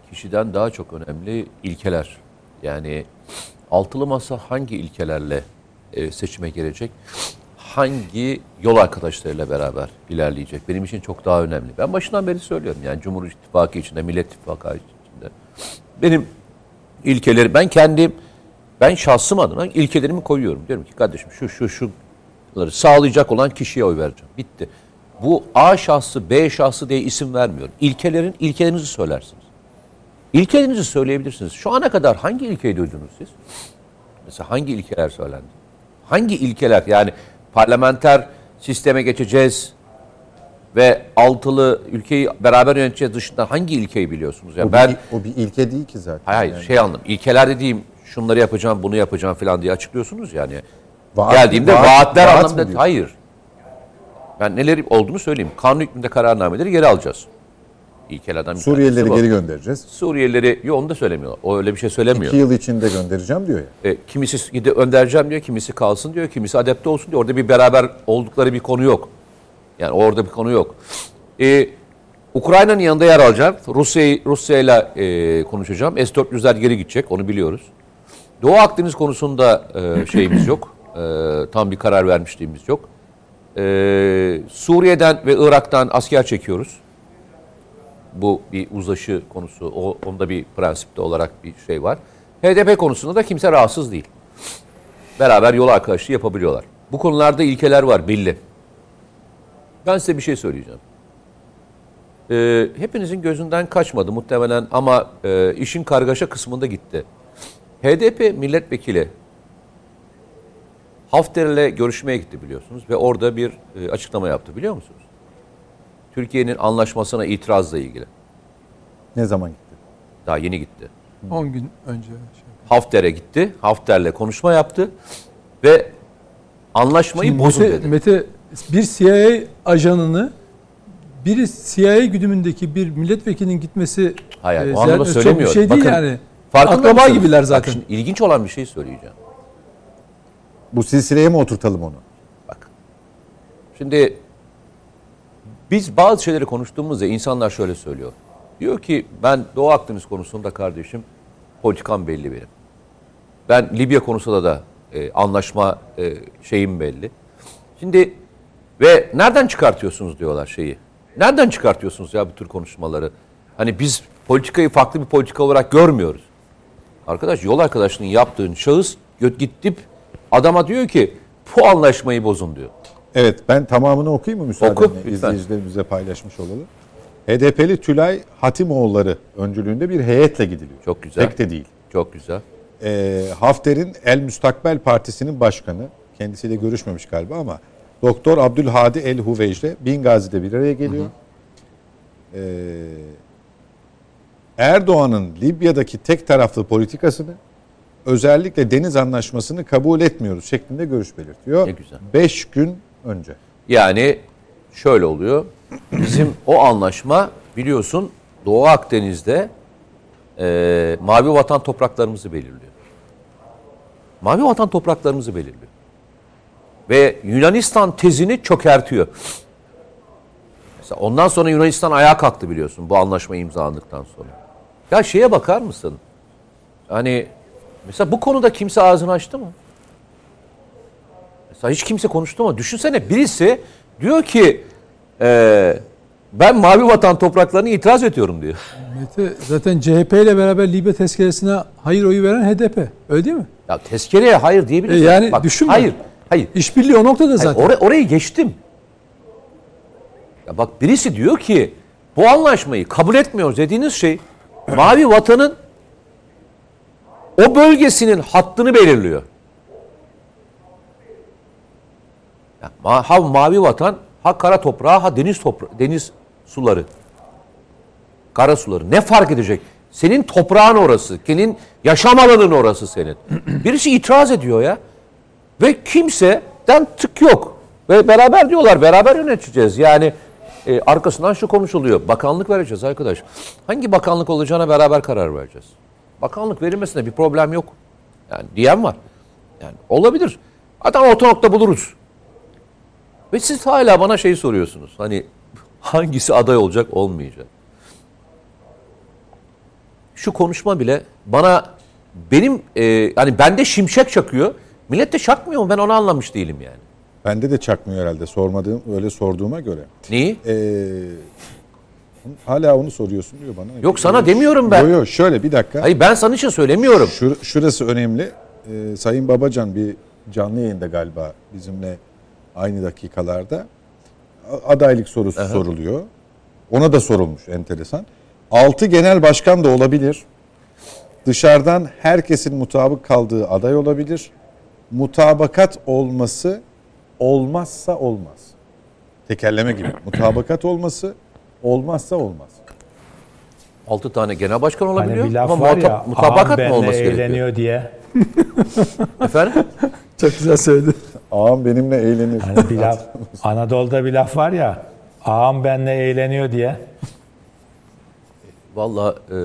kişiden daha çok önemli ilkeler. Yani altılı masa hangi ilkelerle e, seçime girecek, hangi yol arkadaşlarıyla beraber ilerleyecek benim için çok daha önemli. Ben başından beri söylüyorum yani Cumhur İttifakı içinde, Millet İttifakı içinde. Benim ilkeleri, ben kendim, ben şahsım adına ilkelerimi koyuyorum. Diyorum ki kardeşim şu şu şuları sağlayacak olan kişiye oy vereceğim. Bitti. Bu A şahsı, B şahsı diye isim vermiyorum. İlkelerin, ilkelerinizi söylersiniz. İlkelerinizi söyleyebilirsiniz. Şu ana kadar hangi ilkeyi duydunuz siz? Mesela hangi ilkeler söylendi? Hangi ilkeler? Yani parlamenter sisteme geçeceğiz ve altılı ülkeyi beraber yöneteceğiz dışında hangi ilkeyi biliyorsunuz? Yani o, ben, bir, o bir ilke değil ki zaten. Hayır yani. Şey anladım. İlkeler dediğim şunları yapacağım, bunu yapacağım falan diye açıklıyorsunuz yani. Vaat, Geldiğimde vaat, vaatler vaat anlamında... Vaat hayır. Ben neler olduğunu söyleyeyim. Kanun hükmünde kararnameleri geri alacağız. İlkelerden bir Suriyelileri geri göndereceğiz. Suriyelileri, yok onu da söylemiyorlar. O öyle bir şey söylemiyor. İki yıl içinde göndereceğim diyor ya. E, kimisi gidip göndereceğim diyor, kimisi kalsın diyor, kimisi adapte olsun diyor. Orada bir beraber oldukları bir konu yok. Yani orada bir konu yok. E, Ukrayna'nın yanında yer alacağım. Rusya'yı, Rusya'yla e, konuşacağım. S dört yüzler geri gidecek, onu biliyoruz. Doğu Akdeniz konusunda e, şeyimiz yok. E, tam bir karar vermişliğimiz yok. E, Suriye'den ve Irak'tan asker çekiyoruz. Bu bir uzlaşı konusu. O, onda bir prensipte olarak bir şey var. H D P konusunda da kimse rahatsız değil. Beraber yol arkadaşlığı yapabiliyorlar. Bu konularda ilkeler var belli. Ben size bir şey söyleyeceğim. E, hepinizin gözünden kaçmadı muhtemelen ama e, işin kargaşa kısmında gitti. H D P milletvekili Hafter'le görüşmeye gitti biliyorsunuz ve orada bir e, açıklama yaptı biliyor musunuz? Türkiye'nin anlaşmasına itirazla ilgili. Ne zaman gitti? Daha yeni gitti. on gün önce. Hafter'e gitti. Hafter'le konuşma yaptı ve anlaşmayı bozun dedi. Mete, bir C I A ajanını, biri C I A güdümündeki bir milletvekilinin gitmesi hayır, e, o anlamda söylemiyor. Çok bir şey değil bakın, yani. Akraba gibiler zaten. Bakın, ilginç olan bir şey söyleyeceğim. Bu silsileye mi oturtalım onu? Bak. Şimdi biz bazı şeyleri konuştuğumuzda insanlar şöyle söylüyor. Diyor ki ben Doğu Akdeniz konusunda kardeşim politikam belli benim. Ben Libya konusunda da e, anlaşma e, şeyim belli. Şimdi ve nereden çıkartıyorsunuz diyorlar şeyi. Nereden çıkartıyorsunuz ya bu tür konuşmaları? Hani biz politikayı farklı bir politika olarak görmüyoruz. Arkadaş yol arkadaşının yaptığın şahıs gittip adama diyor ki bu anlaşmayı bozun diyor. Evet ben tamamını okuyayım mı müsaadenle izleyicilerimize paylaşmış olalım. H D P'li Tülay Hatimoğulları öncülüğünde bir heyetle gidiliyor. Çok güzel. Tek de değil. Çok güzel. E, Hafter'in El Müstakbel Partisi'nin başkanı, kendisiyle görüşmemiş galiba ama Doktor Abdülhadi El Huveyc'le Bingazi'de bir araya geliyor. Hı hı. E, Erdoğan'ın Libya'daki tek taraflı politikasını özellikle deniz anlaşmasını kabul etmiyoruz şeklinde görüş belirtiyor. Ne güzel. Beş gün önce. Yani şöyle oluyor. Bizim o anlaşma biliyorsun Doğu Akdeniz'de e, mavi vatan topraklarımızı belirliyor. Mavi vatan topraklarımızı belirliyor. Ve Yunanistan tezini çökertiyor. Mesela ondan sonra Yunanistan ayağa kalktı biliyorsun bu anlaşma imzalandıktan sonra. Ya şeye bakar mısın? Hani mesela bu konuda kimse ağzını açtı mı? Mesela hiç kimse konuştu mu? Düşünsene birisi diyor ki Ee, ben mavi vatan topraklarını itiraz ediyorum diyor. Mete, zaten C H P ile beraber Libya tezkeresine hayır oyu veren H D P. Öyle değil mi? Ya tezkereye hayır diyebiliriz. E yani bak, düşünme. Hayır, hayır. İşbirliği o noktada zaten. Hayır, or- orayı geçtim. Ya bak birisi diyor ki bu anlaşmayı kabul etmiyoruz dediğiniz şey mavi vatanın o bölgesinin hattını belirliyor. Ya, ma- ha, mavi vatan ha kara toprağı, ha deniz topra- deniz suları. Kara suları. Ne fark edecek? Senin toprağın orası. Senin yaşam alanın orası senin. Birisi itiraz ediyor ya. Ve kimseden tık yok. Ve beraber diyorlar, beraber yöneteceğiz. Yani e, arkasından şu konuşuluyor. Bakanlık vereceğiz arkadaş. Hangi bakanlık olacağına beraber karar vereceğiz. Bakanlık verilmesine bir problem yok. Yani diyen var. Yani olabilir. Hatta orta nokta buluruz. Ve siz hala bana şey soruyorsunuz. Hani hangisi aday olacak, olmayacak? Şu konuşma bile bana benim e, hani bende şimşek çakıyor. Millet de çakmıyor mu? Ben onu anlamış değilim yani. Bende de çakmıyor herhalde. Sormadığım öyle sorduğuma göre. Neyi? Ee, hala onu soruyorsun diyor bana. Yok sana yok, demiyorum ben. Yok yok şöyle bir dakika. Hayır ben sana için söylemiyorum. Şur, şurası önemli. Ee, Sayın Babacan bir canlı yayında galiba bizimle aynı dakikalarda adaylık sorusu evet. soruluyor. Ona da sorulmuş enteresan. Altı genel başkan da olabilir. Dışarıdan herkesin mutabık kaldığı aday olabilir. Mutabakat olması olmazsa olmaz. Tekerleme gibi. Mutabakat olması olmazsa olmaz. Altı tane genel başkan olabiliyor hani ama mutab- ya, mutabakat mı olması gerekiyor? Eğleniyor diye. Efendim? Çok güzel söyledin. Ağam benimle eğlenir. Hani bir laf, Anadolu'da bir laf var ya, ağam benimle eğleniyor diye. Vallahi e,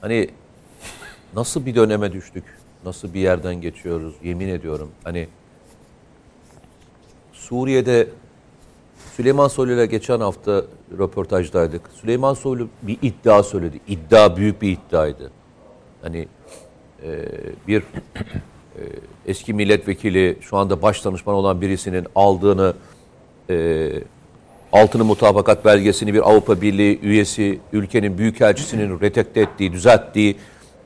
hani nasıl bir döneme düştük, nasıl bir yerden geçiyoruz yemin ediyorum. Hani Suriye'de Süleyman Soylu'yla geçen hafta röportajdaydık. Süleyman Soylu bir iddia söyledi. İddia büyük bir iddiaydı. Hani e, bir... eski milletvekili şu anda baş danışman olan birisinin aldığını e, altını mutabakat belgesini bir Avrupa Birliği üyesi ülkenin büyükelçisinin retekte ettiği, düzelttiği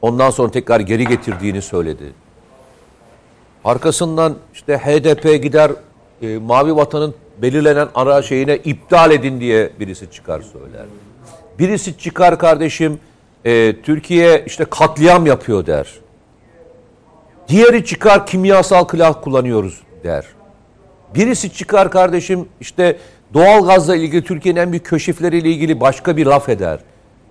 ondan sonra tekrar geri getirdiğini söyledi. Arkasından işte H D P gider e, Mavi Vatan'ın belirlenen ara şeyine iptal edin diye birisi çıkar söyler. Birisi çıkar kardeşim e, Türkiye işte katliam yapıyor der. Diğeri çıkar kimyasal silah kullanıyoruz der. Birisi çıkar kardeşim işte doğal gazla ilgili Türkiye'nin en büyük köşifleriyle ilgili başka bir laf eder.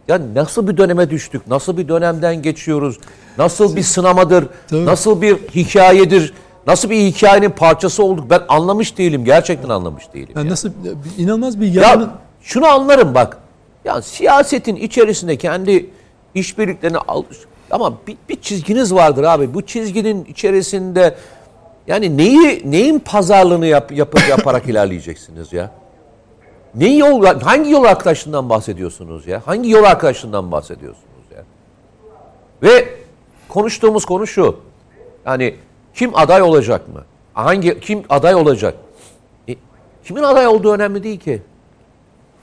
Ya nasıl bir döneme düştük? Nasıl bir dönemden geçiyoruz? Nasıl bir sınamadır? Tabii. Nasıl bir hikayedir? Nasıl bir hikayenin parçası olduk? Ben anlamış değilim. Gerçekten anlamış değilim. Yani yani. Nasıl inanılmaz bir yarın... Ya şunu anlarım bak. Ya siyasetin içerisinde kendi işbirliklerini al... Ama bir, bir çizginiz vardır abi. Bu çizginin içerisinde yani neyi neyin pazarlığını yap, yap, yaparak ilerleyeceksiniz ya? Ne yol, hangi yol arkadaşından bahsediyorsunuz ya? Hangi yol arkadaşından bahsediyorsunuz ya? Ve konuştuğumuz konu şu. Yani kim aday olacak mı? Hangi kim aday olacak? E, kimin aday olduğu önemli değil ki.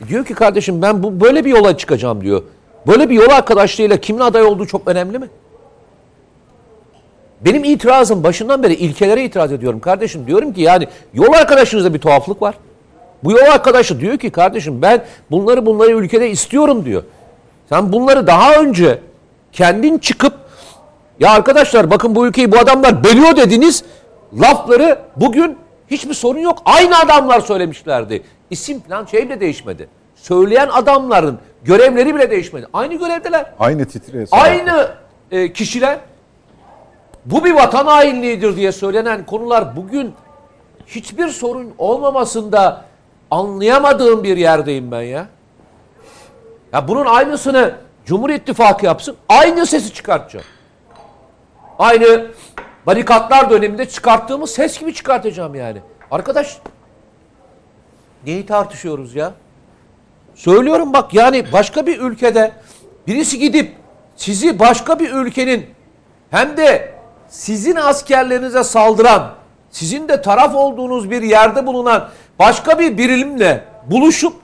E, diyor ki kardeşim ben bu böyle bir yola çıkacağım diyor. Böyle bir yol arkadaşlığıyla kimin aday olduğu çok önemli mi? Benim itirazım başından beri ilkelere itiraz ediyorum kardeşim. Diyorum ki yani yol arkadaşınızda bir tuhaflık var. Bu yol arkadaşı diyor ki kardeşim ben bunları bunları ülkede istiyorum diyor. Sen bunları daha önce kendin çıkıp ya arkadaşlar bakın bu ülkeyi bu adamlar bölüyor dediniz. Lafları bugün hiçbir sorun yok. Aynı adamlar söylemişlerdi. İsim falan şey bile değişmedi. Söyleyen adamların görevleri bile değişmedi. Aynı görevdeler. Aynı titre. Aynı e, kişiler. Bu bir vatan hainliğidir diye söylenen konular bugün hiçbir sorun olmamasında anlayamadığım bir yerdeyim ben ya. Ya bunun aynısını Cumhur İttifakı yapsın. Aynı sesi çıkartacağım. Aynı barikatlar döneminde çıkarttığımız ses gibi çıkartacağım yani. Arkadaş neyi tartışıyoruz ya? Söylüyorum bak yani başka bir ülkede birisi gidip sizi başka bir ülkenin hem de sizin askerlerinize saldıran, sizin de taraf olduğunuz bir yerde bulunan başka bir birimle buluşup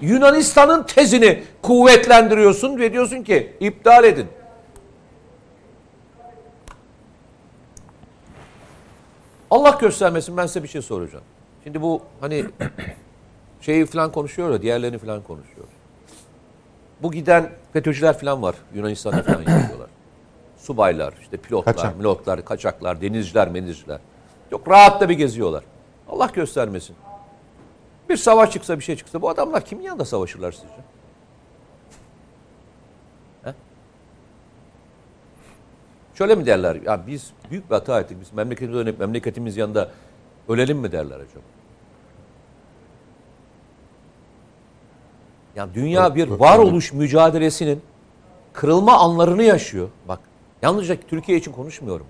Yunanistan'ın tezini kuvvetlendiriyorsun ve diyorsun ki iptal edin. Allah göstermesin ben size bir şey soracağım. Şimdi bu hani şeyi falan konuşuyor da diğerlerini falan konuşuyor. Bu giden FETÖ'cüler falan var. Yunanistan'da falan yapıyorlar. Subaylar, işte pilotlar, Kaçak. Pilotlar, kaçaklar, denizciler, menizciler. Yok rahat da bir geziyorlar. Allah göstermesin. Bir savaş çıksa bir şey çıksa bu adamlar kimin yanında savaşırlar sizce? He? Şöyle mi derler? Ya biz büyük bir hata ettik. Biz memleketimize dönüp memleketimiz yanında ölelim mi derler acaba? Yani dünya bir varoluş mücadelesinin kırılma anlarını yaşıyor. Bak yalnızca Türkiye için konuşmuyorum.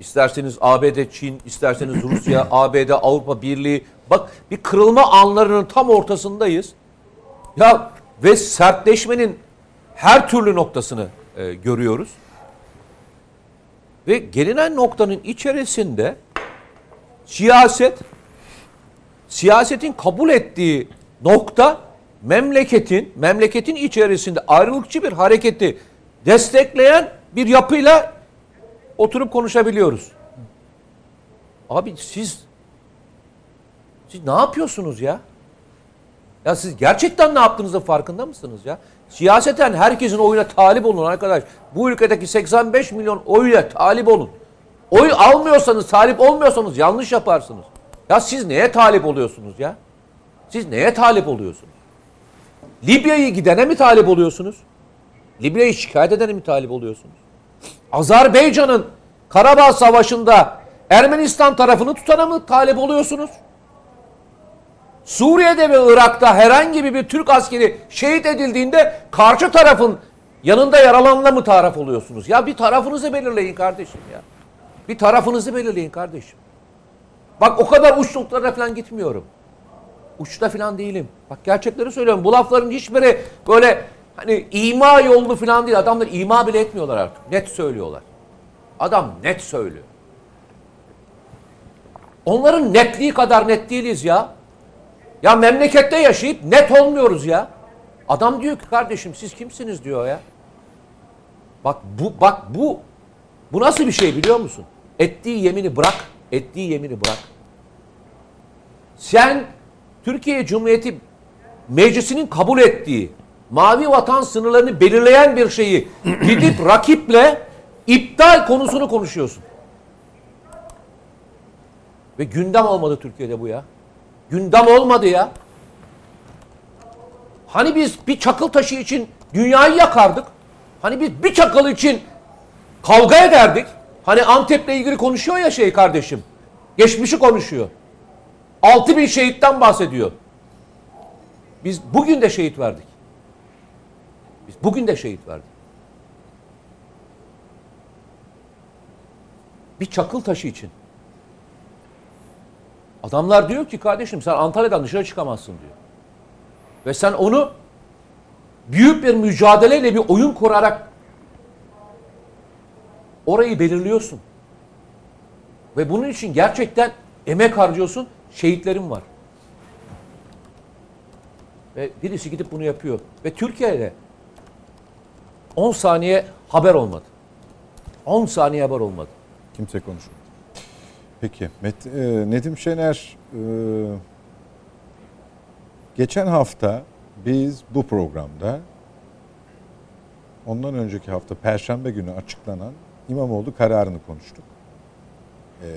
İsterseniz A B D, Çin, isterseniz Rusya, A B D, Avrupa Birliği. Bak bir kırılma anlarının tam ortasındayız. Ya ve sertleşmenin her türlü noktasını e, görüyoruz. Ve gelinen noktanın içerisinde siyaset, siyasetin kabul ettiği nokta memleketin, memleketin içerisinde ayrılıkçı bir hareketi destekleyen bir yapıyla oturup konuşabiliyoruz. Abi siz siz ne yapıyorsunuz ya? Ya siz gerçekten ne yaptığınızın farkında mısınız ya? Siyaseten herkesin oyuna talip olun arkadaş. Bu ülkedeki seksen beş milyon oyuna talip olun. Oy almıyorsanız, talip olmuyorsanız yanlış yaparsınız. Ya siz neye talip oluyorsunuz ya? Siz neye talip oluyorsunuz? Libya'yı gidene mi talip oluyorsunuz? Libya'yı şikayet edene mi talip oluyorsunuz? Azerbaycan'ın Karabağ Savaşı'nda Ermenistan tarafını tutana mı talip oluyorsunuz? Suriye'de ve Irak'ta herhangi bir Türk askeri şehit edildiğinde karşı tarafın yanında yer alanla mı taraf oluyorsunuz? Ya bir tarafınızı belirleyin kardeşim ya. Bir tarafınızı belirleyin kardeşim. Bak o kadar uç noktalara falan gitmiyorum. Uçta falan değilim. Bak gerçekleri söylüyorum. Bu lafların hiçbiri böyle... Hani ima yolunu falan değil. Adamlar ima bile etmiyorlar artık. Net söylüyorlar. Adam net söylüyor. Onların netliği kadar net değiliz ya. Ya memlekette yaşayıp net olmuyoruz ya. Adam diyor ki kardeşim siz kimsiniz diyor ya. Bak bu bak bu bu nasıl bir şey biliyor musun? Ettiği yemini bırak. Ettiği yemini bırak. Sen Türkiye Cumhuriyeti Meclisi'nin kabul ettiği mavi vatan sınırlarını belirleyen bir şeyi gidip rakiple iptal konusunu konuşuyorsun. Ve gündem olmadı Türkiye'de bu ya. Gündem olmadı ya. Hani biz bir çakıl taşı için dünyayı yakardık. Hani biz bir çakıl için kavga ederdik. Hani Antep'le ilgili konuşuyor ya şey kardeşim. Geçmişi konuşuyor. altı bin şehitten bahsediyor. Biz bugün de şehit verdik. Biz bugün de şehit verdik. Bir çakıl taşı için. Adamlar diyor ki kardeşim sen Antalya'dan dışarı çıkamazsın diyor. Ve sen onu büyük bir mücadeleyle bir oyun kurarak orayı belirliyorsun. Ve bunun için gerçekten emek harcıyorsun. Şehitlerim var. Ve birisi gidip bunu yapıyor. Ve Türkiye'de on saniye haber olmadı. on saniye haber olmadı. Kimse konuşmadı. Peki. Met, e, Nedim Şener, e, geçen hafta biz bu programda, ondan önceki hafta Perşembe günü açıklanan İmamoğlu kararını konuştuk. E,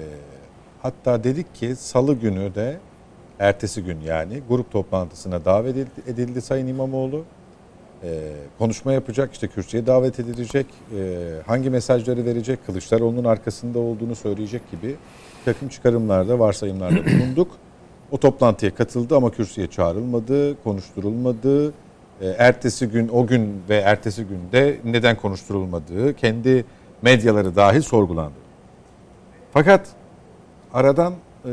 hatta dedik ki Salı günü de, ertesi gün yani grup toplantısına davet edildi, edildi Sayın İmamoğlu. E, konuşma yapacak, işte kürsüye davet edilecek, e, hangi mesajları verecek, Kılıçdaroğlu'nun arkasında olduğunu söyleyecek gibi takım çıkarımlarda, varsayımlarda bulunduk. O toplantıya katıldı ama kürsüye çağrılmadı, konuşturulmadı. E, ertesi gün, o gün ve ertesi günde neden konuşturulmadığı, kendi medyaları dahil sorgulandı. Fakat aradan e,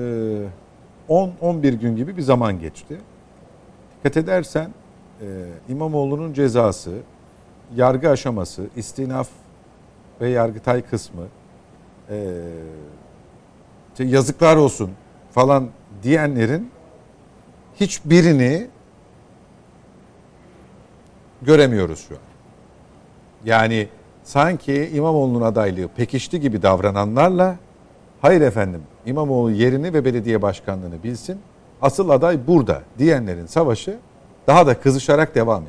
on on bir gün gibi bir zaman geçti. Dikkat edersen Ee, İmamoğlu'nun cezası, yargı aşaması, istinaf ve yargıtay kısmı, ee, işte yazıklar olsun falan diyenlerin hiçbirini göremiyoruz şu an. Yani sanki İmamoğlu'nun adaylığı pekişti gibi davrananlarla, hayır efendim İmamoğlu yerini ve belediye başkanlığını bilsin, asıl aday burada diyenlerin savaşı daha da kızışarak devam et.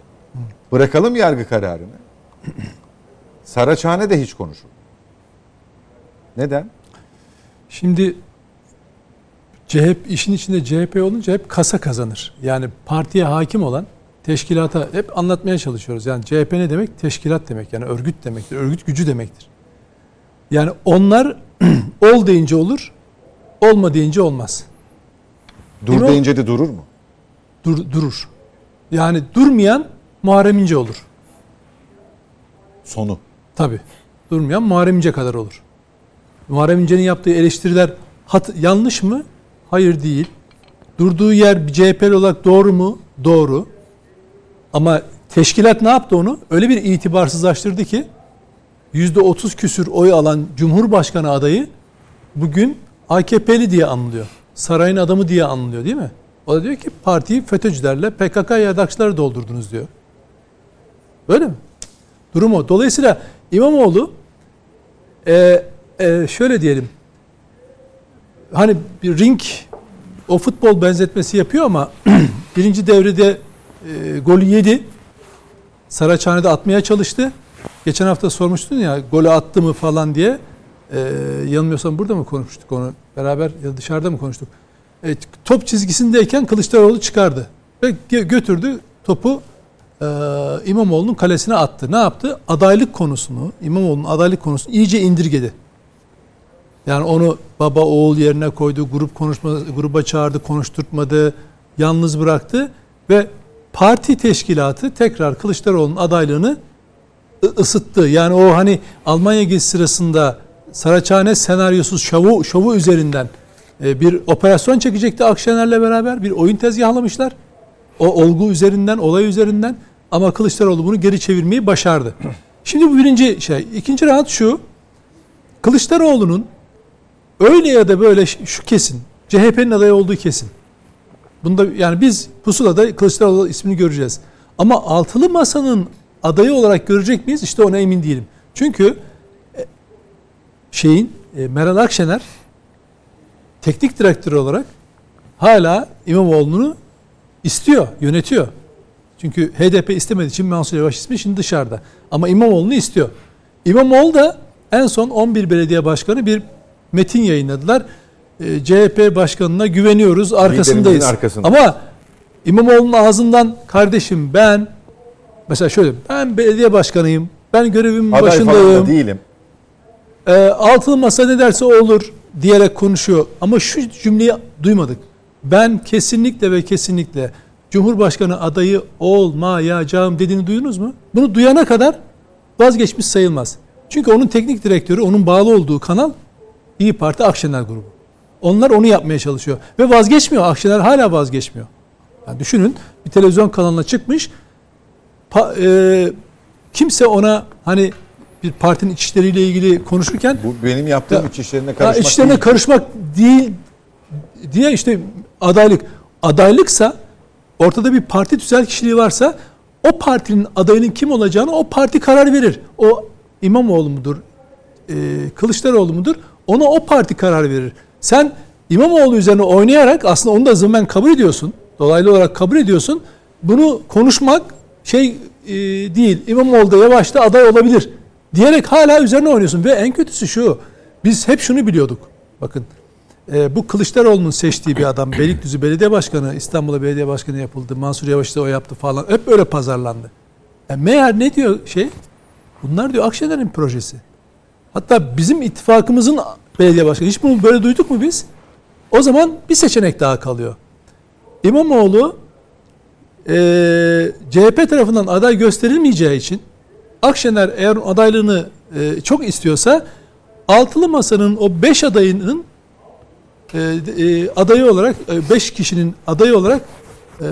Bırakalım yargı kararını. Saraçhane de hiç konuşuldu. Neden? Şimdi C H P, işin içinde C H P olunca hep kasa kazanır. Yani partiye hakim olan teşkilata hep anlatmaya çalışıyoruz. Yani C H P ne demek? Teşkilat demek. Yani örgüt demektir. Örgüt gücü demektir. Yani onlar ol deyince olur, olma deyince olmaz. Dur Değil deyince o? de durur mu? Dur, durur. Yani durmayan Muharrem İnce olur. Sonu. Tabii. Durmayan Muharrem İnce kadar olur. Muharrem İnce'nin yaptığı eleştiriler hat- yanlış mı? Hayır değil. Durduğu yer C H P'li olarak doğru mu? Doğru. Ama teşkilat ne yaptı onu? Öyle bir itibarsızlaştırdı ki yüzde otuz küsür oy alan Cumhurbaşkanı adayı bugün A K P'li diye anılıyor. Sarayın adamı diye anılıyor değil mi? O da diyor ki partiyi FETÖ'cülerle P K K yardakçıları doldurdunuz diyor. Öyle mi? Durum o. Dolayısıyla İmamoğlu e, e, şöyle diyelim, hani bir ring, o futbol benzetmesi yapıyor ama birinci devrede e, golü yedi. Saraçhane'de atmaya çalıştı. Geçen hafta sormuştun ya golü attı mı falan diye. E, yanılmıyorsam burada mı konuştuk onu? Beraber ya dışarıda mı konuştuk? E, top çizgisindeyken Kılıçdaroğlu çıkardı ve götürdü topu e, İmamoğlu'nun kalesine attı. Ne yaptı? Adaylık konusunu, İmamoğlu'nun adaylık konusunu iyice indirgedi. Yani onu baba oğul yerine koydu, grup konuşma, gruba çağırdı, konuşturtmadı, yalnız bıraktı ve parti teşkilatı tekrar Kılıçdaroğlu'nun adaylığını ısıttı. Yani o hani Almanya gezisi sırasında Saraçhane senaryosu şovu, şovu üzerinden bir operasyon çekecekti Akşener'le beraber. Bir oyun tezgahlamışlar. O olgu üzerinden, olay üzerinden. Ama Kılıçdaroğlu bunu geri çevirmeyi başardı. Şimdi bu birinci şey. İkinci rahat şu. Kılıçdaroğlu'nun öyle ya da böyle şu kesin. C H P'nin adayı olduğu kesin. Bunda yani biz pusulada Kılıçdaroğlu ismini göreceğiz. Ama altılı masanın adayı olarak görecek miyiz? İşte ona emin değilim. Çünkü şeyin Meral Akşener teknik direktörü olarak hala İmamoğlu'nu istiyor, yönetiyor. Çünkü H D P istemediği için Mansur Yavaş ismi şimdi dışarıda. Ama İmamoğlu'nu istiyor. İmamoğlu da en son on bir belediye başkanı bir metin yayınladılar. E, C H P başkanına güveniyoruz, arkasındayız. Arkasında. Ama İmamoğlu'nun ağzından kardeşim ben, mesela şöyle, ben belediye başkanıyım, ben görevimin aday başındayım. Değilim. E, altılı masa ne derse olur diyerek konuşuyor. Ama şu cümleyi duymadık. Ben kesinlikle ve kesinlikle Cumhurbaşkanı adayı olmayacağım dediğini duydunuz mu? Bunu duyana kadar vazgeçmiş sayılmaz. Çünkü onun teknik direktörü, onun bağlı olduğu kanal İYİ Parti Akşener grubu. Onlar onu yapmaya çalışıyor. Ve vazgeçmiyor. Akşener hala vazgeçmiyor. Yani düşünün, bir televizyon kanalına çıkmış. Pa, e, kimse ona hani bir partinin iç işleriyle ilgili konuşurken... Bu benim yaptığım ya, iç işlerine karışmak iç işlerine değil. karışmak değil diye işte adaylık. Adaylıksa, ortada bir parti tüzel kişiliği varsa o partinin adayının kim olacağını o parti karar verir. O İmamoğlu mudur, e, Kılıçdaroğlu mudur? Ona o parti karar verir. Sen İmamoğlu üzerine oynayarak aslında onu da zımnen kabul ediyorsun. Dolaylı olarak kabul ediyorsun. Bunu konuşmak şey e, değil. İmamoğlu da Yavaş'ta aday olabilir diyerek hala üzerine oynuyorsun. Ve en kötüsü şu. Biz hep şunu biliyorduk. Bakın e, bu Kılıçdaroğlu'nun seçtiği bir adam. Beylikdüzü Belediye Başkanı, İstanbul'a Belediye Başkanı yapıldı. Mansur Yavaş'ta o yaptı falan. Hep öyle pazarlandı. E, meğer ne diyor şey? Bunlar diyor Akşener'in projesi. Hatta bizim ittifakımızın belediye başkanı. Hiç bunu böyle duyduk mu biz? O zaman bir seçenek daha kalıyor. İmamoğlu e, C H P tarafından aday gösterilmeyeceği için Akşener eğer adaylığını e, çok istiyorsa altılı masanın o beş adayının e, e, adayı olarak beş kişinin adayı olarak e,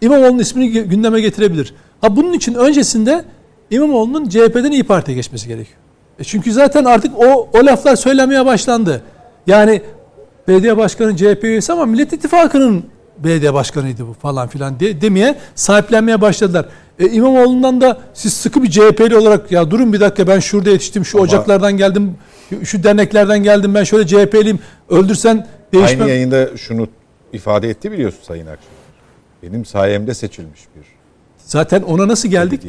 İmamoğlu'nun ismini gündeme getirebilir. Ha bunun için öncesinde İmamoğlu'nun C H P'den İYİ Parti'ye geçmesi gerekiyor. E çünkü zaten artık o, o laflar söylenmeye başlandı. Yani belediye başkanı C H P üyesi ama Millet İttifakı'nın belediye başkanıydı bu falan filan de, demeye sahiplenmeye başladılar. E İmamoğlu'ndan da siz sıkı bir C H P'li olarak ya durun bir dakika ben şurada yetiştim, şu ama ocaklardan geldim, şu derneklerden geldim, ben şöyle C H P'liyim, öldürsen değişmem. Aynı yayında şunu ifade etti biliyorsun Sayın Akşener. Benim sayemde seçilmiş bir. Zaten ona nasıl geldik?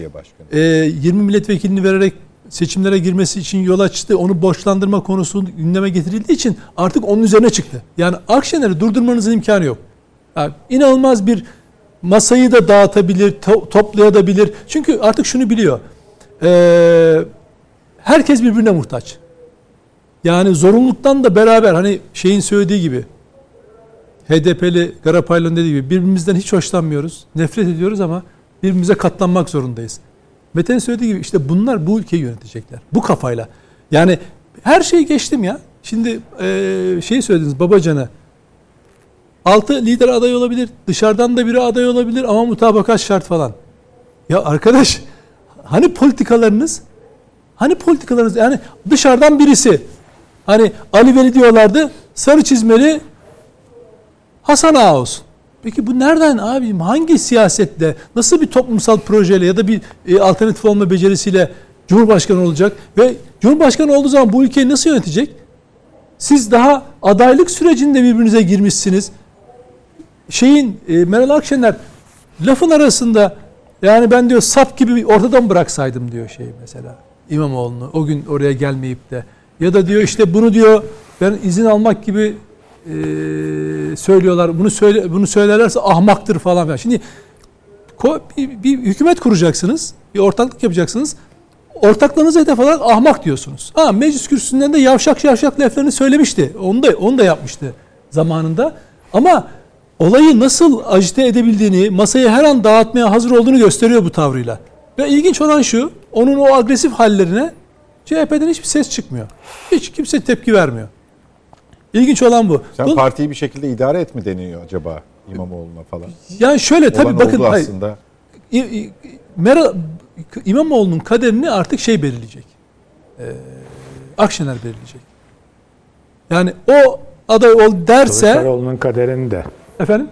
E, yirmi milletvekilini vererek seçimlere girmesi için yol açtı. Onu borçlandırma konusu gündeme getirildiği için artık onun üzerine çıktı. Yani Akşener'i durdurmanızın imkanı yok. Yani inanılmaz bir masayı da dağıtabilir, to- toplayabilir. Çünkü artık şunu biliyor. Ee, herkes birbirine muhtaç. Yani zorunluluktan da beraber hani şeyin söylediği gibi H D P'li Garapaylı'nın dediği gibi birbirimizden hiç hoşlanmıyoruz. Nefret ediyoruz ama birbirimize katlanmak zorundayız. Mete'nin söylediği gibi işte bunlar bu ülkeyi yönetecekler. Bu kafayla. Yani her şeyi geçtim ya. Şimdi e, şey söylediniz Babacan'a. Altı lider aday olabilir. Dışarıdan da biri aday olabilir ama mutabakat şart falan. Ya arkadaş hani politikalarınız? Hani politikalarınız? Yani dışarıdan birisi. Hani Ali Veli diyorlardı. Sarı çizmeli Hasan Ağa olsun. Peki bu nereden abim? Hangi siyasetle, nasıl bir toplumsal projeyle ya da bir e, alternatif olma becerisiyle Cumhurbaşkanı olacak? Ve Cumhurbaşkanı olduğu zaman bu ülkeyi nasıl yönetecek? Siz daha adaylık sürecinde birbirinize girmişsiniz. Şeyin e, Meral Akşener lafın arasında yani ben diyor sap gibi ortadan bıraksaydım diyor şey mesela İmamoğlu'nu o gün oraya gelmeyip de. Ya da diyor işte bunu diyor ben izin almak gibi... Ee, söylüyorlar. Bunu söyle bunu söylerlerse ahmaktır falan filan. Şimdi ko- bir, bir hükümet kuracaksınız. Bir ortaklık yapacaksınız. Ortaklığınız hedef olarak ahmak diyorsunuz. Ha meclis kürsüsünden de yavşak yavşak laflarını söylemişti. Onu da onu da yapmıştı zamanında. Ama olayı nasıl ajite edebildiğini, masayı her an dağıtmaya hazır olduğunu gösteriyor bu tavrıyla. Ve ilginç olan şu, onun o agresif hallerine C H P'den hiçbir ses çıkmıyor. Hiç kimse tepki vermiyor. İlginç olan bu. Sen bu, partiyi bir şekilde idare et mi deniyor acaba İmamoğlu'na falan? Yani şöyle tabii olan bakın aslında. Hayır, Meral, İmamoğlu'nun kaderini artık şey belirleyecek. Ee, Akşener belirleyecek. Yani o aday ol derse Kılıçdaroğlu'nun kaderini de. Efendim?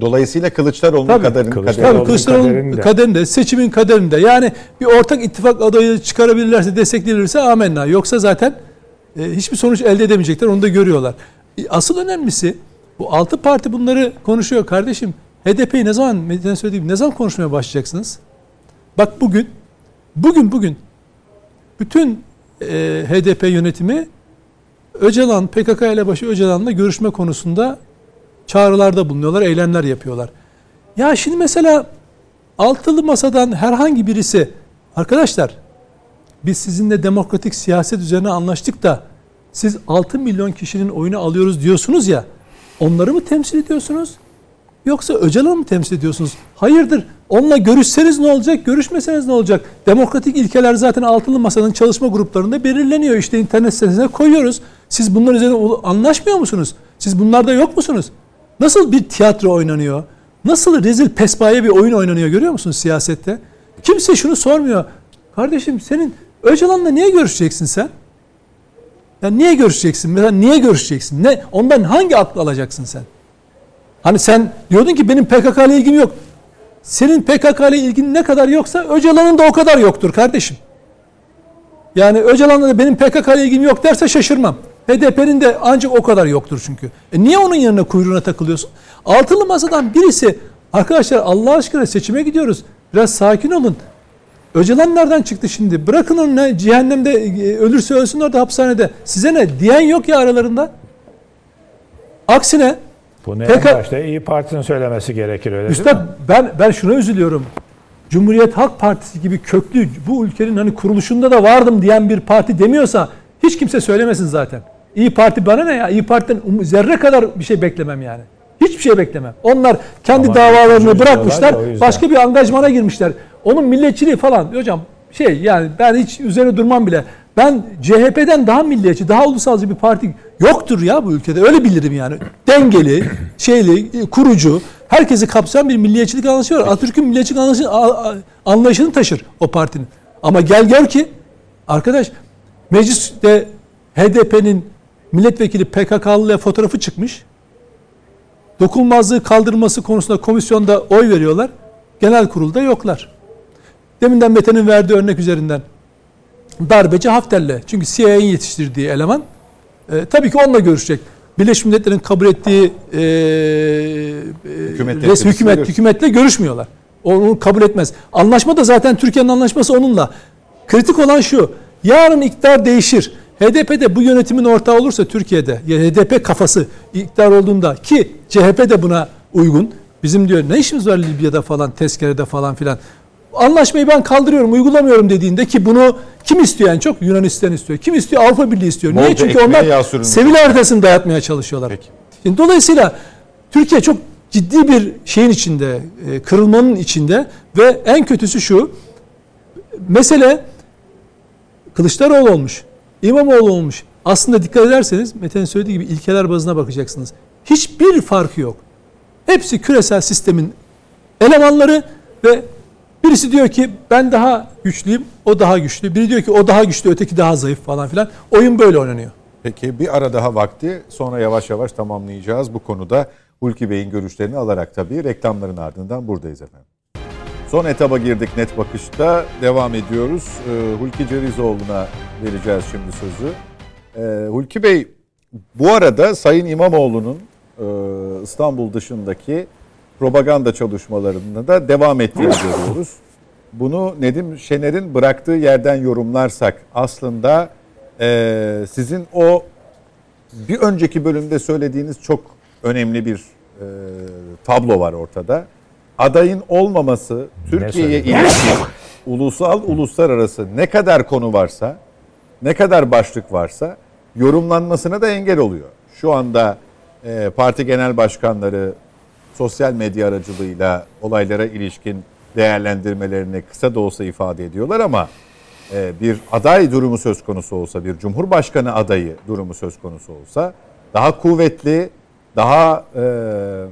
Dolayısıyla Kılıçdaroğlu'nun tabii, kaderini, Kılıçdaroğlu'nun, Kılıçdaroğlu'nun kaderini, de. kaderini de, seçimin kaderini de. Yani bir ortak ittifak adayı çıkarabilirlerse, desteklenirse amenna. Yoksa zaten hiçbir sonuç elde edemeyecekler. Onu da görüyorlar. Asıl önemlisi Bu altı parti bunları konuşuyor kardeşim. H D P'yi ne zaman, Metin'e söylediğim, ne zaman konuşmaya başlayacaksınız? Bak bugün, bugün bugün bütün e, H D P yönetimi Öcalan, P K K elebaşı Öcalan'la görüşme konusunda çağrılarda bulunuyorlar, eylemler yapıyorlar. Ya şimdi mesela altılı masadan herhangi birisi, arkadaşlar biz sizinle demokratik siyaset üzerine anlaştık da siz altı milyon kişinin oyunu alıyoruz diyorsunuz ya, onları mı temsil ediyorsunuz? Yoksa Öcalan'ı mı temsil ediyorsunuz? Hayırdır? Onunla görüşseniz ne olacak? Görüşmeseniz ne olacak? Demokratik ilkeler zaten altılı masanın çalışma gruplarında belirleniyor. İşte internet sitesine koyuyoruz. Siz bunlar üzerine anlaşmıyor musunuz? Siz bunlarda yok musunuz? Nasıl bir tiyatro oynanıyor? Nasıl rezil pespaye bir oyun oynanıyor görüyor musunuz siyasette? Kimse şunu sormuyor. Kardeşim senin Öcalan'la niye görüşeceksin sen? Yani niye görüşeceksin? Mesela niye görüşeceksin? Ne? Ondan hangi aklı alacaksın sen? Hani sen diyordun ki benim P K K ile ilgim yok. Senin P K K ile ilgin ne kadar yoksa Öcalan'ın da o kadar yoktur kardeşim. Yani Öcalan'la da benim P K K ile ilgim yok derse şaşırmam. H D P'nin de ancak o kadar yoktur çünkü. E niye onun yanına kuyruğuna takılıyorsun? Altılı masadan birisi, arkadaşlar Allah aşkına seçime gidiyoruz. Biraz sakin olun. Öcalan nereden çıktı şimdi? Bırakın onu ne? Cehennemde ölürse ölsün orada hapishanede. Size ne? Diyen yok ya aralarında. Aksine bunu en başta İYİ Parti'nin söylemesi gerekir öyle Üstad, değil mi? ben ben şuna üzülüyorum. Cumhuriyet Halk Partisi gibi köklü, bu ülkenin hani kuruluşunda da vardım diyen bir parti demiyorsa hiç kimse söylemesin zaten. İYİ Parti bana ne ya? İYİ Parti'den zerre kadar bir şey beklemem yani. Hiçbir şey beklemem. Onlar kendi ama davalarını bırakmışlar, başka bir angajmana girmişler. Onun milliyetçiliği falan hocam şey yani ben hiç üzerine durmam bile. Ben C H P'den daha milliyetçi, daha ulusalcı bir parti yoktur ya bu ülkede. Öyle bilirim yani. Dengeli, şeyli, kurucu, herkesi kapsayan bir milliyetçilik anlayışı var. Atatürk'ün milliyetçilik anlayışını taşır o partinin. Ama gel gör ki arkadaş mecliste H D P'nin milletvekili P K K'lıya fotoğrafı çıkmış. Dokunulmazlığı kaldırılması konusunda komisyonda oy veriyorlar. Genel kurulda yoklar. Deminden Mete'nin verdiği örnek üzerinden. Darbeci Hafter'le. Çünkü C I A'nin yetiştirdiği eleman. E, tabii ki onunla görüşecek. Birleşmiş Milletler'in kabul ettiği e, hükümet, res, hükümet hükümetle görüşmüyorlar. Onu kabul etmez. Anlaşma da zaten Türkiye'nin anlaşması onunla. Kritik olan şu. Yarın iktidar değişir. H D P'de bu yönetimin ortağı olursa Türkiye'de H D P kafası iktidar olduğunda ki C H P de buna uygun. Bizim diyor ne işimiz var Libya'da falan, tezkerede falan filan. Anlaşmayı ben kaldırıyorum, uygulamıyorum dediğinde ki bunu kim istiyor en çok? Yunanistan istiyor. Kim istiyor? Avrupa Birliği istiyor. Niye? Çünkü onlar Sevil haritasını dayatmaya çalışıyorlar. Peki. Şimdi dolayısıyla Türkiye çok ciddi bir şeyin içinde, kırılmanın içinde ve en kötüsü şu. Mesele Kılıçdaroğlu olmuş, İmamoğlu olmuş. Aslında dikkat ederseniz Mete'nin söylediği gibi ilkeler bazına bakacaksınız. Hiçbir farkı yok. Hepsi küresel sistemin elemanları ve birisi diyor ki ben daha güçlüyüm, o daha güçlü. Biri diyor ki o daha güçlü, öteki daha zayıf falan filan. Oyun böyle oynanıyor. Peki bir ara daha vakti, sonra yavaş yavaş tamamlayacağız. Bu konuda Hulki Bey'in görüşlerini alarak tabii reklamların ardından buradayız efendim. Son etaba girdik Net Bakış'ta. Devam ediyoruz. Hulki Cevizoğlu'na vereceğiz şimdi sözü. Hulki Bey, bu arada Sayın İmamoğlu'nun İstanbul dışındaki propaganda çalışmalarında da devam ettiğini görüyoruz. Bunu Nedim Şener'in bıraktığı yerden yorumlarsak aslında e, sizin o bir önceki bölümde söylediğiniz çok önemli bir e, tablo var ortada. Adayın olmaması Türkiye'ye ilişkin ulusal uluslararası ne kadar konu varsa, ne kadar başlık varsa yorumlanmasına da engel oluyor. Şu anda e, parti genel başkanları sosyal medya aracılığıyla olaylara ilişkin değerlendirmelerini kısa da olsa ifade ediyorlar ama bir aday durumu söz konusu olsa, bir cumhurbaşkanı adayı durumu söz konusu olsa daha kuvvetli, daha e,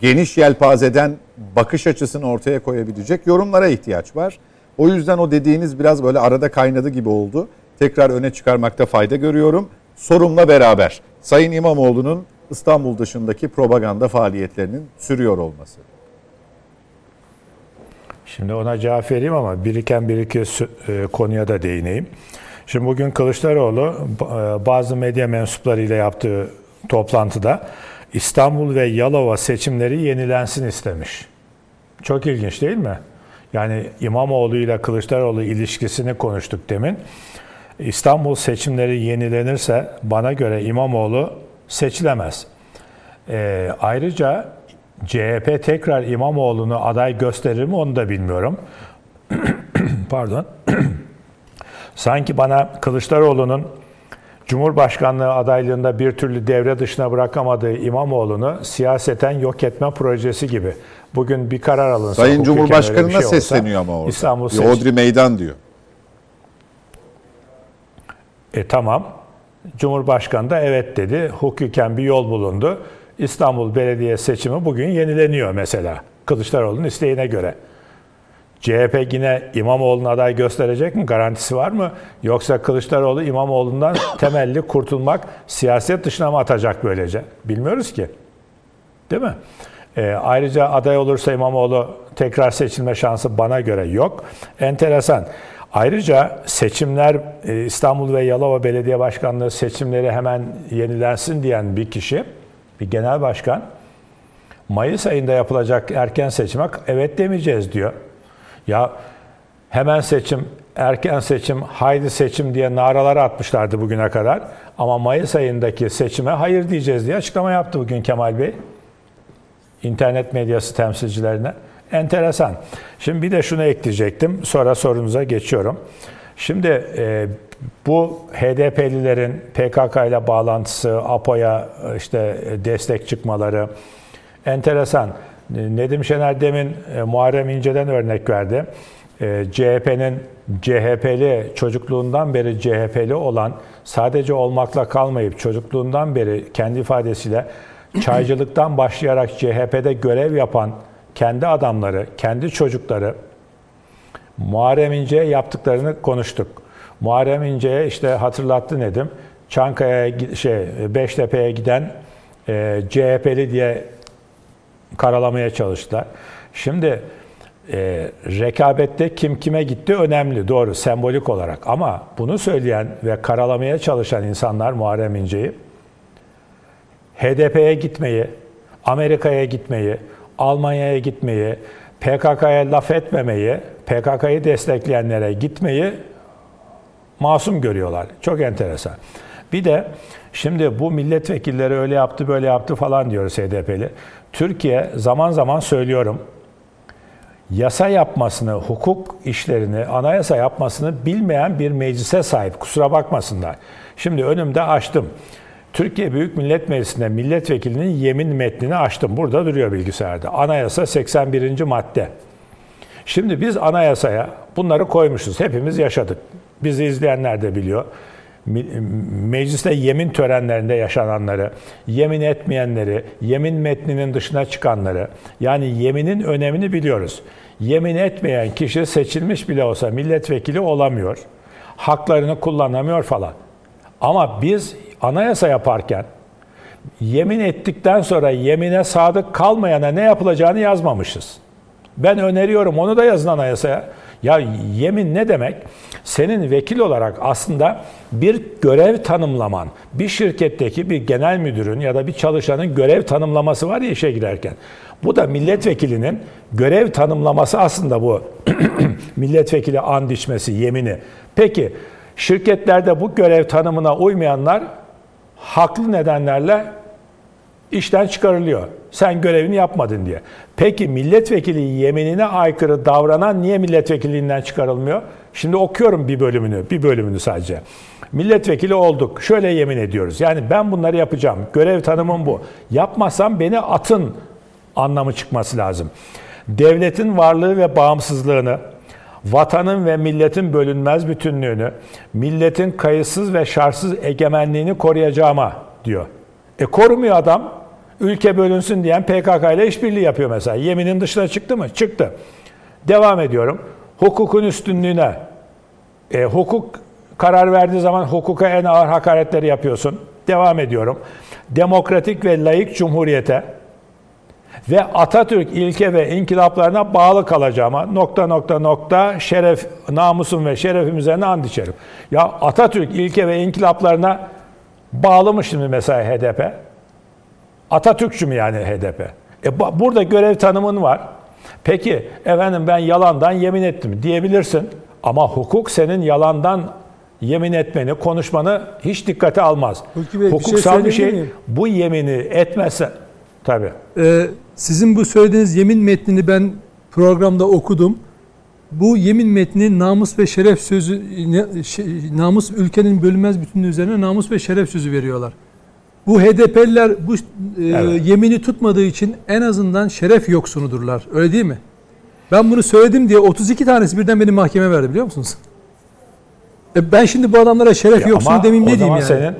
geniş yelpazeden bakış açısını ortaya koyabilecek yorumlara ihtiyaç var. O yüzden o dediğiniz biraz böyle arada kaynadı gibi oldu. Tekrar öne çıkarmakta fayda görüyorum. Sorumla beraber Sayın İmamoğlu'nun İstanbul dışındaki propaganda faaliyetlerinin sürüyor olması. Şimdi ona cevap vereyim ama biriken bir iki konuya da değineyim. Şimdi bugün Kılıçdaroğlu bazı medya mensuplarıyla yaptığı toplantıda İstanbul ve Yalova seçimleri yenilensin istemiş. Çok ilginç değil mi? Yani İmamoğlu ile Kılıçdaroğlu ilişkisini konuştuk demin. İstanbul seçimleri yenilenirse bana göre İmamoğlu seçilemez. E, ayrıca C H P tekrar İmamoğlu'nu aday gösterir mi onu da bilmiyorum. Pardon. Sanki bana Kılıçdaroğlu'nun Cumhurbaşkanlığı adaylığında bir türlü devre dışına bırakamadığı İmamoğlu'nu siyaseten yok etme projesi gibi. Bugün bir karar alınsa... Sayın Cumhurbaşkanı'na şey sesleniyor ama orada. İstanbul seç- Odri meydan diyor. E tamam. Cumhurbaşkanı da evet dedi. Hukuken bir yol bulundu. İstanbul Belediye seçimi bugün yenileniyor mesela. Kılıçdaroğlu'nun isteğine göre. C H P yine İmamoğlu'na aday gösterecek mi? Garantisi var mı? Yoksa Kılıçdaroğlu İmamoğlu'ndan temelli kurtulmak, siyaset dışına mı atacak böylece? Bilmiyoruz ki. Değil mi? E, ayrıca aday olursa İmamoğlu tekrar seçilme şansı bana göre yok. Enteresan. Ayrıca seçimler, İstanbul ve Yalova Belediye Başkanlığı seçimleri hemen yenilensin diyen bir kişi, bir genel başkan, Mayıs ayında yapılacak erken seçime evet demeyeceğiz diyor. Ya hemen seçim, erken seçim, haydi seçim diye naralar atmışlardı bugüne kadar. Ama Mayıs ayındaki seçime hayır diyeceğiz diye açıklama yaptı bugün Kemal Bey. İnternet medyası temsilcilerine. Enteresan. Şimdi bir de şunu ekleyecektim. Sonra sorunuza geçiyorum. Şimdi e, bu H D P'lilerin P K K ile bağlantısı, A P O'ya işte destek çıkmaları enteresan. Nedim Şener demin e, Muharrem İnce'den örnek verdi. E, C H P'nin C H P'li, çocukluğundan beri C H P'li olan, sadece olmakla kalmayıp çocukluğundan beri kendi ifadesiyle çaycılıktan başlayarak C H P'de görev yapan kendi adamları, kendi çocukları, Muharrem İnce'ye yaptıklarını konuştuk. Muharrem İnce'ye işte hatırlattı Nedim, Çankaya'ya, şey, Beştepe'ye giden e, C H P'li diye karalamaya çalıştılar. Şimdi e, rekabette kim kime gitti önemli, doğru, sembolik olarak. Ama bunu söyleyen ve karalamaya çalışan insanlar Muharrem İnce'yi, H D P'ye gitmeyi, Amerika'ya gitmeyi, Almanya'ya gitmeyi, P K K'ya laf etmemeyi, P K K'yı destekleyenlere gitmeyi masum görüyorlar. Çok enteresan. Bir de şimdi bu milletvekilleri öyle yaptı, böyle yaptı falan diyoruz H D P'li. Türkiye, zaman zaman söylüyorum, yasa yapmasını, hukuk işlerini, anayasa yapmasını bilmeyen bir meclise sahip. Kusura bakmasınlar. Şimdi önümde açtım. Türkiye Büyük Millet Meclisi'nde milletvekilinin yemin metnini açtım. Burada duruyor bilgisayarda. Anayasa seksen birinci madde. Şimdi biz anayasaya bunları koymuşuz. Hepimiz yaşadık. Bizi izleyenler de biliyor. Mecliste yemin törenlerinde yaşananları, yemin etmeyenleri, yemin metninin dışına çıkanları, yani yeminin önemini biliyoruz. Yemin etmeyen kişi seçilmiş bile olsa milletvekili olamıyor. Haklarını kullanamıyor falan. Ama biz anayasa yaparken yemin ettikten sonra yemine sadık kalmayana ne yapılacağını yazmamışız. Ben öneriyorum, onu da yazın anayasaya. Ya yemin ne demek? Senin vekil olarak aslında bir görev tanımlaman, bir şirketteki bir genel müdürün ya da bir çalışanın görev tanımlaması var ya işe girerken. Bu da milletvekilinin görev tanımlaması aslında bu. Milletvekili and içmesi, yemini. Peki şirketlerde bu görev tanımına uymayanlar haklı nedenlerle işten çıkarılıyor. Sen görevini yapmadın diye. Peki milletvekili yeminine aykırı davranan niye milletvekilliğinden çıkarılmıyor? Şimdi okuyorum bir bölümünü, bir bölümünü sadece. Milletvekili olduk, şöyle yemin ediyoruz. Yani ben bunları yapacağım, görev tanımım bu. Yapmazsam beni atın anlamı çıkması lazım. Devletin varlığı ve bağımsızlığını, vatanın ve milletin bölünmez bütünlüğünü, milletin kayıtsız ve şartsız egemenliğini koruyacağıma diyor. E korumuyor adam. Ülke bölünsün diyen P K K ile işbirliği yapıyor mesela. Yeminin dışına çıktı mı? Çıktı. Devam ediyorum. Hukukun üstünlüğüne. E, hukuk karar verdiği zaman hukuka en ağır hakaretleri yapıyorsun. Devam ediyorum. Demokratik ve laik cumhuriyete ve Atatürk ilke ve inkılaplarına bağlı kalacağıma nokta nokta nokta şeref, namusum ve şerefim üzerine and içerim. Ya Atatürk ilke ve inkılaplarına bağlı mı şimdi mesela H D P? Atatürkçü mü yani H D P? E, burada görev tanımın var. Peki efendim ben yalandan yemin ettim diyebilirsin. Ama hukuk senin yalandan yemin etmeni, konuşmanı hiç dikkate almaz. Bey, hukuksal bir şey, bir şey bu yemini etmezse tabii. Ee, sizin bu söylediğiniz yemin metnini ben programda okudum. Bu yemin metni namus ve şeref sözü, namus ülkenin bölünmez bütünlüğü üzerine namus ve şeref sözü veriyorlar. Bu H D P'liler bu evet. e, yemini tutmadığı için en azından şeref yoksunudurlar. Öyle değil mi? Ben bunu söyledim diye otuz iki tanesi birden beni mahkemeye verdi, biliyor musunuz? E ben şimdi bu adamlara şeref yoksunu demeyeyim, ne diyeyim yani? Senin,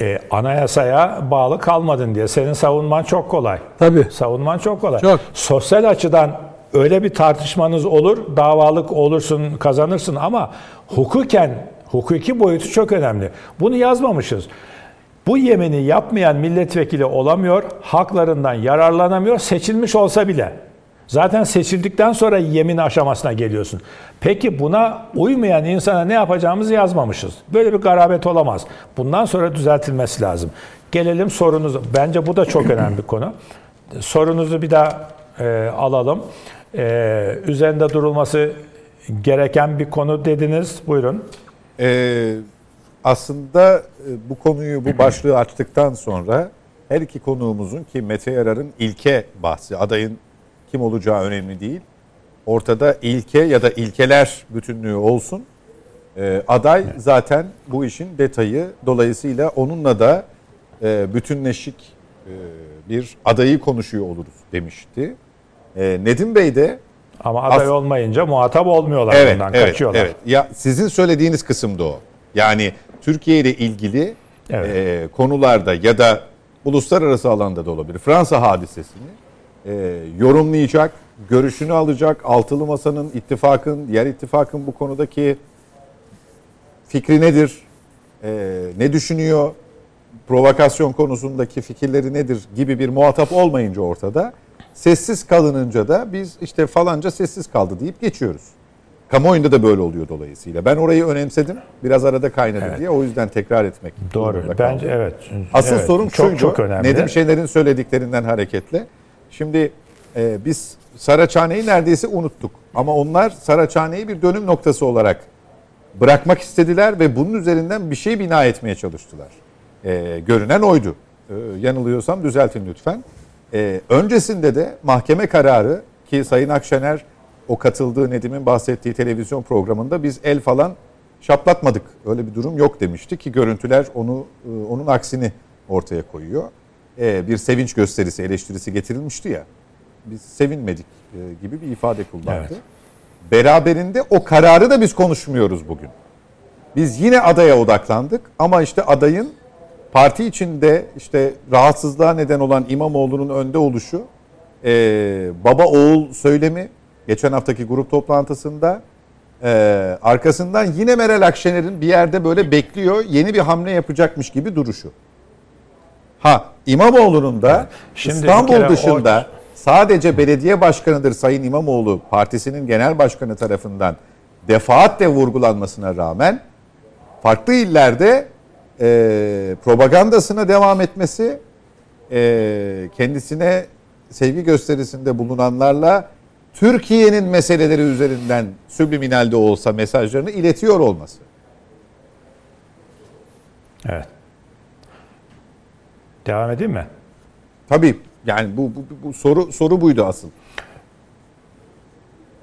e, anayasaya bağlı kalmadın diye senin savunman çok kolay. Tabii. Savunman çok kolay. Çok. Sosyal açıdan öyle bir tartışmanız olur, davalık olursun, kazanırsın ama hukuken, hukuki boyutu çok önemli. Bunu yazmamışız. Bu yemini yapmayan milletvekili olamıyor, haklarından yararlanamıyor, seçilmiş olsa bile. Zaten seçildikten sonra yemin aşamasına geliyorsun. Peki buna uymayan insana ne yapacağımızı yazmamışız. Böyle bir garabet olamaz. Bundan sonra düzeltilmesi lazım. Gelelim sorunuzu. Bence bu da çok önemli bir konu. Sorunuzu bir daha e, alalım. E, üzerinde durulması gereken bir konu dediniz. Buyurun. Ee, aslında bu konuyu, bu başlığı açtıktan sonra her iki konuğumuzun, ki Mete Yarar'ın ilke bahsi, adayın kim olacağı önemli değil. Ortada ilke ya da ilkeler bütünlüğü olsun. Ee, aday zaten bu işin detayı. Dolayısıyla onunla da e, bütünleşik e, bir adayı konuşuyor oluruz demişti. E, Nedim Bey de... Ama aday As- olmayınca muhatap olmuyorlar. Evet, bundan evet, kaçıyorlar. Evet. Ya sizin söylediğiniz kısımda o. Yani Türkiye ile ilgili evet. e, konularda ya da uluslararası alanda da olabilir. Fransa hadisesini E, yorumlayacak, görüşünü alacak, altılı masanın, ittifakın, diğer ittifakın bu konudaki fikri nedir, e, ne düşünüyor, provokasyon konusundaki fikirleri nedir gibi bir muhatap olmayınca ortada, sessiz kalınınca da biz işte falanca sessiz kaldı deyip geçiyoruz. Kamuoyunda da böyle oluyor dolayısıyla. Ben orayı önemsedim, biraz arada kaynadı evet. diye, o yüzden tekrar etmek. Doğru, bence evet. Asıl evet, sorun çok, şuydu, çok önemli. Nedim Şener'in söylediklerinden hareketle. Şimdi e, biz Saraçhane'yi neredeyse unuttuk. Ama onlar Saraçhane'yi bir dönüm noktası olarak bırakmak istediler ve bunun üzerinden bir şey bina etmeye çalıştılar. E, görünen oydu. E, yanılıyorsam düzeltin lütfen. E, öncesinde de mahkeme kararı, ki Sayın Akşener o katıldığı, Nedim'in bahsettiği televizyon programında biz el falan şaplatmadık, öyle bir durum yok demişti ki görüntüler onu e, onun aksini ortaya koyuyor. Bir sevinç gösterisi, eleştirisi getirilmişti ya, biz sevinmedik gibi bir ifade kullandı. Evet. Beraberinde o kararı da biz konuşmuyoruz bugün. Biz yine adaya odaklandık ama işte adayın parti içinde işte rahatsızlığa neden olan İmamoğlu'nun önde oluşu, baba oğul söylemi geçen haftaki grup toplantısında, arkasından yine Meral Akşener'in bir yerde böyle bekliyor, yeni bir hamle yapacakmış gibi duruşu. Ha, İmamoğlu'nun da şimdi İstanbul dışında o... sadece belediye başkanıdır Sayın İmamoğlu, partisinin genel başkanı tarafından defaatle vurgulanmasına rağmen farklı illerde e, propagandasına devam etmesi, e, kendisine sevgi gösterisinde bulunanlarla Türkiye'nin meseleleri üzerinden subliminalde olsa mesajlarını iletiyor olması. Evet. Devam edeyim mi? Tabii. Yani bu, bu, bu soru soru buydu asıl.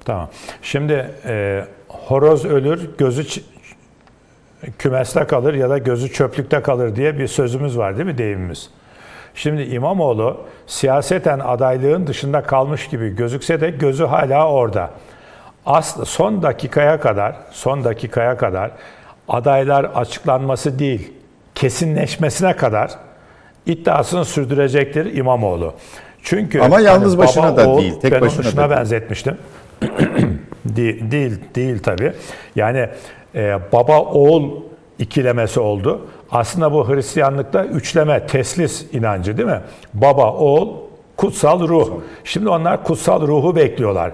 Tamam. Şimdi e, horoz ölür, gözü ç- kümeste kalır ya da gözü çöplükte kalır diye bir sözümüz var değil mi, deyimimiz? Şimdi İmamoğlu siyaseten adaylığın dışında kalmış gibi gözükse de gözü hala orada. Aslı son dakikaya kadar, son dakikaya kadar adaylar açıklanması değil, kesinleşmesine kadar iddiasını sürdürecektir İmamoğlu. Çünkü ama yalnız hani başına baba, da oğul, değil, tek ben başına şuna benzetmiştim. değil, değil, değil tabii. Yani e, baba oğul ikilemesi oldu. Aslında bu Hristiyanlıkta üçleme, teslis inancı değil mi? Baba, oğul, kutsal ruh. Şimdi onlar kutsal ruhu bekliyorlar.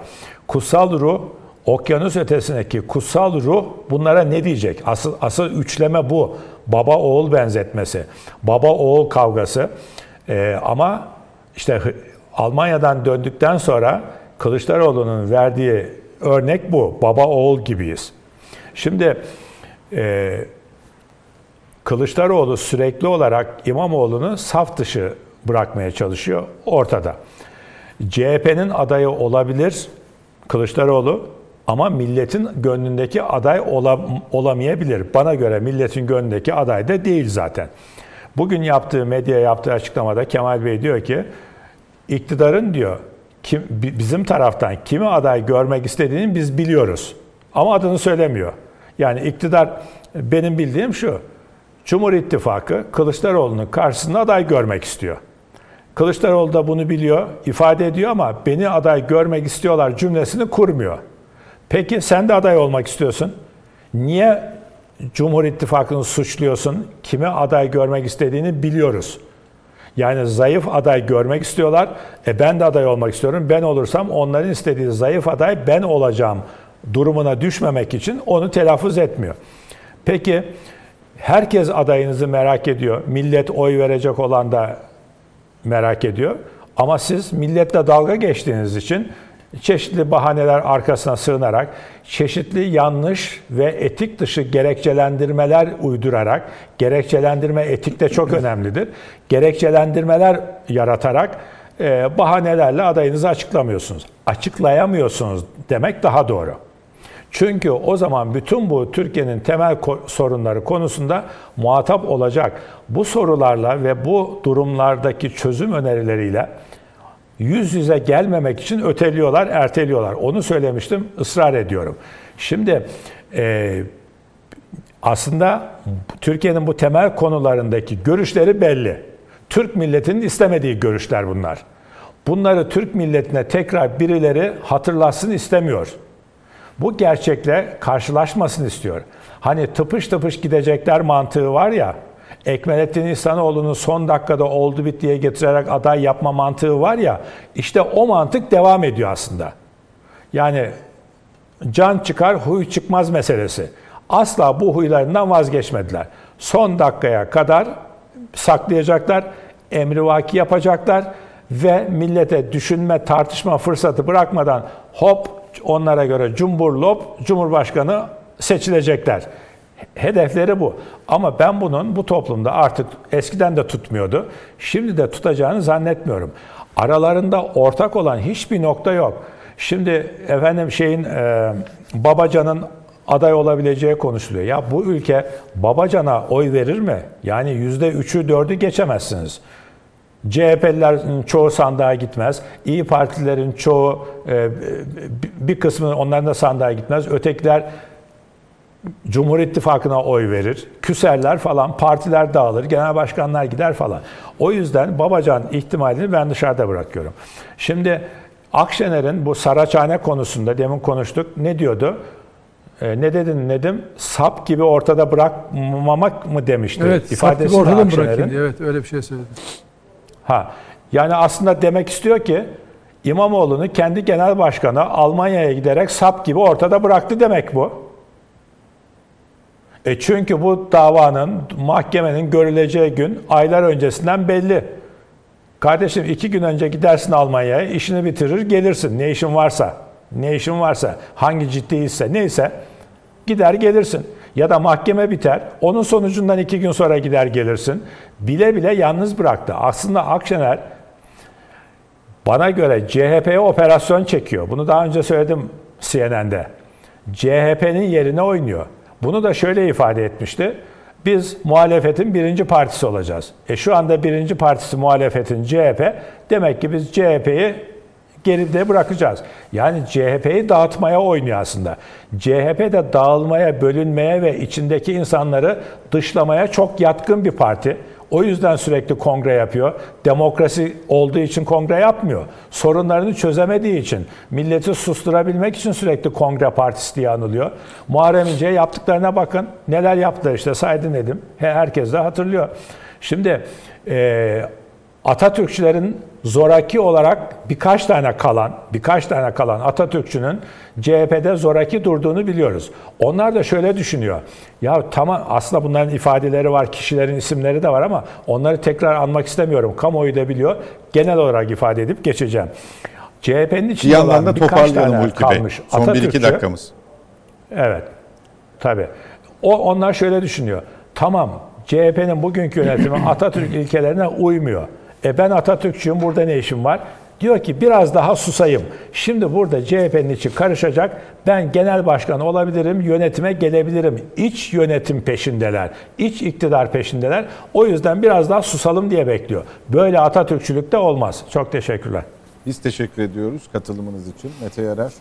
Kutsal ruh, okyanus ötesindeki kutsal ruh bunlara ne diyecek? Asıl asıl üçleme bu. Baba oğul benzetmesi, baba oğul kavgası. Ee, ama işte Almanya'dan döndükten sonra Kılıçdaroğlu'nun verdiği örnek bu. Baba oğul gibiyiz. Şimdi e, Kılıçdaroğlu sürekli olarak İmamoğlu'nu saf dışı bırakmaya çalışıyor ortada. C H P'nin adayı olabilir Kılıçdaroğlu ama milletin gönlündeki aday olam- olamayabilir. Bana göre milletin gönlündeki aday da değil zaten. Bugün yaptığı, medyaya yaptığı açıklamada Kemal Bey diyor ki, iktidarın diyor, kim, bizim taraftan kimi aday görmek istediğini biz biliyoruz. Ama adını söylemiyor. Yani iktidar, benim bildiğim şu, Cumhur İttifakı Kılıçdaroğlu'nun karşısında aday görmek istiyor. Kılıçdaroğlu da bunu biliyor, ifade ediyor ama beni aday görmek istiyorlar cümlesini kurmuyor. Peki sen de aday olmak istiyorsun. Niye Cumhur İttifakı'nı suçluyorsun? Kime aday görmek istediğini biliyoruz. Yani zayıf aday görmek istiyorlar. E ben de aday olmak istiyorum. Ben olursam onların istediği zayıf aday ben olacağım durumuna düşmemek için onu telaffuz etmiyor. Peki herkes adayınızı merak ediyor. Millet oy verecek olan da merak ediyor. Ama siz milletle dalga geçtiğiniz için çeşitli bahaneler arkasına sığınarak, çeşitli yanlış ve etik dışı gerekçelendirmeler uydurarak, gerekçelendirme etik de çok önemlidir, gerekçelendirmeler yaratarak e, bahanelerle adayınızı açıklamıyorsunuz. Açıklayamıyorsunuz demek daha doğru. Çünkü o zaman bütün bu Türkiye'nin temel sorunları konusunda muhatap olacak. Bu sorularla ve bu durumlardaki çözüm önerileriyle yüz yüze gelmemek için öteliyorlar, erteliyorlar. Onu söylemiştim, ısrar ediyorum. Şimdi e, aslında Türkiye'nin bu temel konularındaki görüşleri belli. Türk milletinin istemediği görüşler bunlar. Bunları Türk milletine tekrar birileri hatırlatsın istemiyor. Bu gerçekle karşılaşmasını istiyor. Hani tıpış tıpış gidecekler mantığı var ya, Ekmelettin İhsanoğlu'nun son dakikada oldu bittiye getirerek aday yapma mantığı var ya, işte o mantık devam ediyor aslında. Yani can çıkar huy çıkmaz meselesi. Asla bu huylarından vazgeçmediler. Son dakikaya kadar saklayacaklar, emrivaki yapacaklar ve millete düşünme, tartışma fırsatı bırakmadan hop onlara göre cumburlop Cumhurbaşkanı seçilecekler. Hedefleri bu. Ama ben bunun bu toplumda artık eskiden de tutmuyordu. Şimdi de tutacağını zannetmiyorum. Aralarında ortak olan hiçbir nokta yok. Şimdi efendim şeyin e, Babacan'ın aday olabileceği konuşuluyor. Ya bu ülke Babacan'a oy verir mi? Yani yüzde üçü dördü geçemezsiniz. C H P'lilerin çoğu sandığa gitmez. İyi Partililerin çoğu e, bir kısmı onların da sandığa gitmez. Ötekiler Cumhur İttifakı'na oy verir, küserler falan, partiler dağılır, genel başkanlar gider falan. O yüzden Babacan ihtimalini ben dışarıda bırakıyorum. Şimdi Akşener'in bu Saraçhane konusunda demin konuştuk. Ne diyordu? E, ne dedin Nedim? Sap gibi ortada bırakmamak mı demişti? Evet, sap gibi ortada mı bırakayım? Evet, öyle bir şey söyledim. Ha, yani aslında demek istiyor ki İmamoğlu'nu kendi genel başkanı Almanya'ya giderek sap gibi ortada bıraktı demek bu. E çünkü bu davanın, mahkemenin görüleceği gün aylar öncesinden belli. Kardeşim iki gün önce gidersin Almanya'ya, işini bitirir gelirsin. Ne işin varsa, ne işin varsa, hangi ciddiyse neyse gider gelirsin. Ya da mahkeme biter, onun sonucundan iki gün sonra gider gelirsin. Bile bile yalnız bıraktı. Aslında Akşener bana göre C H P'ye operasyon çekiyor. Bunu daha önce söyledim C N N'de. C H P'nin yerine oynuyor. Bunu da şöyle ifade etmişti. Biz muhalefetin birinci partisi olacağız. E şu anda birinci partisi muhalefetin C H P. Demek ki biz C H P'yi geride bırakacağız. Yani C H P'yi dağıtmaya oynuyor aslında. C H P de dağılmaya, bölünmeye ve içindeki insanları dışlamaya çok yatkın bir parti. O yüzden sürekli kongre yapıyor. Demokrasi olduğu için kongre yapmıyor. Sorunlarını çözemediği için, milleti susturabilmek için sürekli kongre partisi diye anılıyor. Muharrem İnce'ye yaptıklarına bakın. Neler yaptılar işte saydı Nedim. Herkes de hatırlıyor. Şimdi e, Atatürkçülerin zoraki olarak birkaç tane kalan, birkaç tane kalan Atatürkçünün C H P'de zoraki durduğunu biliyoruz. Onlar da şöyle düşünüyor. Ya tamam, aslında bunların ifadeleri var, kişilerin isimleri de var ama onları tekrar anmak istemiyorum. Kamuoyu da biliyor. Genel olarak ifade edip geçeceğim. C H P'nin içinde bir olan birkaç tane kalmış Son Atatürkçü. Son bir iki dakikamız. Evet. Tabii. O, onlar şöyle düşünüyor. Tamam, C H P'nin bugünkü yönetimi Atatürk ilkelerine uymuyor. E ben Atatürkçüyüm, burada ne işim var? Diyor ki biraz daha susayım. Şimdi burada C H P'nin içi karışacak. Ben genel başkan olabilirim, yönetime gelebilirim. İç yönetim peşindeler, iç iktidar peşindeler. O yüzden biraz daha susalım diye bekliyor. Böyle Atatürkçülük de olmaz. Çok teşekkürler. Biz teşekkür ediyoruz katılımınız için. Mete Yarar,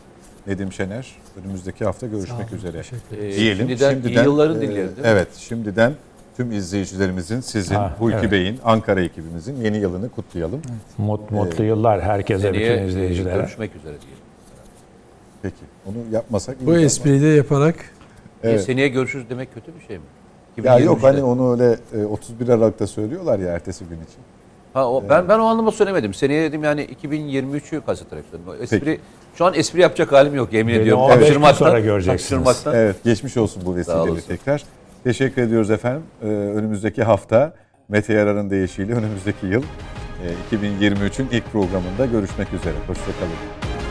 Nedim Şener, önümüzdeki hafta görüşmek üzere. Ee, Diyelim. Şimdiden, şimdiden iyi yılları dilerim. E, evet, şimdiden tüm izleyicilerimizin, sizin, ha, Hulki evet. Bey'in, Ankara ekibimizin yeni yılını kutlayalım. Evet. Mut, mutlu ee, yıllar herkese, bütün izleyicilere. Görüşmek üzere diyelim. Peki, onu yapmasak... Bu espriyi de yaparak... Evet. E, seneye görüşürüz demek kötü bir şey mi? Ya yok, hani onu öyle otuz bir Aralık'ta söylüyorlar ya, ertesi gün için. Ha, o, ben ben o anlamda söylemedim. Seneye dedim, yani iki bin yirmi üçü kasıtarak söyledim. Espri, peki. Şu an espri yapacak halim yok, yemin Beni ediyorum. Evet. Şırmaktan, sonra göreceksiniz. Evet, geçmiş olsun bu vesileyle tekrar. Teşekkür ediyoruz efendim. Ee, önümüzdeki hafta Mete Yarar'ın deyişiyle önümüzdeki yıl e, iki bin yirmi üçün ilk programında görüşmek üzere. Hoşça kalın.